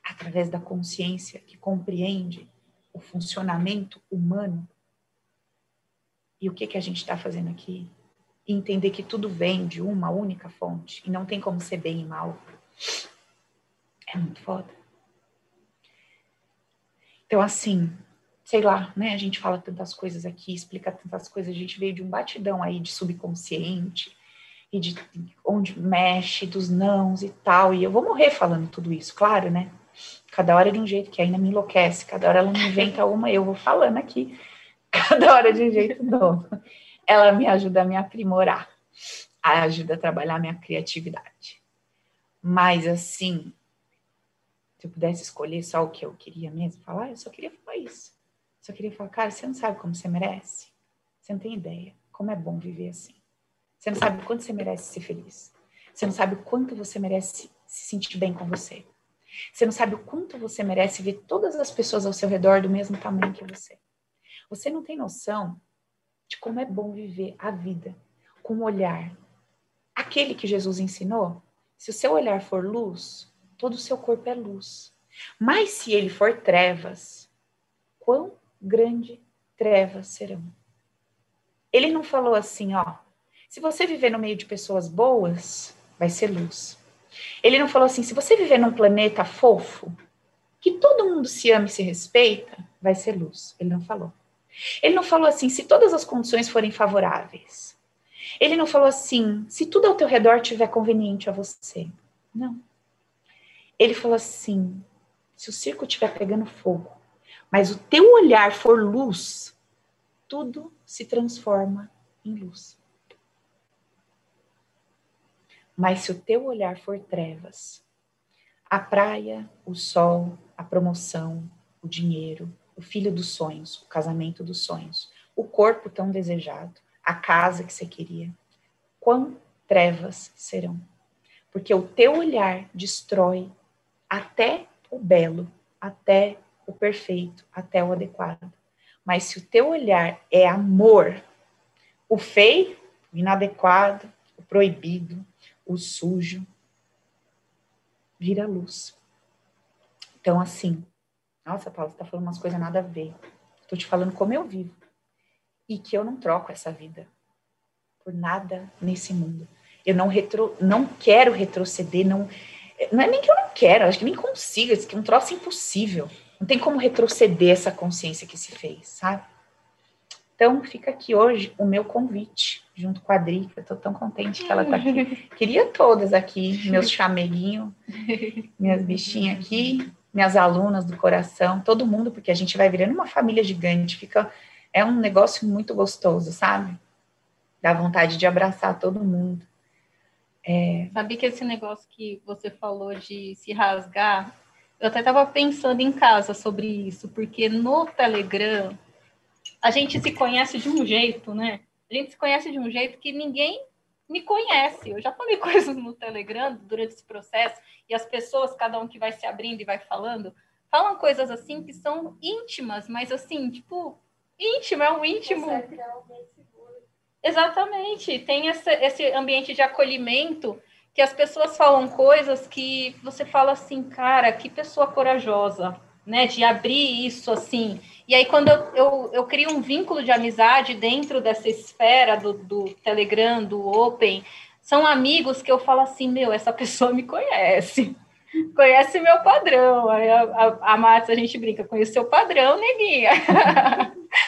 através da consciência que compreende o funcionamento humano e o que a gente está fazendo aqui, e entender que tudo vem de uma única fonte e não tem como ser bem e mal, é muito foda. Então, assim, sei lá, né? A gente fala tantas coisas aqui, explica tantas coisas, a gente veio de um batidão aí de subconsciente e de onde mexe, dos nãos e tal, e eu vou morrer falando tudo isso, claro, né? Cada hora de um jeito, que ainda me enlouquece. Cada hora ela me inventa uma, eu vou falando aqui. Cada hora de um jeito novo. Ela me ajuda a me aprimorar. Ajuda a trabalhar a minha criatividade. Mas, assim, se eu pudesse escolher só o que eu queria mesmo falar, eu só queria falar isso. Só queria falar, cara, você não sabe como você merece. Você não tem ideia como é bom viver assim. Você não sabe o quanto você merece ser feliz. Você não sabe o quanto você merece se sentir bem com você. Você não sabe o quanto você merece ver todas as pessoas ao seu redor do mesmo tamanho que você. Você não tem noção de como é bom viver a vida com um olhar. Aquele que Jesus ensinou, se o seu olhar for luz, todo o seu corpo é luz. Mas se ele for trevas, quão grande trevas serão? Ele não falou assim, ó, se você viver no meio de pessoas boas, vai ser luz. Ele não falou assim, se você viver num planeta fofo, que todo mundo se ama e se respeita, vai ser luz. Ele não falou. Ele não falou assim, se todas as condições forem favoráveis. Ele não falou assim, se tudo ao teu redor estiver conveniente a você. Não. Ele falou assim, se o circo estiver pegando fogo, mas o teu olhar for luz, tudo se transforma em luz. Mas se o teu olhar for trevas, a praia, o sol, a promoção, o dinheiro, o filho dos sonhos, o casamento dos sonhos, o corpo tão desejado, a casa que você queria, quão trevas serão? Porque o teu olhar destrói até o belo, até o perfeito, até o adequado. Mas se o teu olhar é amor, o feio, o inadequado, o proibido, o sujo, vira luz. Então, assim, nossa, Paula, você tá falando umas coisas nada a ver. Tô te falando como eu vivo. E que eu não troco essa vida por nada nesse mundo. Eu não quero retroceder, não é nem que eu não quero, acho que nem consigo, isso aqui é um troço impossível. Não tem como retroceder essa consciência que se fez, sabe? Então, fica aqui hoje o meu convite, junto com a Adri, que eu tô tão contente que ela tá aqui. Queria todas aqui, meus chameguinhos, minhas bichinhas aqui, minhas alunas do coração, todo mundo, porque a gente vai virando uma família gigante, é um negócio muito gostoso, sabe? Dá vontade de abraçar todo mundo. Sabe que esse negócio que você falou de se rasgar, eu até tava pensando em casa sobre isso, porque no Telegram... A gente se conhece de um jeito, né? A gente se conhece de um jeito que ninguém me conhece. Eu já falei coisas no Telegram durante esse processo e as pessoas, cada um que vai se abrindo e vai falando, falam coisas assim que são íntimas, mas assim, tipo, íntimo, é um íntimo. Exatamente. Tem esse ambiente de acolhimento que as pessoas falam coisas que você fala assim, cara, que pessoa corajosa, né? De abrir isso assim... E aí, quando eu crio um vínculo de amizade dentro dessa esfera do Telegram, do Open, são amigos que eu falo assim, meu, essa pessoa me conhece. Conhece meu padrão. A Márcia, a gente brinca, conhece seu padrão, neguinha.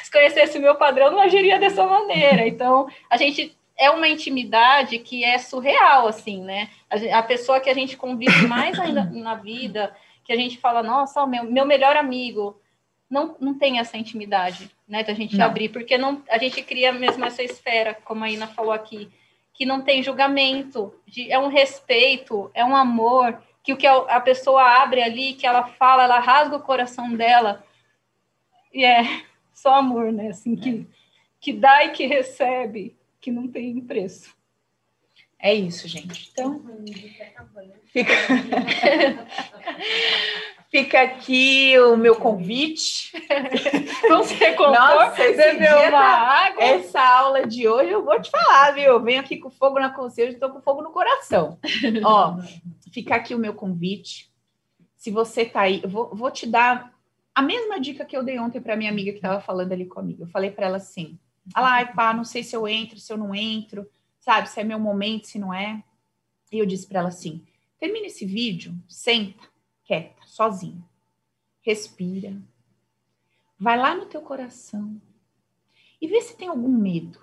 Se conhecesse o meu padrão, não agiria dessa maneira. Então, a gente... é uma intimidade que é surreal, assim, né? A pessoa que a gente convive mais ainda na vida, que a gente fala, nossa, meu melhor amigo, não tem essa intimidade, né, da gente abrir, porque a gente cria mesmo essa esfera, como a Ina falou aqui, que não tem julgamento, é um respeito, é um amor, que o que a pessoa abre ali, que ela fala, ela rasga o coração dela, e é só amor, né, assim, que dá e que recebe, que não tem preço. É isso, gente. Então, fica aqui o meu convite. Vamos se recompor, beber uma água. Essa aula de hoje, eu vou te falar, viu? Eu venho aqui com fogo na consciência, estou com fogo no coração. Ó, fica aqui o meu convite. Se você tá aí, eu vou te dar a mesma dica que eu dei ontem para minha amiga que estava falando ali comigo. Eu falei para ela assim, ai, pá, não sei se eu entro, se eu não entro, sabe? Se é meu momento, se não é. E eu disse para ela assim, termina esse vídeo, senta, quieta, sozinha. Respira. Vai lá no teu coração. E vê se tem algum medo.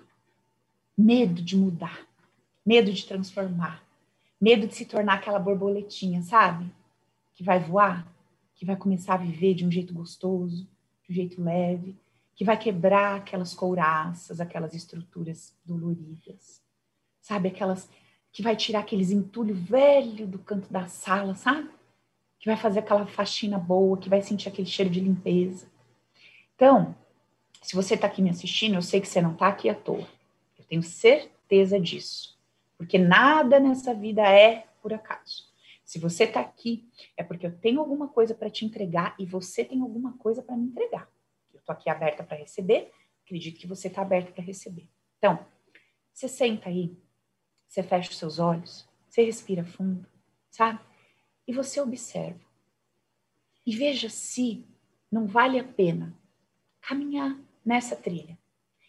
Medo de mudar. Medo de transformar. Medo de se tornar aquela borboletinha, sabe? Que vai voar, que vai começar a viver de um jeito gostoso, de um jeito leve. Que vai quebrar aquelas couraças, aquelas estruturas doloridas, sabe? Aquelas que vai tirar aqueles entulhos velhos do canto da sala, sabe? Que vai fazer aquela faxina boa, que vai sentir aquele cheiro de limpeza. Então, se você está aqui me assistindo, eu sei que você não está aqui à toa. Eu tenho certeza disso. Porque nada nessa vida é por acaso. Se você está aqui, é porque eu tenho alguma coisa para te entregar e você tem alguma coisa para me entregar. Estou aqui aberta para receber, acredito que você está aberta para receber. Então, você senta aí, você fecha os seus olhos, você respira fundo, sabe? E você observa. E veja se não vale a pena caminhar nessa trilha,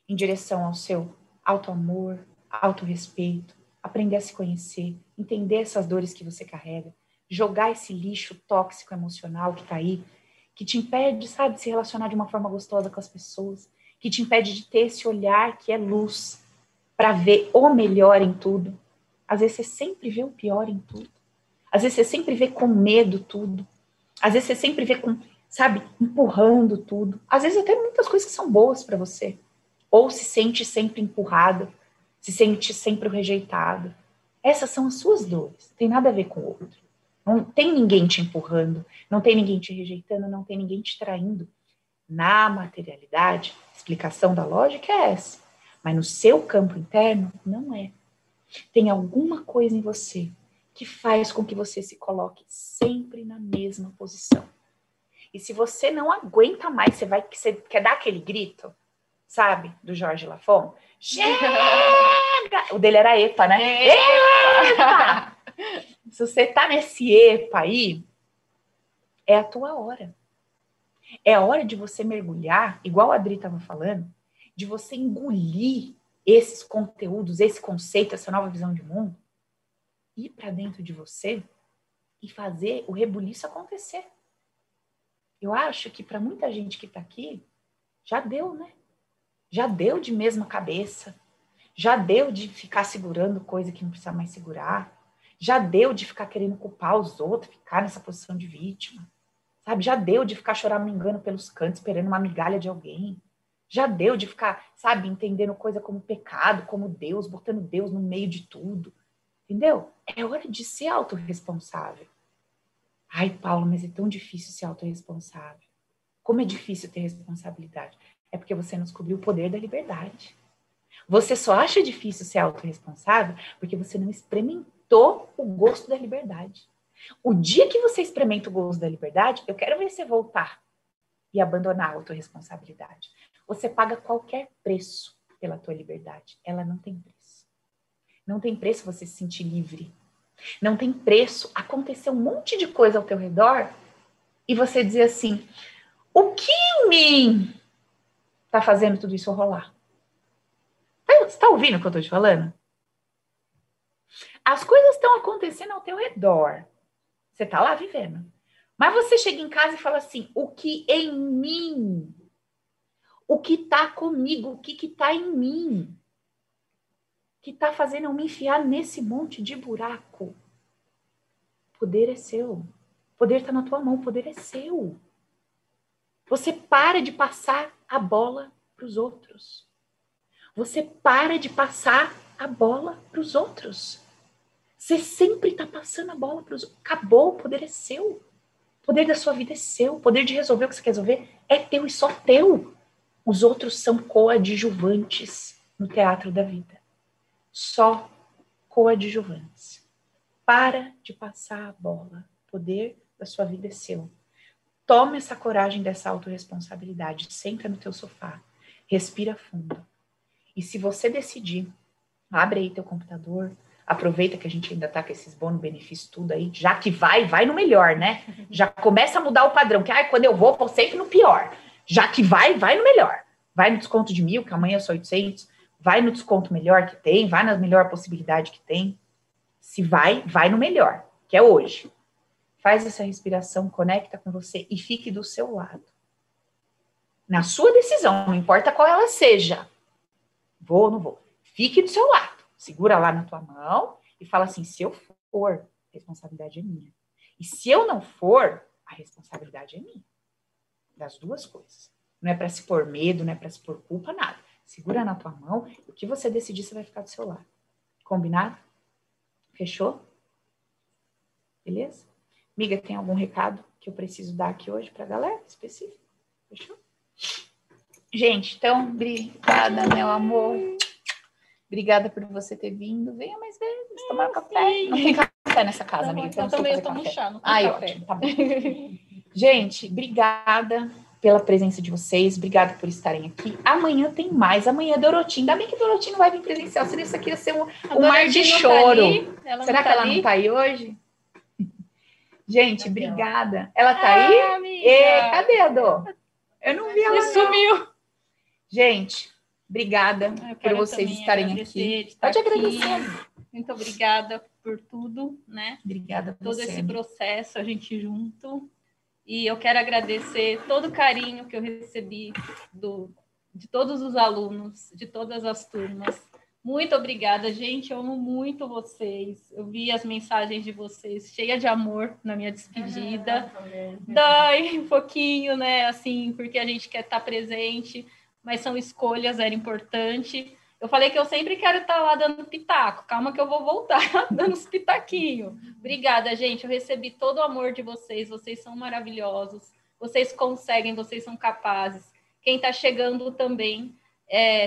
em direção ao seu auto-amor, auto-respeito, aprender a se conhecer, entender essas dores que você carrega, jogar esse lixo tóxico emocional que está aí, que te impede, sabe, de se relacionar de uma forma gostosa com as pessoas, que te impede de ter esse olhar que é luz para ver o melhor em tudo. Às vezes você sempre vê o pior em tudo. Às vezes você sempre vê com medo tudo. Às vezes você sempre vê com, sabe, empurrando tudo. Às vezes até muitas coisas que são boas para você. Ou se sente sempre empurrado, se sente sempre rejeitado. Essas são as suas dores, não tem nada a ver com o outro. Não tem ninguém te empurrando, não tem ninguém te rejeitando, não tem ninguém te traindo. Na materialidade, a explicação da lógica é essa. Mas no seu campo interno, não é. Tem alguma coisa em você que faz com que você se coloque sempre na mesma posição. E se você não aguenta mais, você quer dar aquele grito, sabe, do Jorge Lafone? Chega! O dele era epa, né? Epa! Se você tá nesse epa aí, é a tua hora. É a hora de você mergulhar, igual a Adri estava falando, de você engolir esses conteúdos, esse conceito, essa nova visão de mundo, ir para dentro de você e fazer o rebuliço acontecer. Eu acho que para muita gente que tá aqui, já deu, né? Já deu de mesma cabeça, já deu de ficar segurando coisa que não precisa mais segurar. Já deu de ficar querendo culpar os outros, ficar nessa posição de vítima, sabe? Já deu de ficar choramingando pelos cantos, esperando uma migalha de alguém. Já deu de ficar, sabe, entendendo coisa como pecado, como Deus, botando Deus no meio de tudo, entendeu? É hora de ser autorresponsável. Ai, Paula, mas é tão difícil ser autorresponsável. Como é difícil ter responsabilidade? É porque você não descobriu o poder da liberdade. Você só acha difícil ser autorresponsável porque você não experimentou o gosto da liberdade. O dia que você experimenta o gosto da liberdade, eu quero ver você voltar e abandonar a autorresponsabilidade. Você paga qualquer preço pela tua liberdade. Ela não tem preço. Não tem preço você se sentir livre. Não tem preço acontecer um monte de coisa ao teu redor e você dizer assim, o que em mim está fazendo tudo isso rolar. Você está ouvindo o que eu estou te falando? As coisas estão acontecendo ao teu redor. Você está lá vivendo. Mas você chega em casa e fala assim, o que em mim? O que está comigo? O que está em mim? Que está fazendo eu me enfiar nesse monte de buraco? O poder é seu. O poder está na tua mão. O poder é seu. Você para de passar a bola para os outros. Você para de passar a bola para os outros. Você sempre está passando a bola para os outros. Acabou, o poder é seu. O poder da sua vida é seu. O poder de resolver o que você quer resolver é teu e só teu. Os outros são coadjuvantes no teatro da vida. Só coadjuvantes. Para de passar a bola. O poder da sua vida é seu. Toma essa coragem dessa autorresponsabilidade. Senta no teu sofá. Respira fundo. E se você decidir, abre aí teu computador, aproveita que a gente ainda tá com esses bônus, benefícios, tudo aí, já que vai no melhor, né? Já começa a mudar o padrão, que quando eu vou sempre no pior. Já que vai no melhor. Vai no desconto de 1.000, que amanhã é só 800, vai no desconto melhor que tem, vai na melhor possibilidade que tem. Se vai no melhor, que é hoje. Faz essa respiração, conecta com você e fique do seu lado. Na sua decisão, não importa qual ela seja. Vou ou não vou? Fique do seu lado. Segura lá na tua mão e fala assim, se eu for, a responsabilidade é minha. E se eu não for, a responsabilidade é minha. Das duas coisas. Não é para se pôr medo, não é para se pôr culpa, nada. Segura na tua mão e o que você decidir, você vai ficar do seu lado. Combinado? Fechou? Beleza? Miga, tem algum recado que eu preciso dar aqui hoje pra galera específico? Fechou? Gente, então, obrigada, meu amor. Obrigada por você ter vindo. Venha mais vezes tomar café. Não tem café nessa casa, amiga. Eu também estou no chá. Ai, ótimo. Tá bom. Gente, obrigada pela presença de vocês. Obrigada por estarem aqui. Amanhã tem mais. Amanhã é Dorotinho. Ainda bem que Dorotinho não vai vir presencial. Senão isso aqui ia ser um mar de choro. Será que ela não está aí hoje? Gente, obrigada. Ela está aí? Cadê a Dó? Eu não vi ela. Ela sumiu. Gente, obrigada por vocês estarem aqui. Pode agradecer. Muito obrigada por tudo, né? Obrigada por todo esse processo, a gente junto. E eu quero agradecer todo o carinho que eu recebi de todos os alunos, de todas as turmas. Muito obrigada, gente. Eu amo muito vocês. Eu vi as mensagens de vocês cheia de amor na minha despedida. Dói um pouquinho, né? Assim, porque a gente quer estar presente. Mas são escolhas, era importante. Eu falei que eu sempre quero estar lá dando pitaco. Calma que eu vou voltar dando uns pitaquinhos. Obrigada, gente. Eu recebi todo o amor de vocês. Vocês são maravilhosos. Vocês conseguem, vocês são capazes. Quem está chegando também.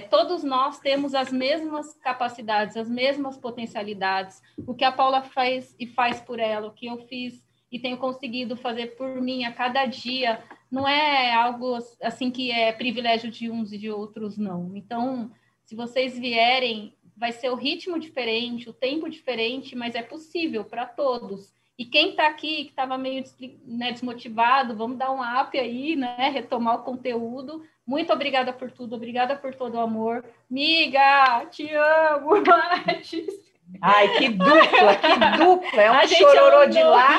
Todos nós temos as mesmas capacidades, as mesmas potencialidades. O que a Paula faz e faz por ela, o que eu fiz e tenho conseguido fazer por mim a cada dia... Não é algo assim que é privilégio de uns e de outros, não. Então, se vocês vierem, vai ser o ritmo diferente, o tempo diferente, mas é possível para todos. E quem está aqui, que estava meio desmotivado, vamos dar um up aí, né? Retomar o conteúdo. Muito obrigada por tudo, obrigada por todo o amor. Miga, te amo, ai, que dupla, que dupla. É um chororô de lá.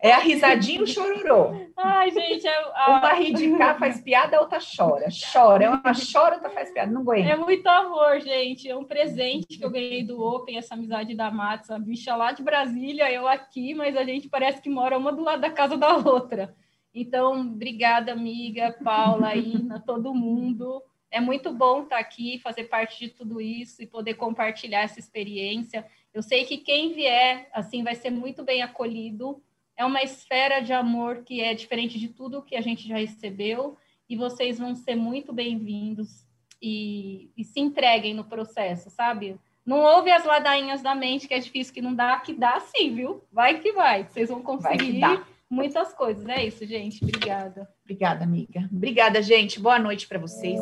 É a risadinha e o chororô. Ai, gente, uma ri de cá faz piada, a outra chora. Chora, uma chora, outra faz piada. Não aguento. É muito amor, gente. É um presente que eu ganhei do Open, essa amizade da Matos, a bicha lá de Brasília, eu aqui, mas a gente parece que mora uma do lado da casa da outra. Então, obrigada, amiga, Paula, Ina, todo mundo. É muito bom estar aqui, fazer parte de tudo isso e poder compartilhar essa experiência. Eu sei que quem vier, assim, vai ser muito bem acolhido. É uma esfera de amor que é diferente de tudo que a gente já recebeu e vocês vão ser muito bem-vindos e se entreguem no processo, sabe? Não ouve as ladainhas da mente, que é difícil, que dá sim, viu? Vai que vai, vocês vão conseguir muitas coisas. É isso, gente. Obrigada. Obrigada, amiga. Obrigada, gente. Boa noite para vocês.